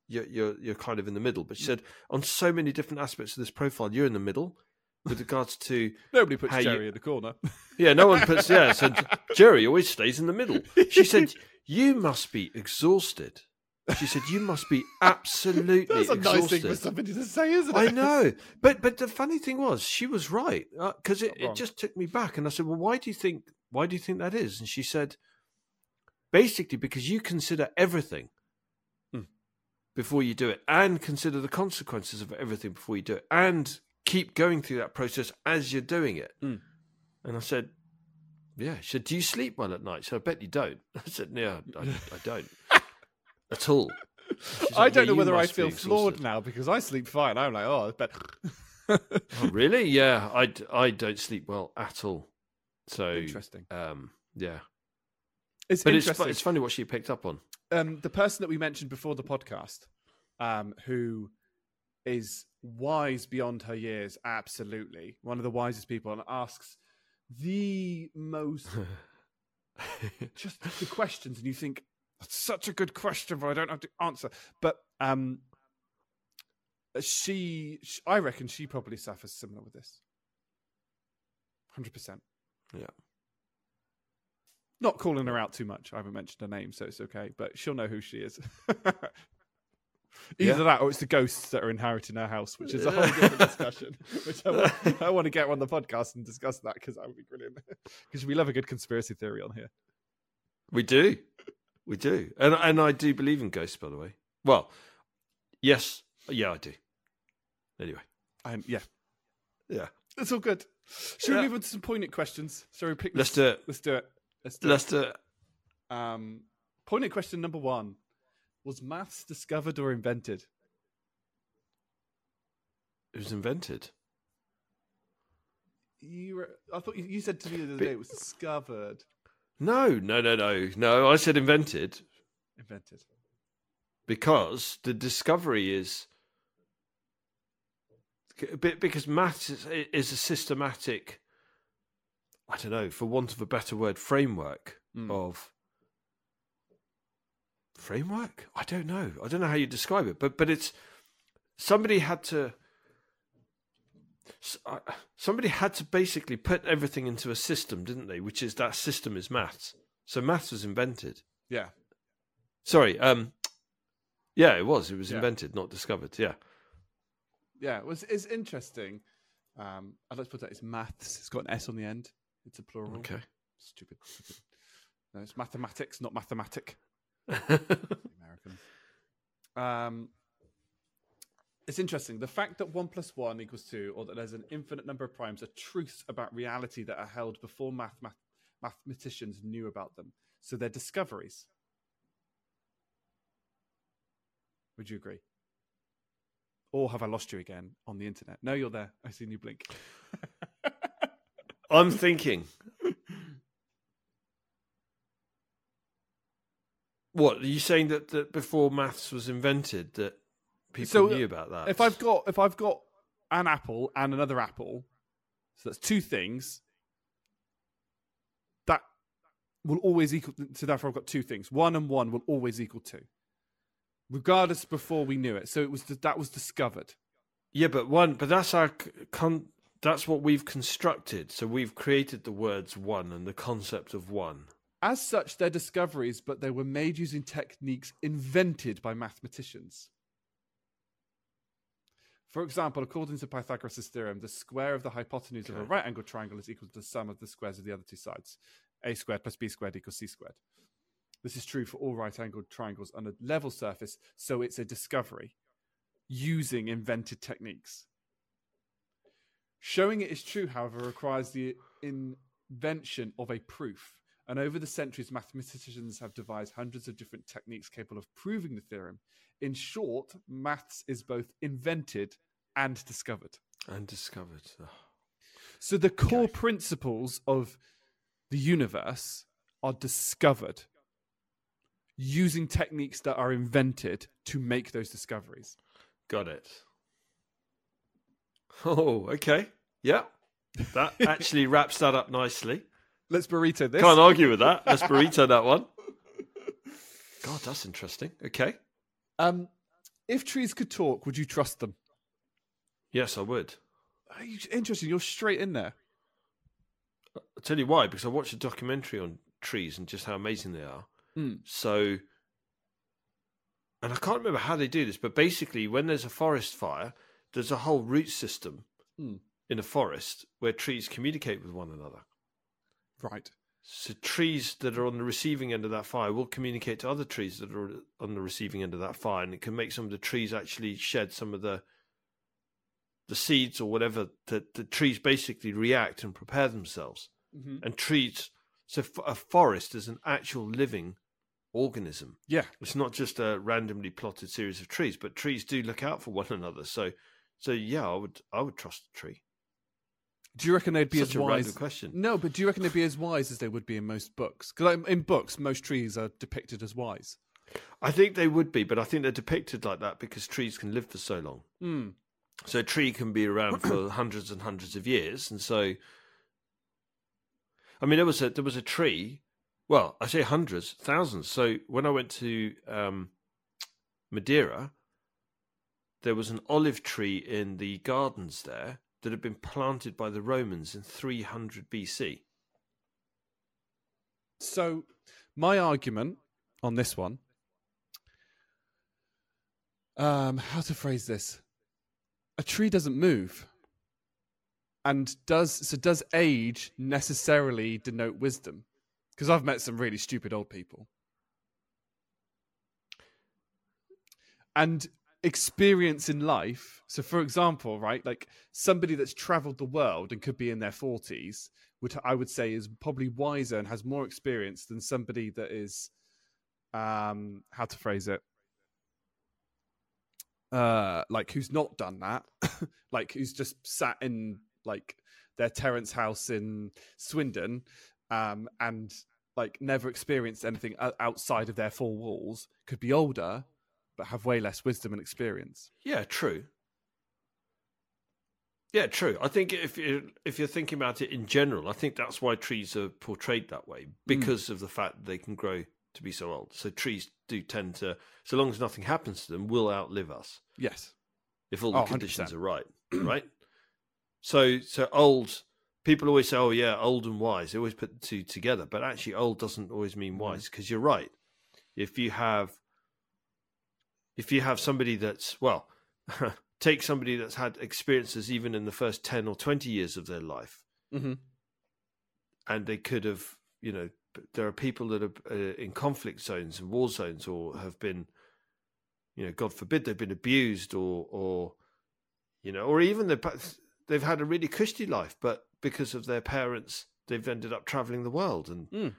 you're, you're you're kind of in the middle. But she said, on so many different aspects of this profile, you're in the middle with regards to nobody puts Jerry you, in the corner. Yeah, no one puts. Yeah, so Jerry always stays in the middle. She said, "You must be exhausted." She said, "You must be absolutely That's exhausted." That's a nice thing for somebody to say, isn't it? I know, but but the funny thing was, she was right because uh, it, it just took me back, and I said, "Well, why do you think? Why do you think that is?" And she said, "Basically, because you consider everything hmm. before you do it, and consider the consequences of everything before you do it, and keep going through that process as you're doing it." Hmm. And I said, "Yeah." She said, "Do you sleep well at night?" So I bet you don't. I said, "No, I, I don't." At all. Like, I don't know whether I feel flawed now because I sleep fine. I'm like, oh, but oh, really? Yeah, I, I don't sleep well at all. So interesting. Um, yeah, it's but interesting. It's, it's funny what she picked up on. Um, the person that we mentioned before the podcast, um, who is wise beyond her years, absolutely one of the wisest people, and asks the most just the questions, and you think. That's such a good question, but I don't have to answer. But um, she, she, I reckon she probably suffers similar with this. one hundred percent. Yeah. Not calling her out too much. I haven't mentioned her name, so it's okay. But she'll know who she is. Either yeah. that or it's the ghosts that are inheriting her house, which is a whole different discussion. Which I want, I want to get on the podcast and discuss that because that would be brilliant. Because we love a good conspiracy theory on here. We do. We do, and and I do believe in ghosts, by the way. Well, yes, yeah, I do. Anyway, um, yeah, yeah, it's all good. Should yeah. we move on to some poignant questions? Shall we pick? Let's this? do it. Let's do it. Let's do Let's it. Let's do it. Um, poignant question number one: was maths discovered or invented? It was invented. You, were, I thought you, you said to me the other day it was discovered. No, no, no, no, no. I said invented. Invented. Because the discovery is... Because maths is, is a systematic, I don't know, for want of a better word, framework mm. of... Framework? I don't know. I don't know how you describe it. But but it's... Somebody had to... Somebody had to basically put everything into a system, didn't they? Which is that system is maths. So maths was invented. Yeah. Sorry. Um, yeah, it was. It was yeah. invented, not discovered. Yeah. Yeah, it was, it's interesting. Um, I'd like to put that it's maths. It's got an S on the end. It's a plural. Okay. Stupid. stupid. No, it's mathematics, not mathematic. American. Um, it's interesting. The fact that one plus one equals two, or that there's an infinite number of primes, are truths about reality that are held before math- math- mathematicians knew about them. So they're discoveries. Would you agree? Or have I lost you again on the internet? No, you're there. I've seen you blink. I'm thinking. What, are you saying that, that before maths was invented, that people so knew about that? If I've got if I've got an apple and another apple, so that's two things, that will always equal, so therefore I've got two things. One and one will always equal two. Regardless, before we knew it, so it was that was discovered. Yeah, but one, but that's our con, that's what we've constructed. So we've created the words "one" and the concept of one. As such, they're discoveries, but they were made using techniques invented by mathematicians. For example, according to Pythagoras' theorem, the square of the hypotenuse okay. of a right-angle triangle is equal to the sum of the squares of the other two sides: a squared plus b squared equals c squared. This is true for all right-angled triangles on a level surface, so it's a discovery using invented techniques. Showing it is true, however, requires the invention of a proof. And over the centuries, mathematicians have devised hundreds of different techniques capable of proving the theorem. In short, maths is both invented and discovered. And discovered. Oh. So the core okay. principles of the universe are discovered using techniques that are invented to make those discoveries. Got it. Oh, okay. Yeah. That actually wraps that up nicely. Let's burrito this. Can't argue with that. Let's burrito that one. God, that's interesting. Okay. Um, if trees could talk, would you trust them? Yes, I would. Interesting. You're straight in there. I'll tell you why, because I watched a documentary on trees and just how amazing they are. Mm. So, and I can't remember how they do this, but basically when there's a forest fire, there's a whole root system mm. in a forest where trees communicate with one another. Right. So trees that are on the receiving end of that fire will communicate to other trees that are on the receiving end of that fire, and it can make some of the trees actually shed some of the the seeds or whatever. That the trees basically react and prepare themselves. Mm-hmm. And trees, so a forest is an actual living organism. Yeah. It's not just a randomly plotted series of trees, but trees do look out for one another. So, so yeah, I would I would trust a tree. Do you reckon they'd be Such as a wise? Question. No, but do you reckon they'd be as wise as they would be in most books? Because in books, most trees are depicted as wise. I think they would be, but I think they're depicted like that because trees can live for so long. Mm. So a tree can be around for hundreds and hundreds of years, and so I mean there was a there was a tree. Well, I say hundreds, thousands. So when I went to um, Madeira, there was an olive tree in the gardens there that had been planted by the Romans in three hundred B C. So my argument on this one, um, how to phrase this? A tree doesn't move. And does so does age necessarily denote wisdom? Because I've met some really stupid old people. And experience in life. So for example, right, like somebody that's traveled the world and could be in their forties, which I would say is probably wiser and has more experience than somebody that is, um, how to phrase it? Uh, like who's not done that, like who's just sat in like their Terrace house in Swindon, um, and like never experienced anything outside of their four walls, could be older, but have way less wisdom and experience. Yeah, true. Yeah, true. I think if you're, if you're thinking about it in general, I think that's why trees are portrayed that way, because mm. of the fact that they can grow to be so old. So trees do tend to, so long as nothing happens to them, will outlive us. Yes. If all the oh, conditions are right, right? So, so old, people always say, oh yeah, old and wise. They always put the two together, but actually old doesn't always mean wise, because mm. you're right. if you have if you have somebody that's, well, take somebody that's had experiences even in the first ten or twenty years of their life, mm-hmm. and they could have, you know, there are people that are uh, in conflict zones and war zones, or have been, you know, God forbid, they've been abused, or, or, you know, or even they've, they've had a really cushy life, but because of their parents, they've ended up traveling the world and mm.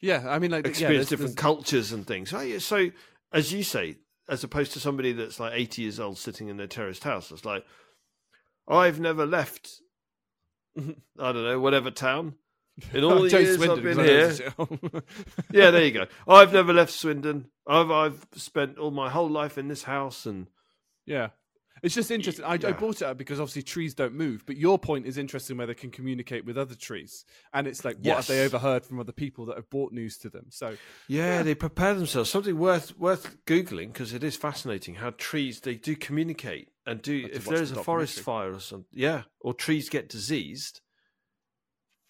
yeah, I mean, like experience yeah, there's, different there's... cultures and things. So, as you say, as opposed to somebody that's like eighty years old sitting in their terraced house, it's like, I've never left, I don't know, whatever town. In all the years Swindon, I've been here, yeah, there you go. I've never left Swindon. I've I've spent all my whole life in this house, and yeah, it's just interesting. I, yeah. I brought it up because obviously trees don't move, but your point is interesting where they can communicate with other trees, and it's like, what yes. have they overheard from other people that have brought news to them? So yeah, yeah. they prepare themselves. Something worth worth googling, because it is fascinating how trees, they do communicate and do. If there's a forest fire or something, yeah, or trees get diseased.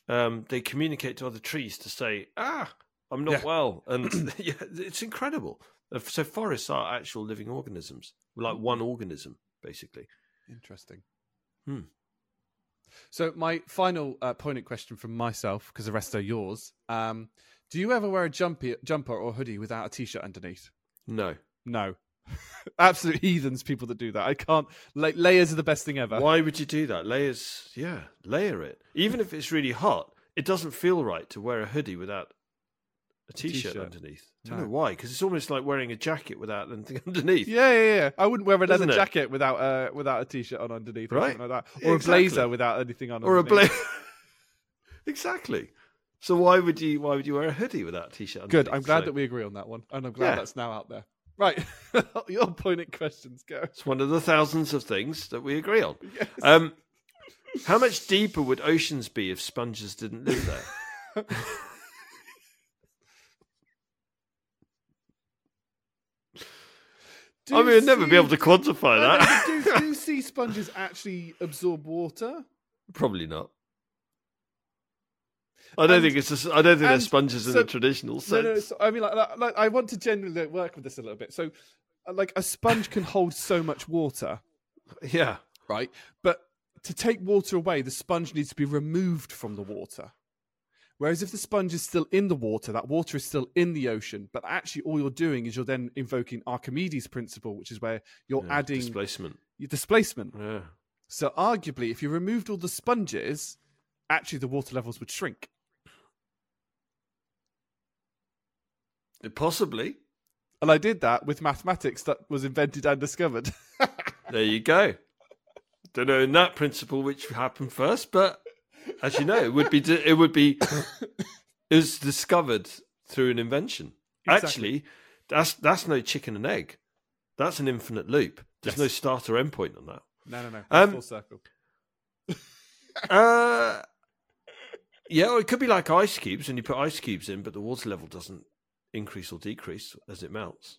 Um, they communicate to other trees to say, ah, I'm not yeah. well. And yeah, it's incredible. So forests are actual living organisms, like one organism, basically. Interesting. Hmm. So my final uh, pointed question from myself, because the rest are yours. Um, do you ever wear a jumpy, jumper or hoodie without a T-shirt underneath? No. No. Absolute heathens, people that do that. I can't. Like, layers are the best thing ever. Why would you do that? Layers, yeah, layer it. Even if it's really hot, it doesn't feel right to wear a hoodie without a t-shirt, a t-shirt. underneath. No. I don't know why, because it's almost like wearing a jacket without anything underneath. Yeah, yeah, yeah. I wouldn't wear a leather jacket without uh, without a t-shirt on underneath, or right? something like that, or exactly. a blazer without anything on, or underneath. a blazer. Exactly. So why would you? Why would you wear a hoodie without a t-shirt underneath? Good. I'm glad so... that we agree on that one, and I'm glad yeah. that's now out there. Right, your pointed questions go. It's one of the thousands of things that we agree on. Yes. Um, how much deeper would oceans be if sponges didn't live there? I mean, we'd never be able to quantify that. Do, do sea sponges actually absorb water? Probably not. I don't and, think it's. A, I don't think there's sponges so, in the traditional sense. No, no. So, I mean, like, like, I want to generally work with this a little bit. So, like, a sponge can hold so much water. Yeah. Right. But to take water away, the sponge needs to be removed from the water. Whereas if the sponge is still in the water, that water is still in the ocean. But actually, all you're doing is you're then invoking Archimedes' principle, which is where you're yeah, adding displacement. Your displacement. Yeah. So arguably, if you removed all the sponges, actually the water levels would shrink. Possibly. And I did that with mathematics that was invented and discovered. There you go. Don't know in that principle which happened first, but as you know, it would be it would be it was discovered through an invention. Exactly. Actually, that's that's no chicken and egg. That's an infinite loop. There's yes. no start or end point on that. No, no, no. Um, full circle. uh, yeah, or it could be like ice cubes, and you put ice cubes in, but the water level doesn't increase or decrease as it melts.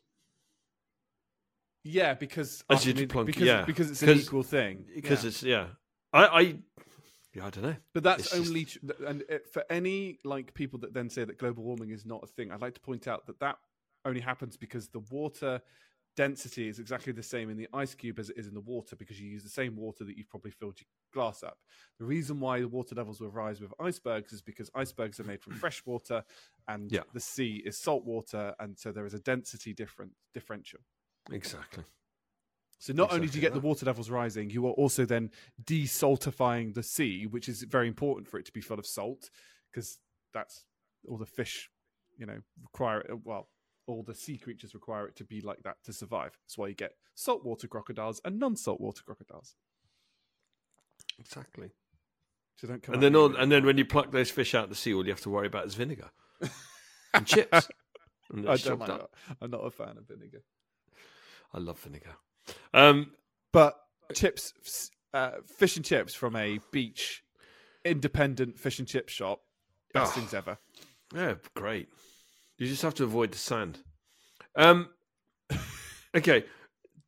Yeah, because as you plunk, because, yeah. because it's an equal thing. Because yeah. it's yeah, I, I yeah, I don't know. But that's it's only just... and it, for any like people that then say that global warming is not a thing, I'd like to point out that that only happens because the water density is exactly the same in the ice cube as it is in the water, because you use the same water that you've probably filled your glass up. The reason why the water levels will rise with icebergs is because icebergs are made from fresh water, and yeah. the sea is salt water, and so there is a density different differential. Exactly. So not exactly only do you get that. the water levels rising, you are also then desaltifying the sea, which is very important for it to be full of salt, because that's all the fish, you know, require it. Well, all the sea creatures require it to be like that to survive. That's why you get saltwater crocodiles and non-saltwater crocodiles. Exactly. So don't come. And then, all, and then when you pluck those fish out of the sea, all you have to worry about is vinegar and chips. And I don't like that. I'm not a fan of vinegar. I love vinegar, um, but chips, uh, fish and chips from a beach, independent fish and chip shop, best oh, things ever. Yeah, great. You just have to avoid the sand. Um, okay.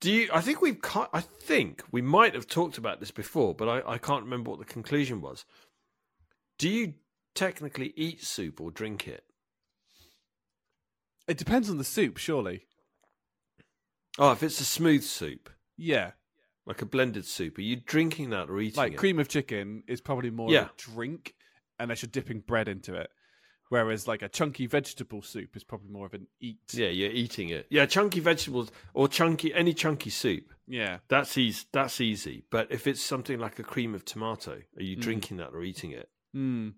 Do you, I think we've, I think we might have talked about this before, but I, I can't remember what the conclusion was. Do you technically eat soup or drink it? It depends on the soup, surely. Oh, if it's a smooth soup. Yeah. Like a blended soup. Are you drinking that or eating like, it? Like cream of chicken is probably more yeah. of a drink unless you're dipping bread into it. Whereas like a chunky vegetable soup is probably more of an eat. Yeah, you're eating it. Yeah, chunky vegetables or chunky any chunky soup. Yeah. That's easy. That's easy. But if it's something like a cream of tomato, are you mm. drinking that or eating it? Mm.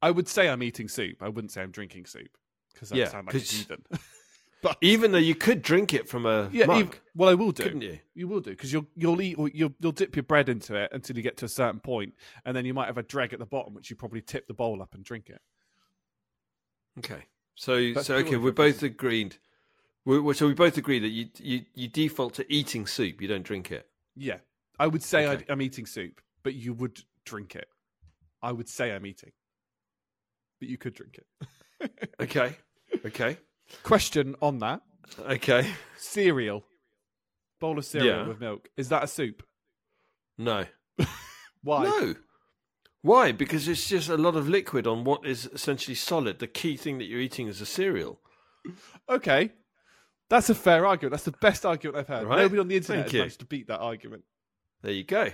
I would say I'm eating soup. I wouldn't say I'm drinking soup because that yeah, sounds like a heathen. But even though you could drink it from a yeah, mug, even, well, I will do. Couldn't you? You will do because you'll you'll eat or you'll you'll dip your bread into it until you get to a certain point, and then you might have a drag at the bottom, which you probably tip the bowl up and drink it. Okay, so that's so okay, we're both agreed. We're, we're, so we both agree that you you you default to eating soup. You don't drink it. Yeah, I would say okay. I, I'm eating soup, but you would drink it. I would say I'm eating, but you could drink it. okay, okay. Question on that. Okay. Cereal. Bowl of cereal yeah. with milk. Is that a soup? No. Why? No. Why? Because it's just a lot of liquid on what is essentially solid. The key thing that you're eating is a cereal. Okay. That's a fair argument. That's the best argument I've heard. Right? Nobody on the internet has managed to beat that argument. There you go.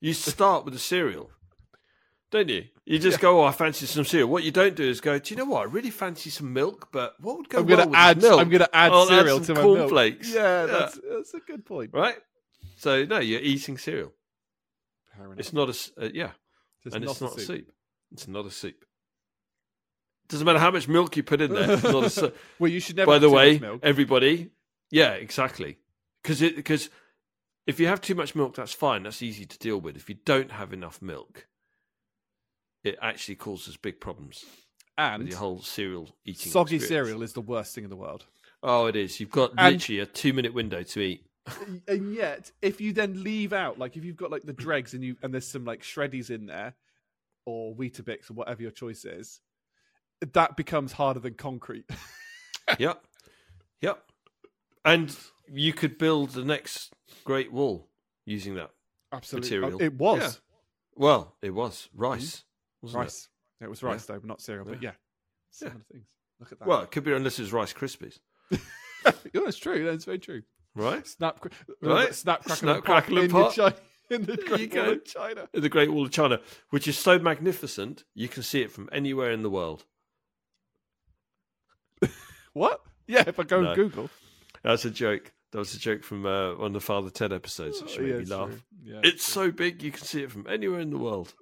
You start with a cereal. Don't you? You just yeah. go, oh, I fancy some cereal. What you don't do is go, do you know what? I really fancy some milk, but what would go I'm well gonna with add, milk? I'm going to add I'll cereal add some to my milk. Flakes. Yeah, yeah. That's, that's a good point. Right? So, no, you're eating cereal. It's not a, uh, yeah. It's and not it's not a soup. soup. It's not a soup. Doesn't matter how much milk you put in there. It's not a soup. Well, you should never By the way, milk. everybody, yeah, exactly. Because if you have too much milk, that's fine. That's easy to deal with. If you don't have enough milk, it actually causes big problems. And the whole cereal eating soggy experience. Cereal is the worst thing in the world. Oh, it is. You've got and, literally a two-minute window to eat. And yet, if you then leave out, like if you've got like the dregs and you and there's some like shreddies in there, or Weetabix or whatever your choice is, that becomes harder than concrete. Yep, yep. And you could build the next Great Wall using that Absolutely. material. It was. Yeah. Well, it was rice. Mm-hmm. Wasn't rice. It? it was rice, yeah. though, not cereal. But yeah, yeah. yeah. things. Look at that. Well, it could be unless it's Rice Krispies. Oh, that's true. That's very true. Right? Snap, cr- right? Snap crackle, Snap, and pop crackle and pop. In, China, in the Great Wall of China. In the Great Wall of China, which is so magnificent, you can see it from anywhere in the world. What? Yeah, if I go no. and Google. That's a joke. That was a joke from uh, one of the Father Ted episodes, which oh, made yeah, me laugh. Yeah, it's it's so big, you can see it from anywhere in the world.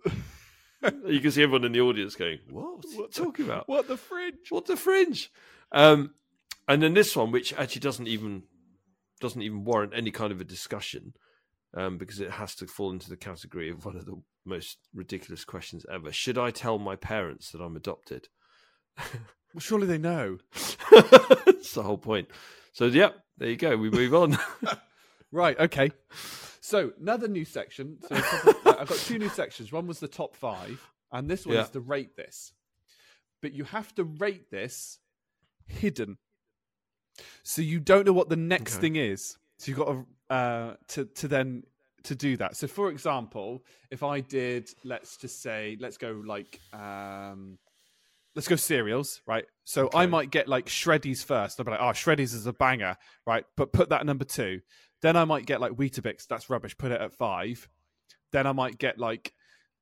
You can see everyone in the audience going, what? What's he talking about? What the fringe? What the fringe? Um, and then this one, which actually doesn't even doesn't even warrant any kind of a discussion, um, because it has to fall into the category of one of the most ridiculous questions ever. Should I tell my parents that I'm adopted? Well, surely they know. That's the whole point. So, yep, there you go. We move on. Right, okay. So, another new section. So I've got two new sections. One was the top five, and this one yeah. is the rate this. But you have to rate this hidden. So you don't know what the next okay. thing is. So you've got to, uh, to to then to do that. So, for example, if I did, let's just say, let's go like, um, let's go cereals, right? So okay. I might get like Shreddies first. I'll be like, oh, Shreddies is a banger, right? But put that at number two. Then I might get like Weetabix, that's rubbish, put it at five. Then I might get like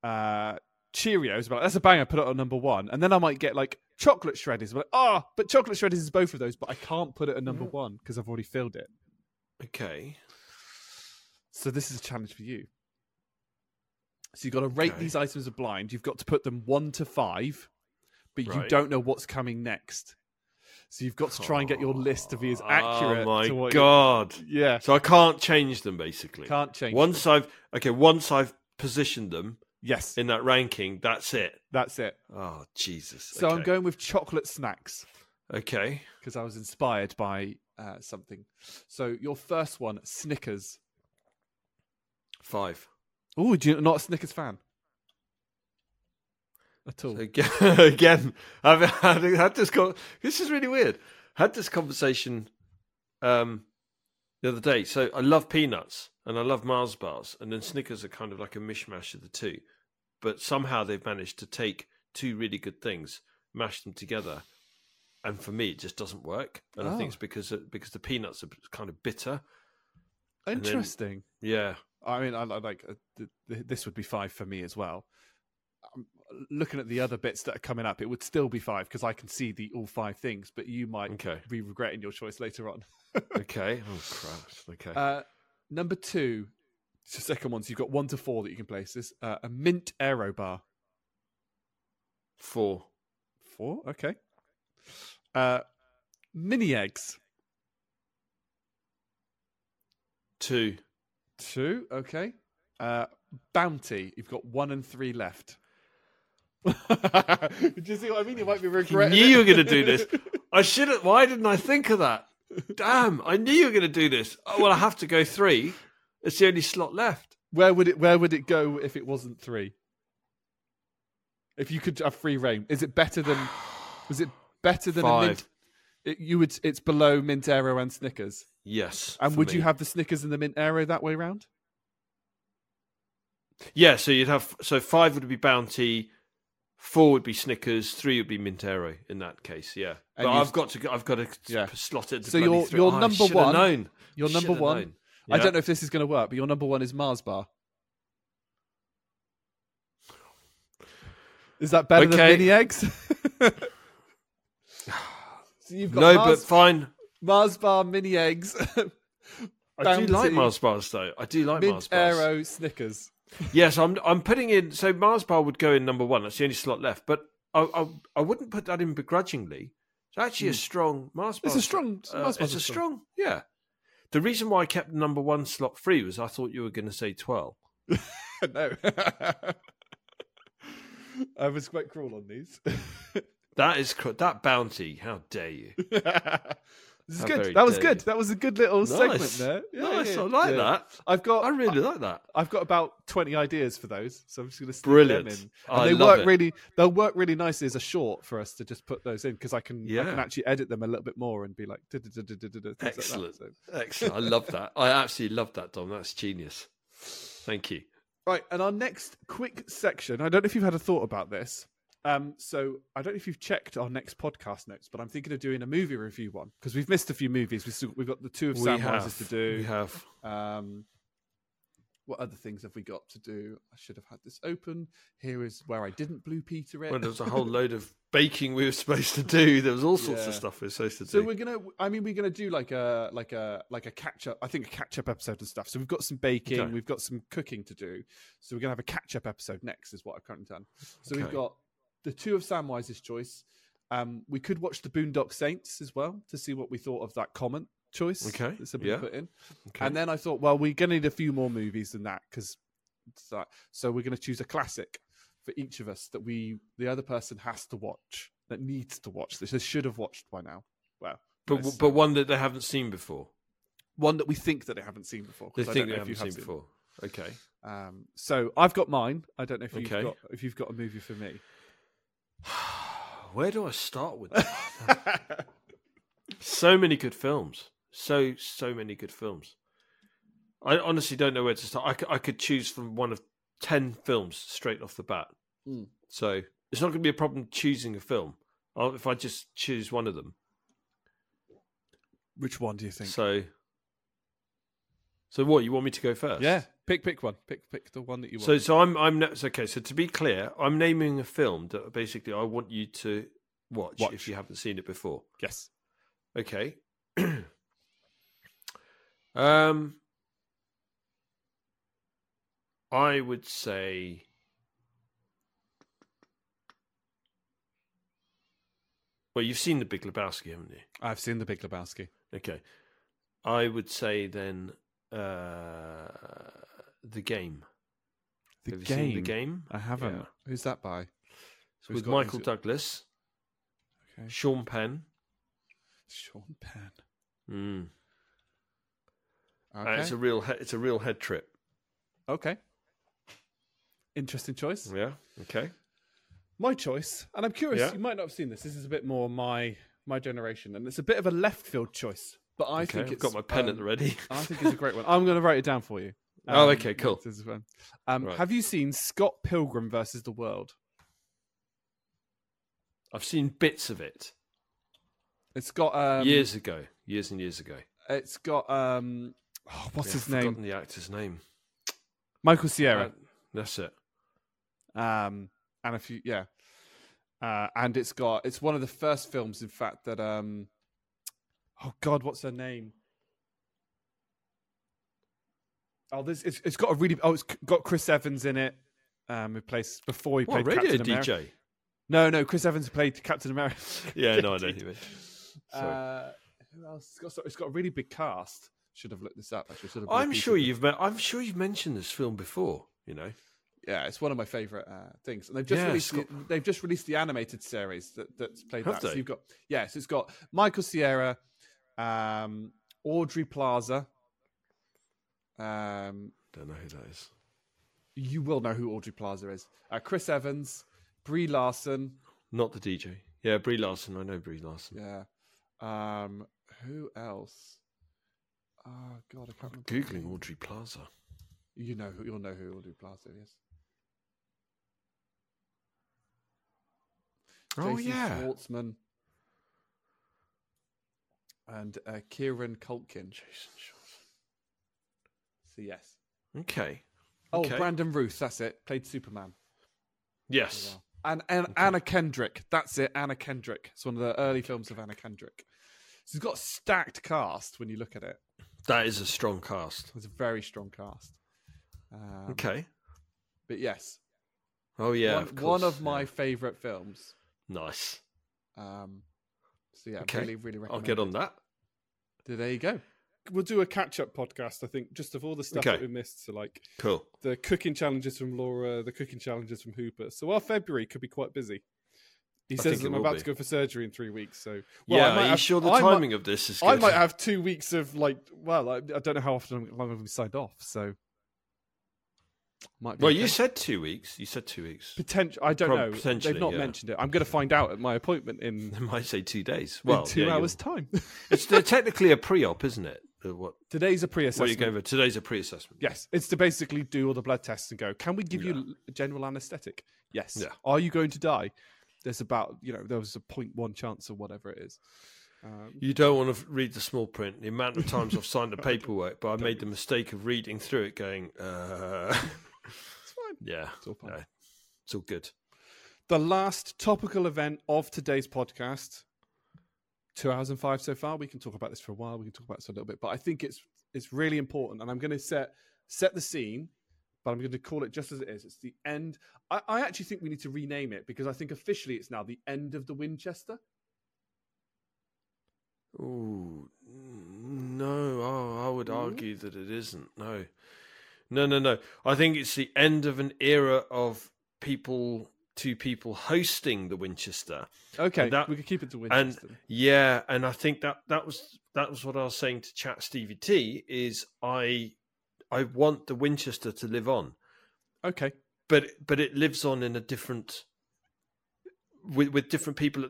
uh, Cheerios, but like, that's a banger, put it on number one. And then I might get like chocolate shreddies, but like, oh, but chocolate shreddies is both of those, but I can't put it at number one because I've already filled it. Okay. So this is a challenge for you. So you've got to rate okay. these items as blind. You've got to put them one to five, but right. you don't know what's coming next. So you've got to try and get your list to be as accurate. Oh my to what god! You're... Yeah. So I can't change them basically. Can't change. Once them. I've okay, once I've positioned them, yes, in that ranking, that's it. That's it. Oh Jesus! So okay. I'm going with chocolate snacks. Okay. Because I was inspired by uh, something. So your first one, Snickers. Five. Oh, you're not a Snickers fan. At all. Again, again I've, I've had this. Con- this is really weird. I had this conversation um, the other day. So I love peanuts and I love Mars bars, and then Snickers are kind of like a mishmash of the two. But somehow they've managed to take two really good things, mash them together, and for me, it just doesn't work. And oh. I think it's because because the peanuts are kind of bitter. Interesting. Then, yeah. I mean, I, I like uh, this would be five for me as well. I'm looking at the other bits that are coming up, it would still be five because I can see the all five things, but you might okay. be regretting your choice later on. okay. Oh, crap. Okay. Uh, number two, it's the second one. So you've got one to four that you can place this. Uh, a mint aero bar. Four. Four? Okay. Uh, mini eggs. Two. Two? Okay. Uh, bounty. You've got one and three left. Do you see what I mean? You might be regretting it. I knew you were going to do this. I should have. Why didn't I think of that? Damn. I knew you were going to do this. Oh, well, I have to go three. It's the only slot left. Where would it Where would it go if it wasn't three? If you could have free reign, is it better than? Was it better than five? A mint, it, you would. It's below Mint Aero and Snickers. Yes. And would me. you have the Snickers and the Mint Aero that way round? Yeah. So you'd have. So five would be Bounty. Four would be Snickers, three would be Mint Aero in that case, yeah. And but I've got to, I've got to yeah. slot it. So your your oh, number one, known. your number should've one. Yeah. I don't know if this is going to work, but your number one is Mars Bar. Is that better okay. than mini eggs? So you've got no, Mars, but fine. Mars Bar, mini eggs. I do like Mars Bars though. I do like Mint Mars Bars. Mint Aero, Snickers. Yes, I'm. I'm putting in. So Mars Bar would go in number one. That's the only slot left. But I, I, I wouldn't put that in begrudgingly. It's actually mm. a strong Mars Bar. It's a strong. Uh, Mars Bar's it's a strong. strong. Yeah. The reason why I kept the number one slot free was I thought you were going to say twelve. No. I was quite cruel on these. That is cr- that bounty. How dare you? This is good. That was good. You. That was a good little nice. segment there. Yeah, nice. Yeah, I like yeah. that. I've got. I really I, like that. I've got about twenty ideas for those, so I'm just going to stick them in. And they work it. really. They'll work really nicely as a short for us to just put those in because I can. Yeah. I can actually edit them a little bit more and be like. Excellent. Excellent. I love that. I absolutely love that, Dom. That's genius. Thank you. Right, and our next quick section. I don't know if you've had a thought about this. Um, so I don't know if you've checked our next podcast notes, but I'm thinking of doing a movie review one because we've missed a few movies. We've, still, we've got the two of Samwise's to do. We have. Um, what other things have we got to do? I should have had this open. Here is where I didn't Blue Peter it. Well, there was a whole load of baking we were supposed to do. There was all sorts yeah. of stuff we were supposed to do. So we're gonna. I mean, we're gonna do like a like a like a catch up. I think a catch up episode and stuff. So we've got some baking. Okay. We've got some cooking to do. So we're gonna have a catch up episode next. Is what I've currently done. So okay. we've got. The two of Samwise's choice. Um, we could watch the Boondock Saints as well to see what we thought of that comment choice okay. that somebody yeah. put in. Okay. And then I thought, well, we're going to need a few more movies than that because, so we're going to choose a classic for each of us that we the other person has to watch that needs to watch this. They should have watched by now. Well, but yes. but one that they haven't seen before. One that we think that they haven't seen before. They I think they haven't seen, have seen before. Okay. Um, so I've got mine. I don't know if you've okay. got if you've got a movie for me. Where do I start with that? So many good films. So, so many good films. I honestly don't know where to start. I could, I could choose from one of ten films straight off the bat. Mm. So it's not going to be a problem choosing a film. I'll, if I just choose one of them. Which one do you think? So, so what, you want me to go first? Yeah. Pick, pick one. Pick, pick the one that you want. So, so I'm, I'm. Okay. So, to be clear, I'm naming a film that basically I want you to watch, watch. if you haven't seen it before. Yes. Okay. um, I would say well, you've seen The Big Lebowski, haven't you? I've seen The Big Lebowski. Okay. I would say then. Uh, The Game. The Have you Game? Seen The Game? I haven't. Yeah. Who's that by? It's Who's with Michael Douglas. Okay. Sean Penn. Sean Penn. Mm. Okay. Uh, it's a real he- it's a real head trip. Okay. Interesting choice. Yeah. Okay. My choice, and I'm curious, yeah. you might not have seen this. This is a bit more my my generation, and it's a bit of a left field choice. But I okay, think I've it's got my pen um, at the ready. I think it's a great one. I'm going to write it down for you. Um, oh, okay, cool. This is fun. Um, right. Have you seen Scott Pilgrim versus the World? I've seen bits of it. It's got um, years ago, years and years ago. It's got um, oh, what's yeah, his I've name? Forgotten the actor's name. Michael Cera. Uh, that's it. Um, and a few, yeah. Uh, and it's got it's one of the first films, in fact, that um, oh God, what's her name? Oh, this it's, it's got a really oh, it's got Chris Evans in it. Um, who plays before he what, played radio Captain America? D J? No, no, Chris Evans played Captain America. yeah, no, I know. Uh, who else? It's got, it's got a really big cast. Should have looked this up. Actually, should have I'm sure you've. Me- I'm sure you've mentioned this film before. You know. Yeah, it's one of my favourite uh, things, and they've just yeah, released got... the, they've just released the animated series that, that's played. Have that. They? So you've got yes, yeah, so it's got Michael Cera, um, Aubrey Plaza. Um, Don't know who that is. You will know who Aubrey Plaza is. Uh, Chris Evans, Brie Larson, not the D J. Yeah, Brie Larson. I know Brie Larson. Yeah. Um, who else? Oh God, I can't I'm remember. Googling Aubrey Plaza. You know who you'll know who Aubrey Plaza is. Oh Jason yeah, Schwartzman and uh, Kieran Culkin. Jason Schwartzman. So yes. Okay. Oh, okay. Brandon Routh, that's it. Played Superman. Yes. Oh, wow. And, and okay. Anna Kendrick, that's it. Anna Kendrick. It's one of the early films of Anna Kendrick. So it's got a stacked cast when you look at it. That is a strong cast. It's a very strong cast. Um, okay. But yes. Oh, yeah. One of, course, one of my yeah. favourite films. Nice. Um, so, yeah, okay. really, really recommend I'll get on it. That. There you go. We'll do a catch-up podcast, I think, just of all the stuff okay. that we missed. So, like, cool. the cooking challenges from Laura, the cooking challenges from Hooper. So, our February could be quite busy. He I says that I'm about be. to go for surgery in three weeks. So, well, yeah, I might are you have, sure the I timing might, of this is good? I might have two weeks of, like, well, I, I don't know how often I'm long I've been signed off. So, might be well, okay. you said two weeks. You said two weeks. Potential. I don't Pro- know. Potentially, they've not yeah. mentioned it. I'm going to find out at my appointment in. They might say two days. Well, in two yeah, hours' you're... time. It's technically a pre-op, isn't it? What today's a pre-assessment. What you going for? Today's a pre-assessment. Yes, it's to basically do all the blood tests and go. Can we give yeah. you a general anaesthetic? Yes. Yeah. Are you going to die? There's about you know there was a zero point one chance or whatever it is. Um, you don't want to read the small print. The amount of times I've signed the paperwork, but I made the mistake of reading through it, going, uh... "It's fine. Yeah, it's all fine. No, it's all good." The last topical event of today's podcast. Two hours and five so far. We can talk about this for a while. We can talk about this for a little bit, but I think it's it's really important. And I'm going to set set the scene, but I'm going to call it just as it is. It's the end. I, I actually think we need to rename it because I think officially it's now the end of the Winchester. Ooh, no, oh, I would mm. argue that it isn't. No, no, no, no. I think it's the end of an era of people. Two people hosting the Winchester. Okay, that, we could keep it to Winchester. And, yeah, and I think that, that was that was what I was saying to Chat Stevie T is I I want the Winchester to live on. Okay, but but it lives on in a different with with different people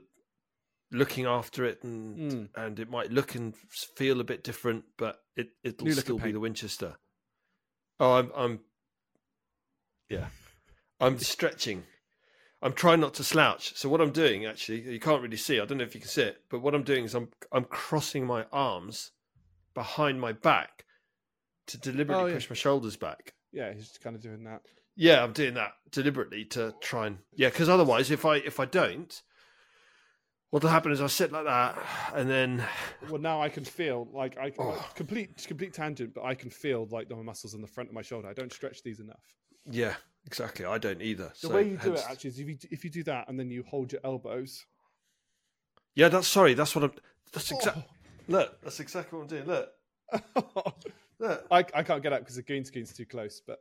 looking after it, and mm. and it might look and feel a bit different, but it it'll still be paint. the Winchester. Oh, I'm I'm yeah, I'm stretching. I'm trying not to slouch. So what I'm doing, actually, you can't really see. I don't know if you can see it, but what I'm doing is I'm I'm crossing my arms behind my back to deliberately oh, yeah. push my shoulders back. Yeah, he's just kind of doing that. Yeah, I'm doing that deliberately to try and yeah, because otherwise, if I if I don't, what'll happen is I sit like that, and then well, now I can feel like I can, oh. complete complete tangent, but I can feel like the muscles in the front of my shoulder. I don't stretch these enough. Yeah. Exactly, I don't either. The so way you hence... do it actually is if you if you do that and then you hold your elbows. Yeah, that's sorry. That's what I'm. That's exactly. Oh. Look, that's exactly what I'm doing. Look, look. I I can't get up because the green screen's too close, but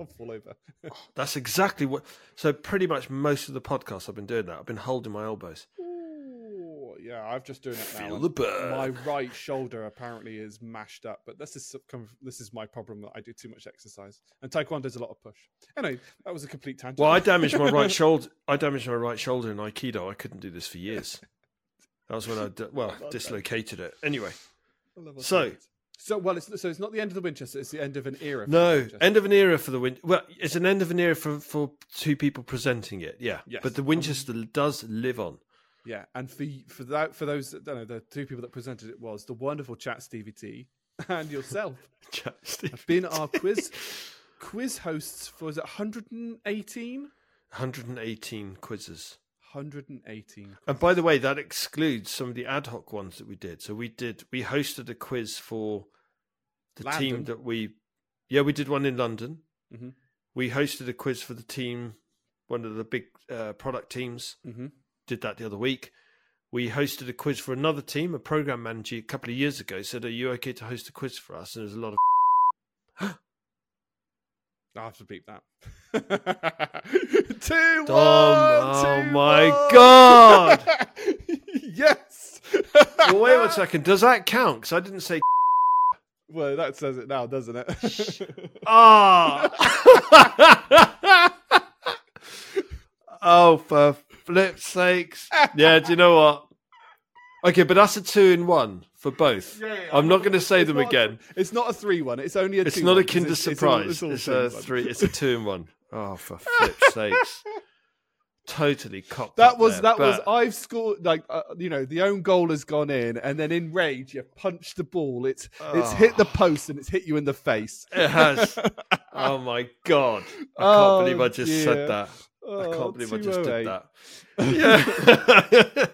I'll fall over. Oh, that's exactly what. So pretty much most of the podcast I've been doing that. I've been holding my elbows. Ooh, yeah, I've just doing it now. Feel the burn. My right shoulder apparently is mashed up, but this is this is my problem that I do too much exercise, and Taekwondo's a lot of push. Anyway, that was a complete tangent. Well, I damaged my right shoulder. I damaged my right shoulder in Aikido. I couldn't do this for years. That was when I well I dislocated that. it. Anyway, so that. so well, it's so it's not the end of the Winchester. It's the end of an era. For no, end of an era for the Win. Well, it's an end of an era for for two people presenting it. Yeah, yes. But the Winchester um, does live on. Yeah, and for for that for those that don't know, the two people that presented it was the wonderful Chat Stevie T and yourself. Chat Stevie have been our quiz quiz hosts for is it one hundred eighteen? one hundred eighteen quizzes. one hundred eighteen quizzes. And by the way, that excludes some of the ad hoc ones that we did. So we did we hosted a quiz for the London. team that we yeah we did one in London. Mm-hmm. We hosted a quiz for the team, one of the big uh, product teams. Mm-hmm. Did that the other week. We hosted a quiz for another team. A program manager a couple of years ago said, "Are you okay to host a quiz for us?" And there's a lot of. I'll have to beep that. two, Dom, one, oh two, my one. God! Yes. Well, wait one second. Does that count? Because I didn't say. Well, that says it now, doesn't it? Ah. oh. oh for. Flip sakes. Yeah, do you know what? Okay, but that's a two in one for both. Yeah, yeah, yeah. I'm not going to say them again. A, it's not a three one. It's only a it's two. It's not a Kinder Surprise. It's, it's, it's a three. It's a two in one. Oh, for flip sakes. Totally cocked that up was there, that but... was I've scored like uh, you know the own goal has gone in and then in rage you punch the ball it's oh. it's hit the post and it's hit you in the face it has oh my god I oh, can't believe I just dear. said that oh, I can't believe I just did that yeah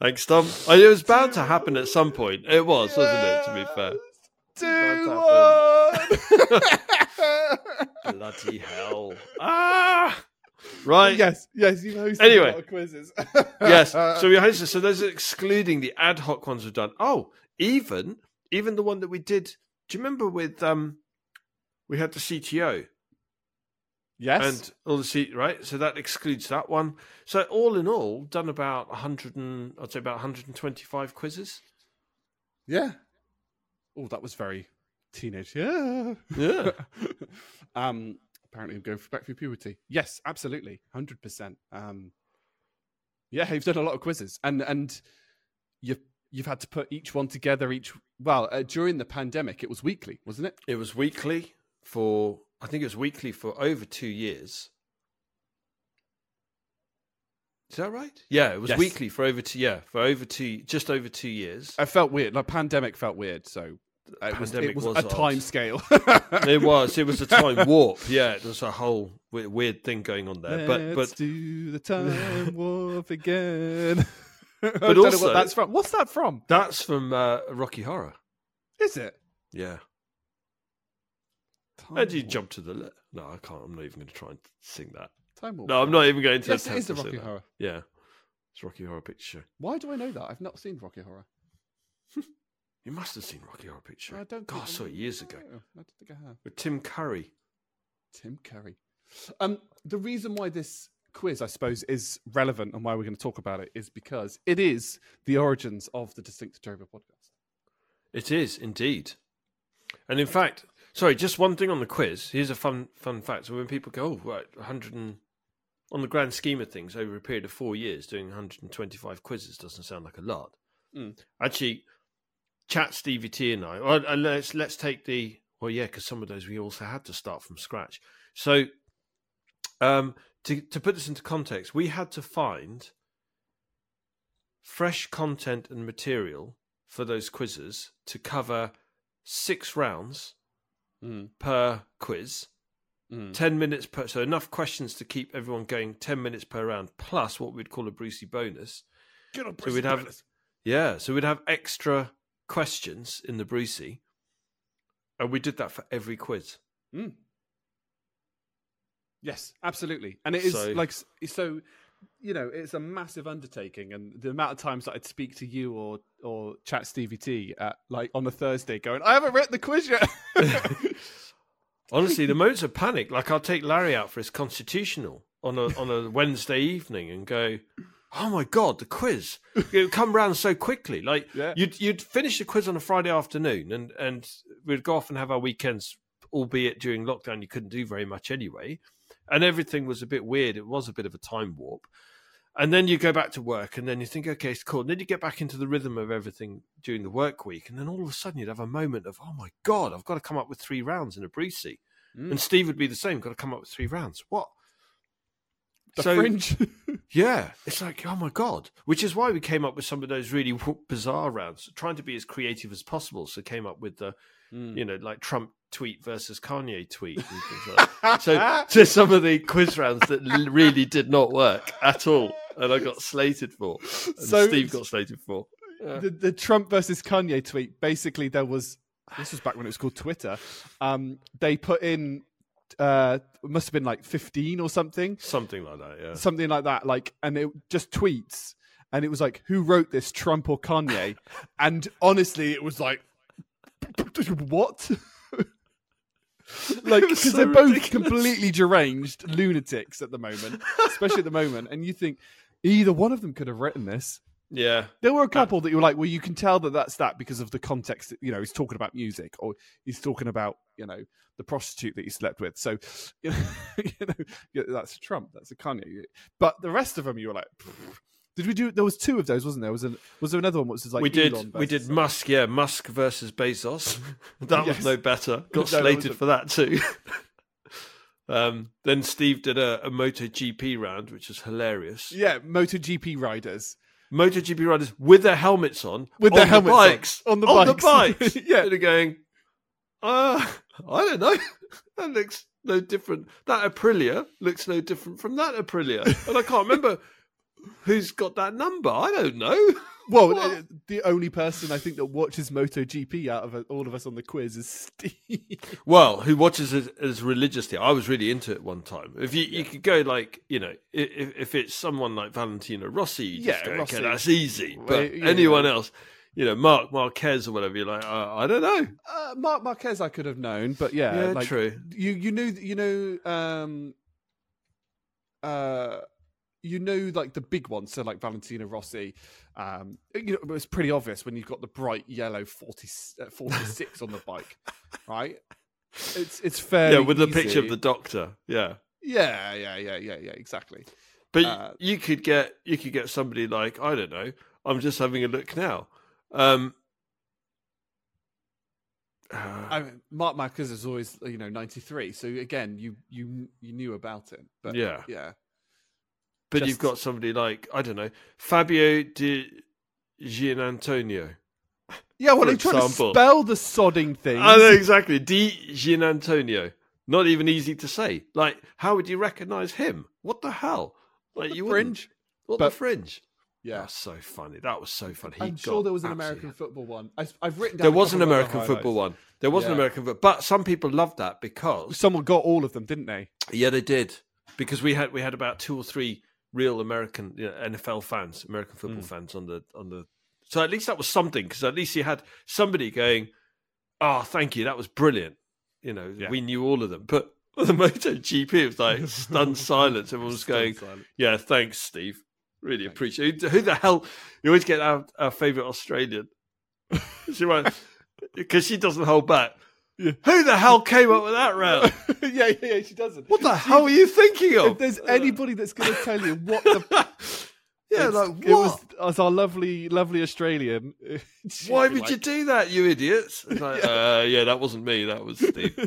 thanks Tom it was bound to happen at some point it was yes. wasn't it to be fair two one bloody hell ah Right. Yes. Yes. You hosted anyway, a lot of quizzes. yes. So we hosted. So those are excluding the ad hoc ones we've done. Oh, even even the one that we did. Do you remember with um, we had the C T O. Yes. And all the C right. So that excludes that one. So all in all, done about a hundred and I'd say about one hundred twenty-five quizzes. Yeah. Oh, that was very teenage. Yeah. Yeah. um. Apparently, I'm going back through puberty. Yes, absolutely, hundred um, percent. Yeah, you've done a lot of quizzes, and and you've you've had to put each one together. Each well, uh, during the pandemic, it was weekly, wasn't it? It was weekly for I think it was weekly for over two years. Is that right? Yeah, it was yes. weekly for over two. Yeah, for over two, just over two years. I felt weird. Like pandemic felt weird. So. It was, it was, was a odd. time scale. it was. It was a time warp. Yeah, there's a whole weird, weird thing going on there. Let's but but do the time warp again. But I don't also, know what that's from. What's that from? That's from uh, Rocky Horror. Is it? Yeah. Time How do you warp. jump to the? Le- no, I can't. I'm not even going to try and sing that. Time warp. No, I'm not even going to. Yes, it is the Rocky Horror. That. Yeah, it's Rocky Horror Picture Show. Why do I know that? I've not seen Rocky Horror. You must have seen Rocky Horror Picture. I don't. God, I saw it years ago. I don't think I have. With Tim Curry. Tim Curry. Um, the reason why this quiz, I suppose, is relevant and why we're going to talk about it is because it is the origins of the Distinct and Jovial podcast. It is indeed, and in fact, sorry, just one thing on the quiz. Here's a fun, fun fact. So when people go, oh, right, one hundred and on the grand scheme of things, over a period of four years, doing one hundred twenty-five quizzes doesn't sound like a lot. Mm. Actually. Chat Stevie T and I, or, and let's let's take the well, yeah, because some of those we also had to start from scratch. So, um, to to put this into context, we had to find fresh content and material for those quizzes to cover six rounds mm. per quiz, mm. ten minutes per, so enough questions to keep everyone going, ten minutes per round, plus what we'd call a Brucey bonus. Get on, Brucey so we'd have, bonus. yeah, so we'd have extra. Questions in the Brucey, and we did that for every quiz. Mm. Yes, absolutely, and it is so, like so. You know, it's a massive undertaking, and the amount of times that I'd speak to you or or Chat Stevie T at, like on a Thursday, going, "I haven't written the quiz yet." Honestly, the moments of panic. Like I'll take Larry out for his constitutional on a on a Wednesday evening and go. Oh my God, the quiz! It would come round so quickly. Like yeah. you'd you'd finish the quiz on a Friday afternoon, and, and we'd go off and have our weekends. Albeit during lockdown, you couldn't do very much anyway, and everything was a bit weird. It was a bit of a time warp, and then you go back to work, and then you think, okay, it's cool. And then you get back into the rhythm of everything during the work week, and then all of a sudden you'd have a moment of, oh my God, I've got to come up with three rounds in a Brucey, mm. and Steve would be the same. Got to come up with three rounds. What? The so, French. Yeah. It's like, oh my God. Which is why we came up with some of those really bizarre rounds, trying to be as creative as possible. So came up with the, mm. you know, like Trump tweet versus Kanye tweet. And things like so to some of the quiz rounds that really did not work at all. And I got slated for. And so Steve got slated for. Yeah. The, the Trump versus Kanye tweet, basically there was, this was back when it was called Twitter. Um, they put in, uh, it must have been like fifteen or something. Something like that, yeah. Something like that, like, and it just tweets. And it was like, who wrote this, Trump or Kanye? And honestly, it was like, what? Like, because so they're both ridiculous. Completely deranged lunatics at the moment, especially at the moment. And you think either one of them could have written this. Yeah. There were a couple that you were like, well, you can tell that that's that because of the context. That, you know, he's talking about music or he's talking about, you know, the prostitute that he slept with. So, you know, you know that's Trump. That's a Kanye. But the rest of them, you were like, pfft. Did we do? There was two of those, wasn't there? Was an, was there another one? What was like? We did. We did something? Musk. Yeah, Musk versus Bezos. That yes. was no better. Got no, slated that for that too. um, then Steve did a, a MotoGP round, which was hilarious. Yeah, MotoGP riders. MotoGP riders with their helmets on, with on their helmets the bikes, on. on the bikes, on the bikes. Yeah, they're going. Uh, I don't know. That looks no different. That Aprilia looks no different from that Aprilia, and I can't remember. Who's got that number? I don't know. Well, what? The only person I think that watches MotoGP out of all of us on the quiz is Steve. Well, who watches it as religiously. I was really into it one time. If you, yeah. you could go like, you know, if, if it's someone like Valentino Rossi, you just yeah, go, Rossi. Okay, that's easy. But well, yeah, anyone yeah. else, you know, Marc Márquez or whatever, you're like, uh, I don't know. Uh, Marc Márquez I could have known, but yeah. Yeah, like, true. You, you knew, you know, um, uh, you know, like the big ones, so like Valentino Rossi. Um, you know, it was pretty obvious when you've got the bright yellow forty, forty-six on the bike, right? It's it's fairly yeah with the easy. Picture of the doctor, yeah, yeah, yeah, yeah, yeah, yeah, exactly. But uh, you could get you could get somebody like I don't know. I'm just having a look now. Um, uh, I mean, Marc Márquez is always you know ninety-three, so again, you you you knew about it, but yeah, yeah. But Just... you've got somebody like, I don't know, Fabio Di Gianantonio. Yeah, well, they trying to spell the sodding thing. I know, exactly. Di Gianantonio. Not even easy to say. Like, how would you recognise him? What the hell? Like, what you fringe? What but... the fringe? Yeah. That's so funny. That was so funny. He I'm sure there was an absolutely... American football one. I, I've written down. There was an American football one. There was yeah. an American football But some people loved that because. Someone got all of them, didn't they? Yeah, they did. Because we had we had about two or three real American you know, N F L fans, American football mm. fans on the on the. So at least that was something, because at least you had somebody going, "Oh, thank you, that was brilliant." You know, yeah. we knew all of them. But the MotoGP it was like stunned silence. Everyone was going, silent. "Yeah, thanks, Steve. Really thanks. Appreciate it." Who the hell? You always get our, our favorite Australian. She went because she doesn't hold back. Yeah. Who the hell came up with that round? yeah, yeah, yeah, she doesn't. What the she, hell are you thinking of? If there's anybody that's going to tell you what the... yeah, like, what? It was, it was our lovely, lovely Australian. Why would like... you do that, you idiots? Like, yeah. Uh, yeah, that wasn't me, that was Steve.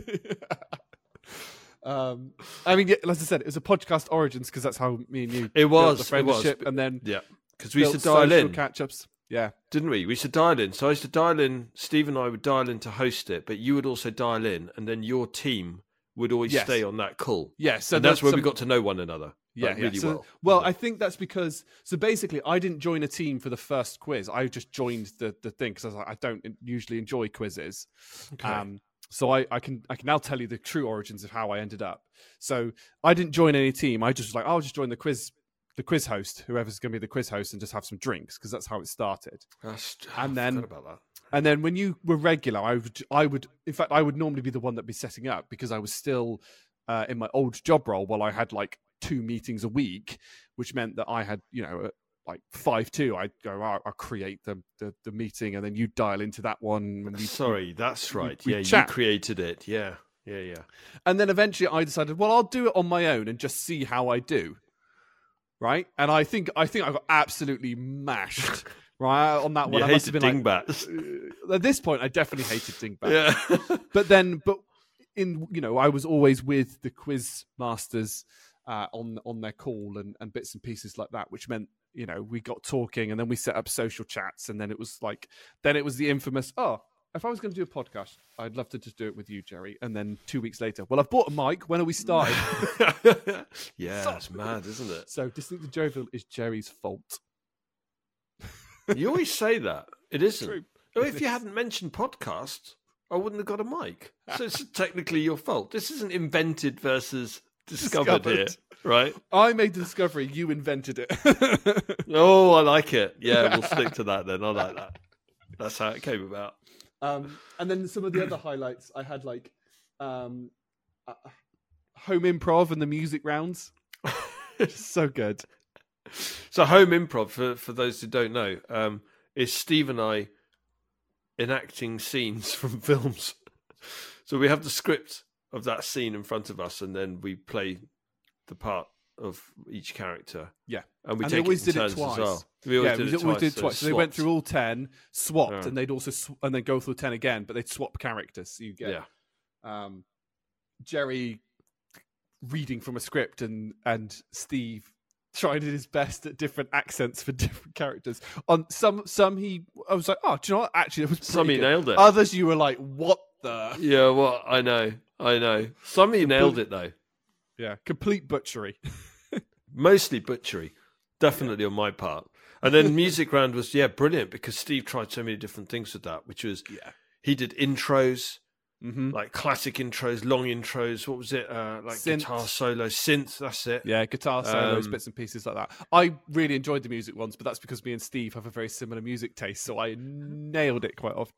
um, I mean, yeah, as I said, it was a podcast origins, because that's how me and you it was, built the friendship. It was. And then yeah, because we used to dial in. Catch-ups. Yeah. Didn't we? We used to dial in. So I used to dial in, Steve and I would dial in to host it, but you would also dial in, and then your team would always yes. stay on that call. Yeah. So and that's where some... we got to know one another. Yeah. Like, yeah. Really so, well. Well, I think that's because, so basically, I didn't join a team for the first quiz. I just joined the, the thing because I was like, I don't usually enjoy quizzes. Okay. Um, so I, I can I can now tell you the true origins of how I ended up. So I didn't join any team. I just was like, I'll just join the quiz. The quiz host, whoever's going to be the quiz host, and just have some drinks because that's how it started. That's, and then, about that. And then when you were regular, I would, I would, in fact, I would normally be the one that'd be setting up because I was still uh, in my old job role while I had like two meetings a week, which meant that I had, you know, like five two. I'd go, oh, I'll create the, the the meeting, and then you dial into that one. And we, Sorry, that's right. We, yeah, we you created it. Yeah, yeah, yeah. And then eventually, I decided, well, I'll do it on my own and just see how I do. Right, and I think I think I got absolutely mashed right on that one. You I must hated have been Dingbats. Like, at this point, I definitely hated Dingbats. Yeah. But then, but in you know, I was always with the quiz masters uh, on on their call and, and bits and pieces like that, which meant, you know, we got talking and then we set up social chats. And then it was like, then it was the infamous, oh, if I was going to do a podcast, I'd love to just do it with you, Jerry. And then two weeks later, well, I've bought a mic. When are we starting? Yeah, so, it's mad, isn't it? So Distinct and Jovial is Jerry's fault. You always say that. It isn't. True. Well, if you hadn't mentioned podcasts, I wouldn't have got a mic. So it's technically your fault. This isn't invented versus discovered, discovered here, right? I made the discovery. You invented it. Oh, I like it. Yeah, we'll stick to that then. I like that. That's how it came about. Um, and then some of the other highlights I had, like um, uh, home improv and the music rounds. So good. So home improv, for, for those who don't know, um, is Steve and I enacting scenes from films. So we have the script of that scene in front of us, and then we play the part of each character. Yeah. And we and take they always it in did turns it twice. As well. We always yeah, did we it always twice. Did it twice. So, so they went through all ten, swapped, yeah. and they'd also sw- and then go through ten again, but they'd swap characters. So you get yeah. um, Jerry reading from a script and and Steve trying his best at different accents for different characters. On some some he I was like, oh, do you know what? Actually it was some he good. Nailed it. Others you were like, what the Yeah, what well, I know. I know. Some he complete, nailed it though. Yeah. Complete butchery. Mostly butchery. Definitely yeah. on my part. And then music round was yeah, brilliant, because Steve tried so many different things with that, which was yeah. he did intros. Mm-hmm. Like classic intros, long intros. What was it? Uh, like synth. Guitar solos, synth. That's it. Yeah, guitar solos, um, bits and pieces like that. I really enjoyed the music ones, but that's because me and Steve have a very similar music taste, so I nailed it quite often.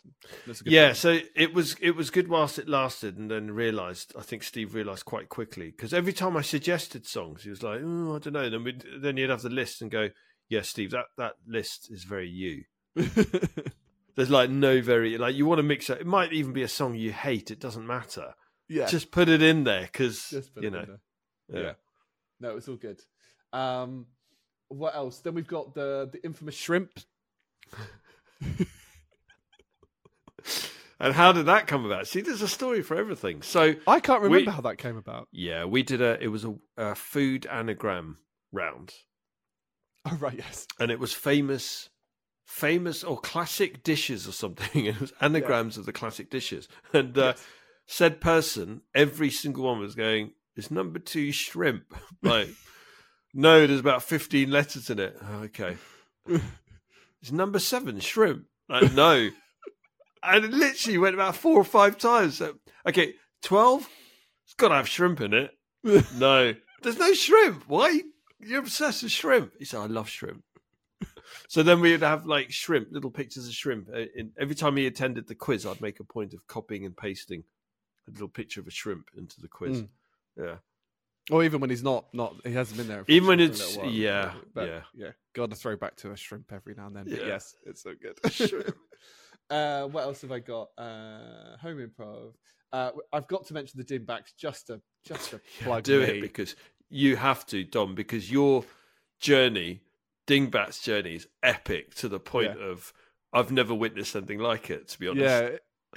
That's a good yeah, point. So it was it was good whilst it lasted, and then realised. I think Steve realised quite quickly, because every time I suggested songs, he was like, oh, I don't know. Then we'd, then he'd have the list and go, yeah, Steve, that that list is very you. There's like no very, like you want to mix it. It might even be a song you hate. It doesn't matter. Yeah. Just put it in there because, you know. Yeah. yeah. No, it's all good. Um, what else? Then we've got the, the infamous shrimp. And how did that come about? See, there's a story for everything. So I can't remember we, how that came about. Yeah, we did a, it was a, a food anagram round. Oh, right. Yes. And it was famous. Famous or classic dishes or something. It was anagrams yeah. of the classic dishes. And uh, yes. said person, every single one was going, it's number two shrimp. Like, no, there's about fifteen letters in it. Oh, okay. It's number seven shrimp. Like, no. And it literally went about four or five times. So, okay, twelve? It's got to have shrimp in it. No. There's no shrimp. Why? You're obsessed with shrimp. He said, I love shrimp. So then we'd have like shrimp, little pictures of shrimp. In, every time he attended the quiz, I'd make a point of copying and pasting a little picture of a shrimp into the quiz. Mm. Yeah. Or even when he's not, not he hasn't been there. Even when it's, while, yeah. But, yeah. Yeah. Got to throw back to a shrimp every now and then. But yeah. Yes, it's so good. uh, what else have I got? Uh, home improv. Uh, I've got to mention the Dingbats just to, just to plug yeah, do me. It because you have to, Dom, because your journey... Dingbat's journey is epic to the point yeah. of I've never witnessed anything like it, to be honest. Yeah,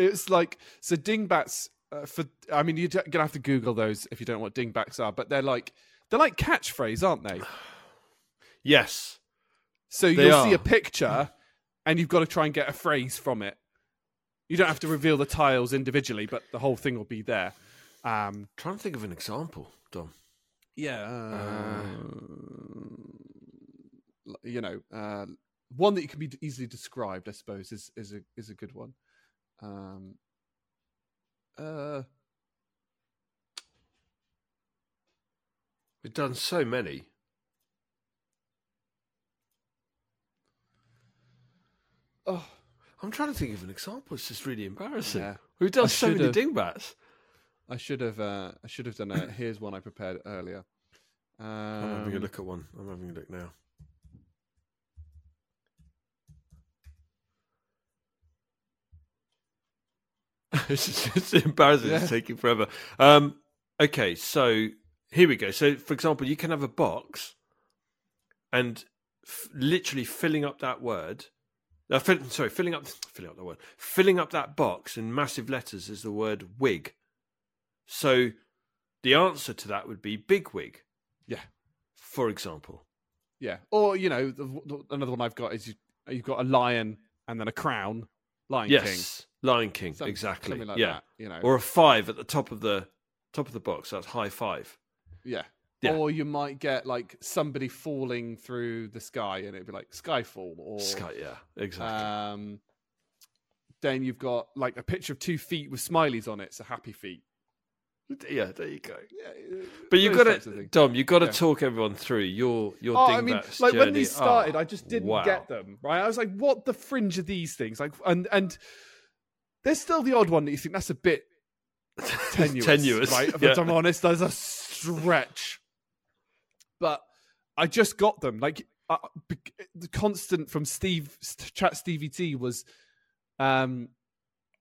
it's like, so Dingbats, uh, for I mean, you're going to have to Google those if you don't know what Dingbats are, but they're like, they're like catchphrase, aren't they? Yes. So you'll are. see a picture and you've got to try and get a phrase from it. You don't have to reveal the tiles individually, but the whole thing will be there. Um, trying to think of an example, Dom. Yeah. Uh... Uh... You know, uh, one that can be easily described, I suppose, is is a is a good one. Um, uh, We've done so many. Oh, I'm trying to think of an example. It's just really embarrassing. Yeah. We've done I so many have, Dingbats. I should have. Uh, I should have done a. Here's one I prepared earlier. Um, I'm having a look at one. I'm having a look now. It's just embarrassing. Yeah. It's taking forever. Um, okay, so here we go. So, for example, you can have a box and f- literally filling up that word. Uh, fill, sorry, filling up, filling up that word. Filling up that box in massive letters is the word wig. So the answer to that would be big wig. Yeah. For example. Yeah. Or, you know, the, the, another one I've got is you, you've got a lion and then a crown. Lion yes. King. Yes. Lion King. Some, exactly. Something like yeah. that, you know. Or a five at the top of the top of the box. That's high five. Yeah. Yeah. Or you might get like somebody falling through the sky, and it'd be like Skyfall or Sky. Yeah, exactly. Um, then you've got like a picture of two feet with smileys on it, so happy feet. Yeah, there you go. Yeah, but you've got to, Dom. You've got to yeah. talk everyone through your your. Oh, Dingbats I mean, like journey. When these started, oh, I just didn't wow. get them. Right, I was like, what the fringe of these things? Like, and and there's still the odd one that you think that's a bit tenuous. tenuous, right? If yeah. I'm honest, there's a stretch. But I just got them. Like uh, the constant from Steve Chat Stevie T was, um,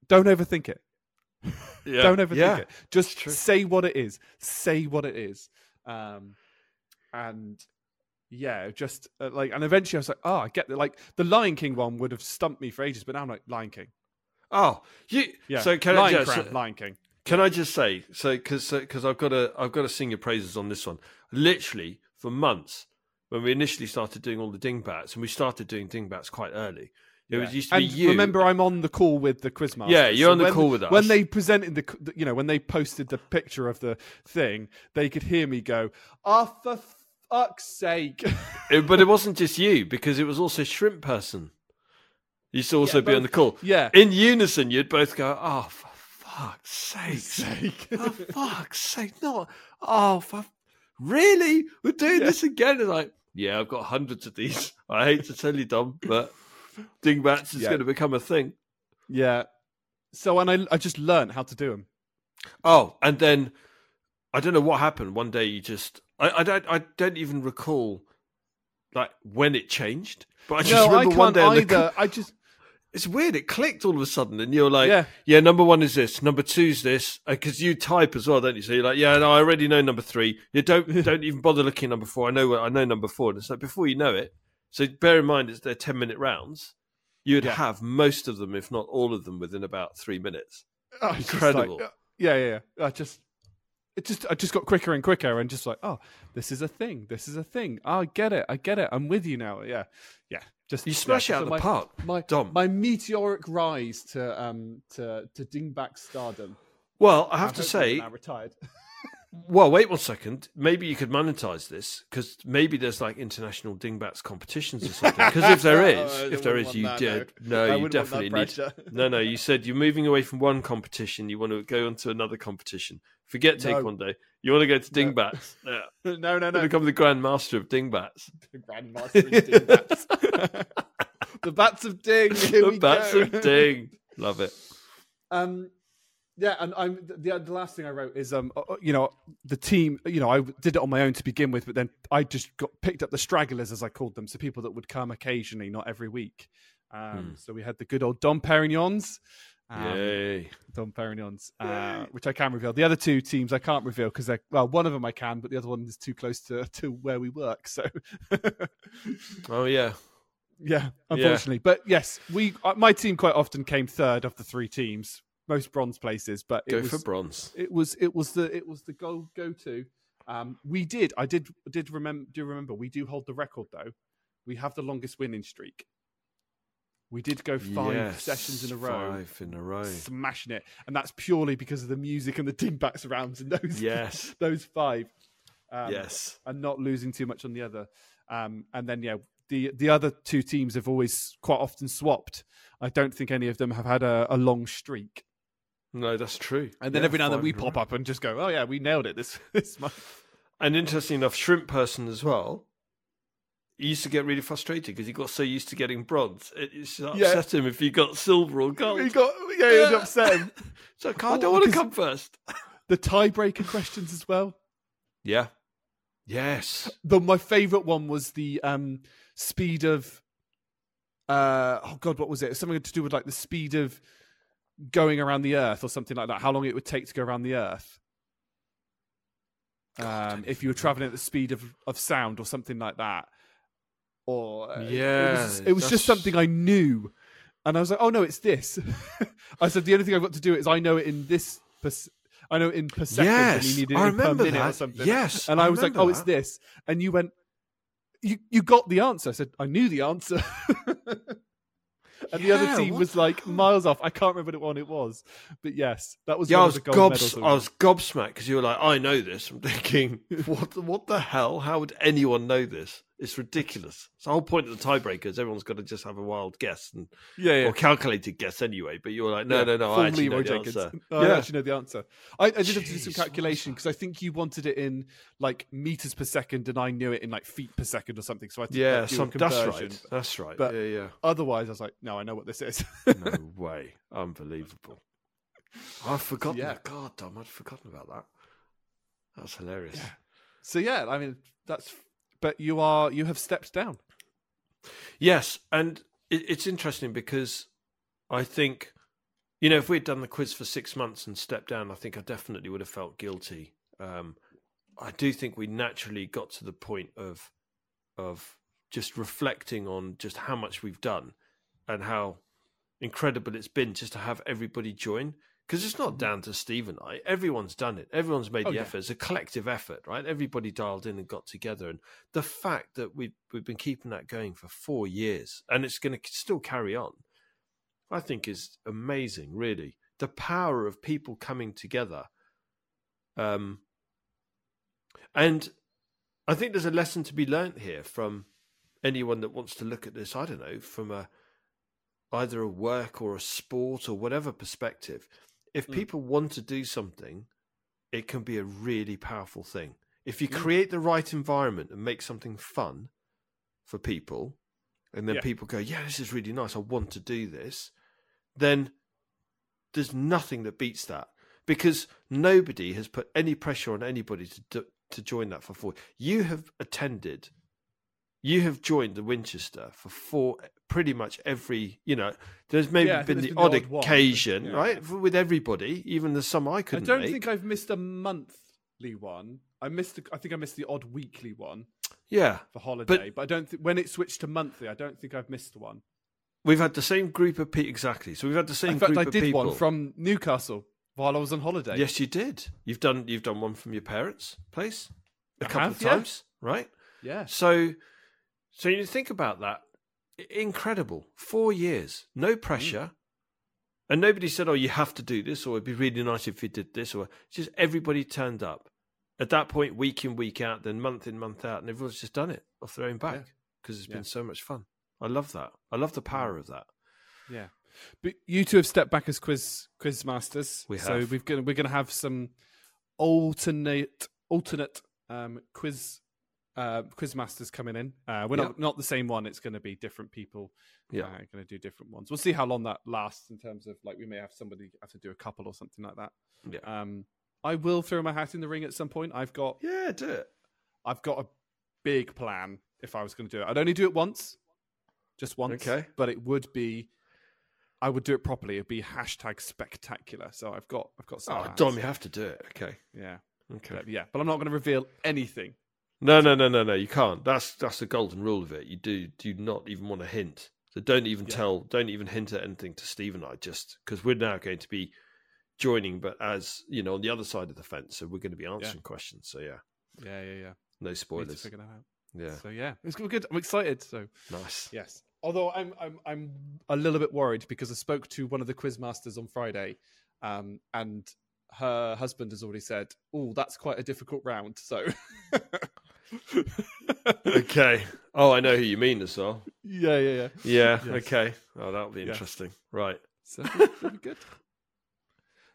don't overthink it. Yeah. Don't overthink yeah. it. Just say what it is. Say what it is. Um, and yeah, just uh, like, and eventually I was like, oh, I get it. Like the Lion King one would have stumped me for ages, but now I'm like Lion King. Oh, you. Yeah. So can Lion I just, Crown, Lion King? Can I just say so? Because because I've got to I've got to sing your praises on this one. Literally. For months, when we initially started doing all the Dingbats, and we started doing Dingbats quite early, it yeah. was used to and be you. Remember, I'm on the call with the Quizmaster. Yeah, you're so on the call with us. When they presented the, you know, when they posted the picture of the thing, they could hear me go, "Ah, oh, for fuck's sake!" It, but it wasn't just you, because it was also Shrimp Person. You used to also yeah, be but, on the call. Yeah, in unison, you'd both go, "Ah, oh, for fuck's sake! For fuck's sake! Not oh for." Really? We're doing yeah. this again? And like, yeah, I've got hundreds of these. I hate to tell you, Dom, but Dingbats is yeah. going to become a thing. Yeah. So, and I, I just learned how to do them. Oh, and then I don't know what happened. One day, you just I, I don't I don't even recall like when it changed. But I just no, remember I one day either. The... I just it's weird. It clicked all of a sudden, and you're like, yeah, yeah number one is this, number two is this, because you type as well, don't you? So you're like, yeah, no, I already know number three. You don't don't even bother looking at number four. I know I know number four. And it's like before you know it. So bear in mind, it's their ten minute rounds. You'd yeah. have most of them, if not all of them, within about three minutes. Oh, incredible. Like, yeah, yeah, yeah. I just it just I just got quicker and quicker, and just like, oh, this is a thing. This is a thing. I get it. I get it. I'm with you now. Yeah, yeah. Just, you smash yeah, it out so of the my, park, my, Dom. My meteoric rise to um to, to Dingback stardom. Well, I have I to say, now retired. Well, wait one second. Maybe you could monetize this, because maybe there's like international Dingbats competitions or something. Because if there is, oh, if there is, you that, did no, no you definitely need. To, no, no, you said you're moving away from one competition. You want to go into another competition. Forget Taekwondo. No. You want to go to Dingbats? No, yeah. no, no. no. Become the Grand Master of Dingbats. The Grand Master of Dingbats. The Bats of Ding. Here the we Bats go. Of Ding. Love it. Um, yeah, and I'm the, the last thing I wrote is um, you know, the team. You know, I did it on my own to begin with, but then I just got picked up the stragglers, as I called them, so people that would come occasionally, not every week. Um, hmm. So we had the good old Dom Perignons. Um, Yay. Dom Perignons, uh, which I can reveal. The other two teams I can't reveal because they're, well, one of them I can, but the other one is too close to, to where we work. So, oh, yeah. Yeah, unfortunately. Yeah. But yes, we uh, my team quite often came third of the three teams, most bronze places. But it go was, for bronze. It was it was the it was the goal go to. Um, we did. I did did remember. Do remember? We do hold the record though. We have the longest winning streak. We did go five yes, sessions in a row. Five in a row. Smashing it. And that's purely because of the music and the Dingbats rounds in those, yes. those five. Um, yes. And not losing too much on the other. Um, and then, yeah, the, the other two teams have always quite often swapped. I don't think any of them have had a, a long streak. No, that's true. And then yeah, every now and then we pop up and just go, oh, yeah, we nailed it this, this month. And interesting enough, Shrimp Person as well. He used to get really frustrated because he got so used to getting bronze. It used to upset yeah. him if he got silver or gold. He got, yeah, yeah. It would upset him. So like, I don't want to come first. The tiebreaker questions as well. Yeah. Yes. The, my favourite one was the um, speed of... Uh, oh, God, what was it? Something to do with like the speed of going around the Earth or something like that. How long it would take to go around the Earth. God, um, if you were travelling at the speed of, of sound or something like that. Or, uh, yeah, it was, it was just something I knew, and I was like, "Oh no, it's this." I said, "The only thing I've got to do is I know it in this. Pers- I know in per second, yes, and you needed I it per minute that. or something. Yes, and I, I was like, oh, that. It's this. And you went, you you got the answer. I said, I knew the answer. And yeah, the other team was like miles off. I can't remember what one it was, but yes, that was. Yeah, one I was of the gold gobs- medals I was gobsmacked because you were like, "I know this." I'm thinking, "What? The, what the hell? How would anyone know this? It's ridiculous." It's the whole point of the tiebreakers. Everyone's got to just have a wild guess and yeah, yeah. or calculated guess anyway. But you were like, "No, yeah, no, no, I actually, know the answer. Oh, yeah. I actually know the answer." I, I did Jeez, have to do some calculation because I think you wanted it in like meters per second, and I knew it in like feet per second or something. So I think yeah, some, that's right. That's right. But yeah, yeah. Otherwise, I was like, "No, I know what this is." No way! Unbelievable. I've forgotten. Yeah. God damn, I'd forgotten about that. That's hilarious. Yeah. So yeah, I mean, that's. But you are you have stepped down. Yes, and it, it's interesting because I think, you know, if we'd done the quiz for six months and stepped down, I think I definitely would have felt guilty. Um, I do think we naturally got to the point of of just reflecting on just how much we've done and how incredible it's been just to have everybody join. Because it's not down to Steve and I. Everyone's done it. Everyone's made oh, the yeah. effort. It's a collective effort, right? Everybody dialed in and got together. And the fact that we've, we've been keeping that going for four years and it's going to still carry on, I think is amazing, really. The power of people coming together. Um, and I think there's a lesson to be learnt here from anyone that wants to look at this, I don't know, from a either a work or a sport or whatever perspective. If people want to do something, it can be a really powerful thing. If you create the right environment and make something fun for people, and then yeah. people go, yeah, this is really nice, I want to do this, then there's nothing that beats that. Because nobody has put any pressure on anybody to do, to join that for four. You have attended, you have joined the Winchester for four, pretty much every, you know, there's maybe yeah, been the, been odd, the odd occasion, one, yeah. right? With everybody, even the some I couldn't I don't make. think I've missed a monthly one. I missed, the, I think I missed the odd weekly one. Yeah. For holiday. But, but I don't think, when it switched to monthly, I don't think I've missed one. We've had the same group of people, exactly. So we've had the same in fact, group of people. I did one from Newcastle while I was on holiday. Yes, you did. You've done, you've done one from your parents' place a I couple have, of times, yeah. right? Yeah. So, so you think about that. Incredible. Four years, no pressure. Mm. And nobody said, oh, you have to do this, or it'd be really nice if you did this, or it's just everybody turned up. At that point, week in, week out, then month in, month out, and everyone's just done it off their own back because yeah. it's yeah. been so much fun. I love that. I love the power of that. Yeah. But you two have stepped back as quiz quiz masters. We have. So we've gonna, we're going to have some alternate alternate um, quiz Uh, Quizmaster's coming in. Uh, we're yeah. not not the same one. It's going to be different people. Yeah, uh, going to do different ones. We'll see how long that lasts in terms of like we may have somebody have to do a couple or something like that. Yeah. Um, I will throw my hat in the ring at some point. I've got yeah, do it. I've got a big plan. If I was going to do it, I'd only do it once, just once. Okay. But it would be, I would do it properly. It'd be hashtag spectacular. So I've got I've got some. Oh, Dom, you have to do it. Okay. Yeah. Okay. But, yeah, but I'm not going to reveal anything. No, no, no, no, no. You can't. That's that's the golden rule of it. You do do not even want to hint. So don't even yeah. tell. Don't even hint at anything to Steve and I. Just because we're now going to be joining, but as you know, on the other side of the fence. So we're going to be answering yeah. questions. So yeah, yeah, yeah, yeah. No spoilers. Need to figure that out. Yeah. So yeah, it's good. I'm excited. So nice. Yes. Although I'm I'm I'm a little bit worried because I spoke to one of the quizmasters on Friday, um, and her husband has already said, "Oh, that's quite a difficult round." So. Okay. Oh, I know who you mean as well. Yeah, yeah, yeah. Yeah. Yes. Okay. Oh, that'll be interesting. Yes. Right. So pretty good.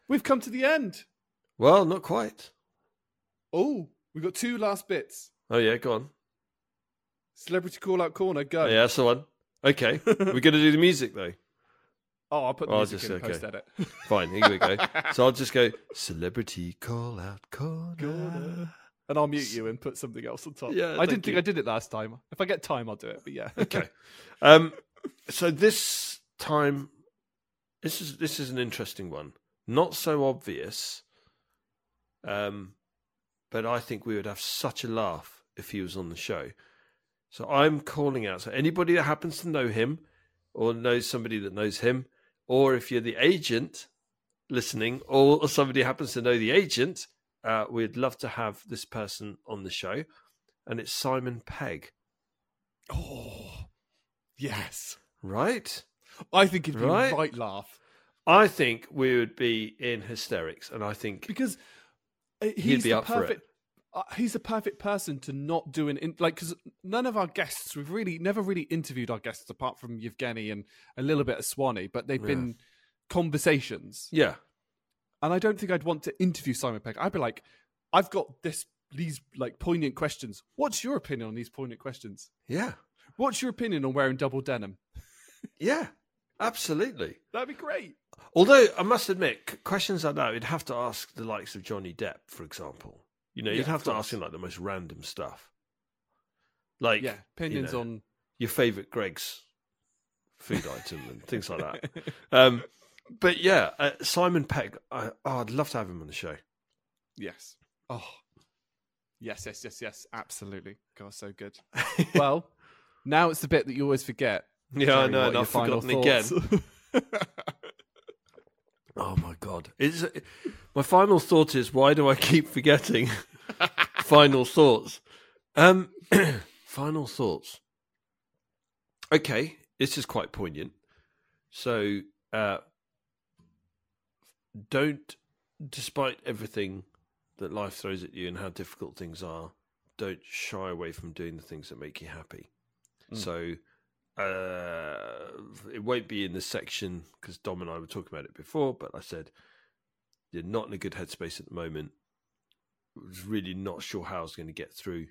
We've come to the end. Well, not quite. Oh, we've got two last bits. Oh yeah, go on. Celebrity call out corner. Go. Oh, yeah, that's the one. Okay. We're going to do the music though. Oh, I'll put the oh, music just, in okay. post edit. Fine. Here we go. So I'll just go celebrity call out corner. corner. And I'll mute you and put something else on top. Yeah, I didn't think you. I did it last time. If I get time, I'll do it. But yeah, okay. Um, so this time, this is this is an interesting one. Not so obvious, um, but I think we would have such a laugh if he was on the show. So I'm calling out. So anybody that happens to know him, or knows somebody that knows him, or if you're the agent listening or somebody happens to know the agent, uh, we'd love to have this person on the show. And it's Simon Pegg. Oh, yes. Right? I think it'd be right? a right laugh. I think we would be in hysterics. And I think... Because he's he'd be the up perfect... for it. He's the perfect person to not do an in, like, because none of our guests, we've really never really interviewed our guests apart from Yevgeny and a little bit of Swanee, but they've yeah. been conversations. Yeah. And I don't think I'd want to interview Simon Pegg. I'd be like, I've got this, these like poignant questions. What's your opinion on these poignant questions? Yeah. What's your opinion on wearing double denim? Yeah, absolutely. That'd be great. Although I must admit, questions like that, you'd have to ask the likes of Johnny Depp, for example. You know, yeah, you'd have to ask him like the most random stuff. Like, yeah, opinions you know, on your favorite Greg's food item and things like that. Um, but yeah, uh, Simon Pegg, I, oh, I'd love to have him on the show. Yes. Oh, yes, yes, yes, yes. Absolutely. God, so good. Well, now it's the bit that you always forget. Yeah, Jerry, I know. And I've forgotten again. Oh my God. It's, my final thought is, why do I keep forgetting final thoughts? Um, final thoughts. Okay, this is quite poignant. So, uh, don't, despite everything that life throws at you and how difficult things are, don't shy away from doing the things that make you happy. Mm. So... Uh, it won't be in this section because Dom and I were talking about it before, but I said, you're not in a good headspace at the moment. I was really not sure how I was going to get through.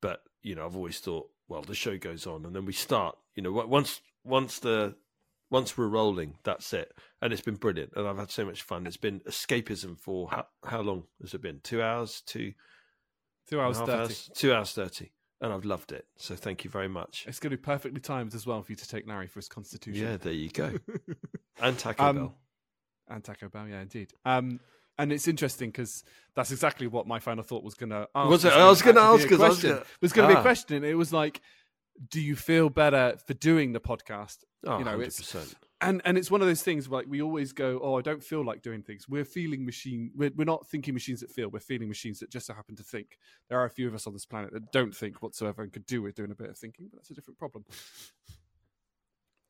But, you know, I've always thought, well, the show goes on and then we start, you know, once, once the, once we're rolling, that's it. And it's been brilliant. And I've had so much fun. It's been escapism for how, how long has it been? Two hours, two, two hours, thirty. Hours, two hours, thirty. And I've loved it. So thank you very much. It's going to be perfectly timed as well for you to take Larry for his constitution. Yeah, there you go. And Taco um, Bell. And Taco Bell, yeah, indeed. Um, and it's interesting because that's exactly what my final thought was going to ask. Was it? I was going to ask. It was going to be a question. It was like, do you feel better for doing the podcast? Oh, you know, one hundred percent. It's, and, and it's one of those things where like, we always go, oh, I don't feel like doing things. We're feeling machine. We're, we're not thinking machines that feel. We're feeling machines that just so happen to think. There are a few of us on this planet that don't think whatsoever and could do with doing a bit of thinking, but that's a different problem.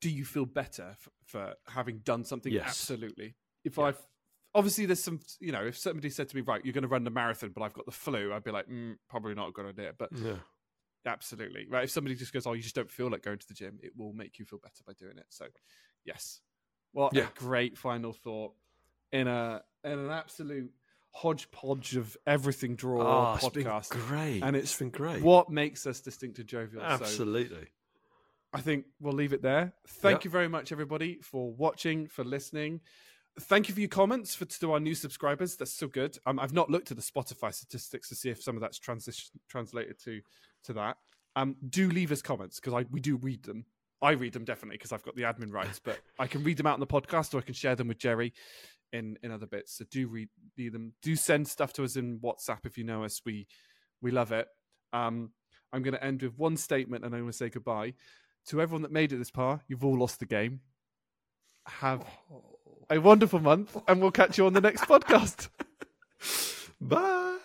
Do you feel better f- for having done something? Yes. Absolutely. If yeah. I've obviously there's some, you know, if somebody said to me, right, you're going to run the marathon, but I've got the flu, I'd be like, mm, probably not a good idea. But yeah. Absolutely. Right. If somebody just goes, oh, you just don't feel like going to the gym, it will make you feel better by doing it. So yes. What yeah. a great final thought in a in an absolute hodgepodge of everything draw oh, podcast. It's been great. And it's, it's been great. What makes us distinct and jovial. Absolutely. So I think we'll leave it there. Thank yep. you very much, everybody, for watching, for listening. Thank you for your comments for to our new subscribers. That's so good. Um, I've not looked at the Spotify statistics to see if some of that's transition translated to to that. Um, do leave us comments because I we do read them. I read them definitely because I've got the admin rights, but I can read them out on the podcast or I can share them with Jerry in, in other bits. So do read, read them. Do send stuff to us in WhatsApp if you know us. We we love it. Um, I'm going to end with one statement and I'm going to say goodbye to everyone that made it this far. You've all lost the game. Have a wonderful month, and we'll catch you on the next podcast. Bye.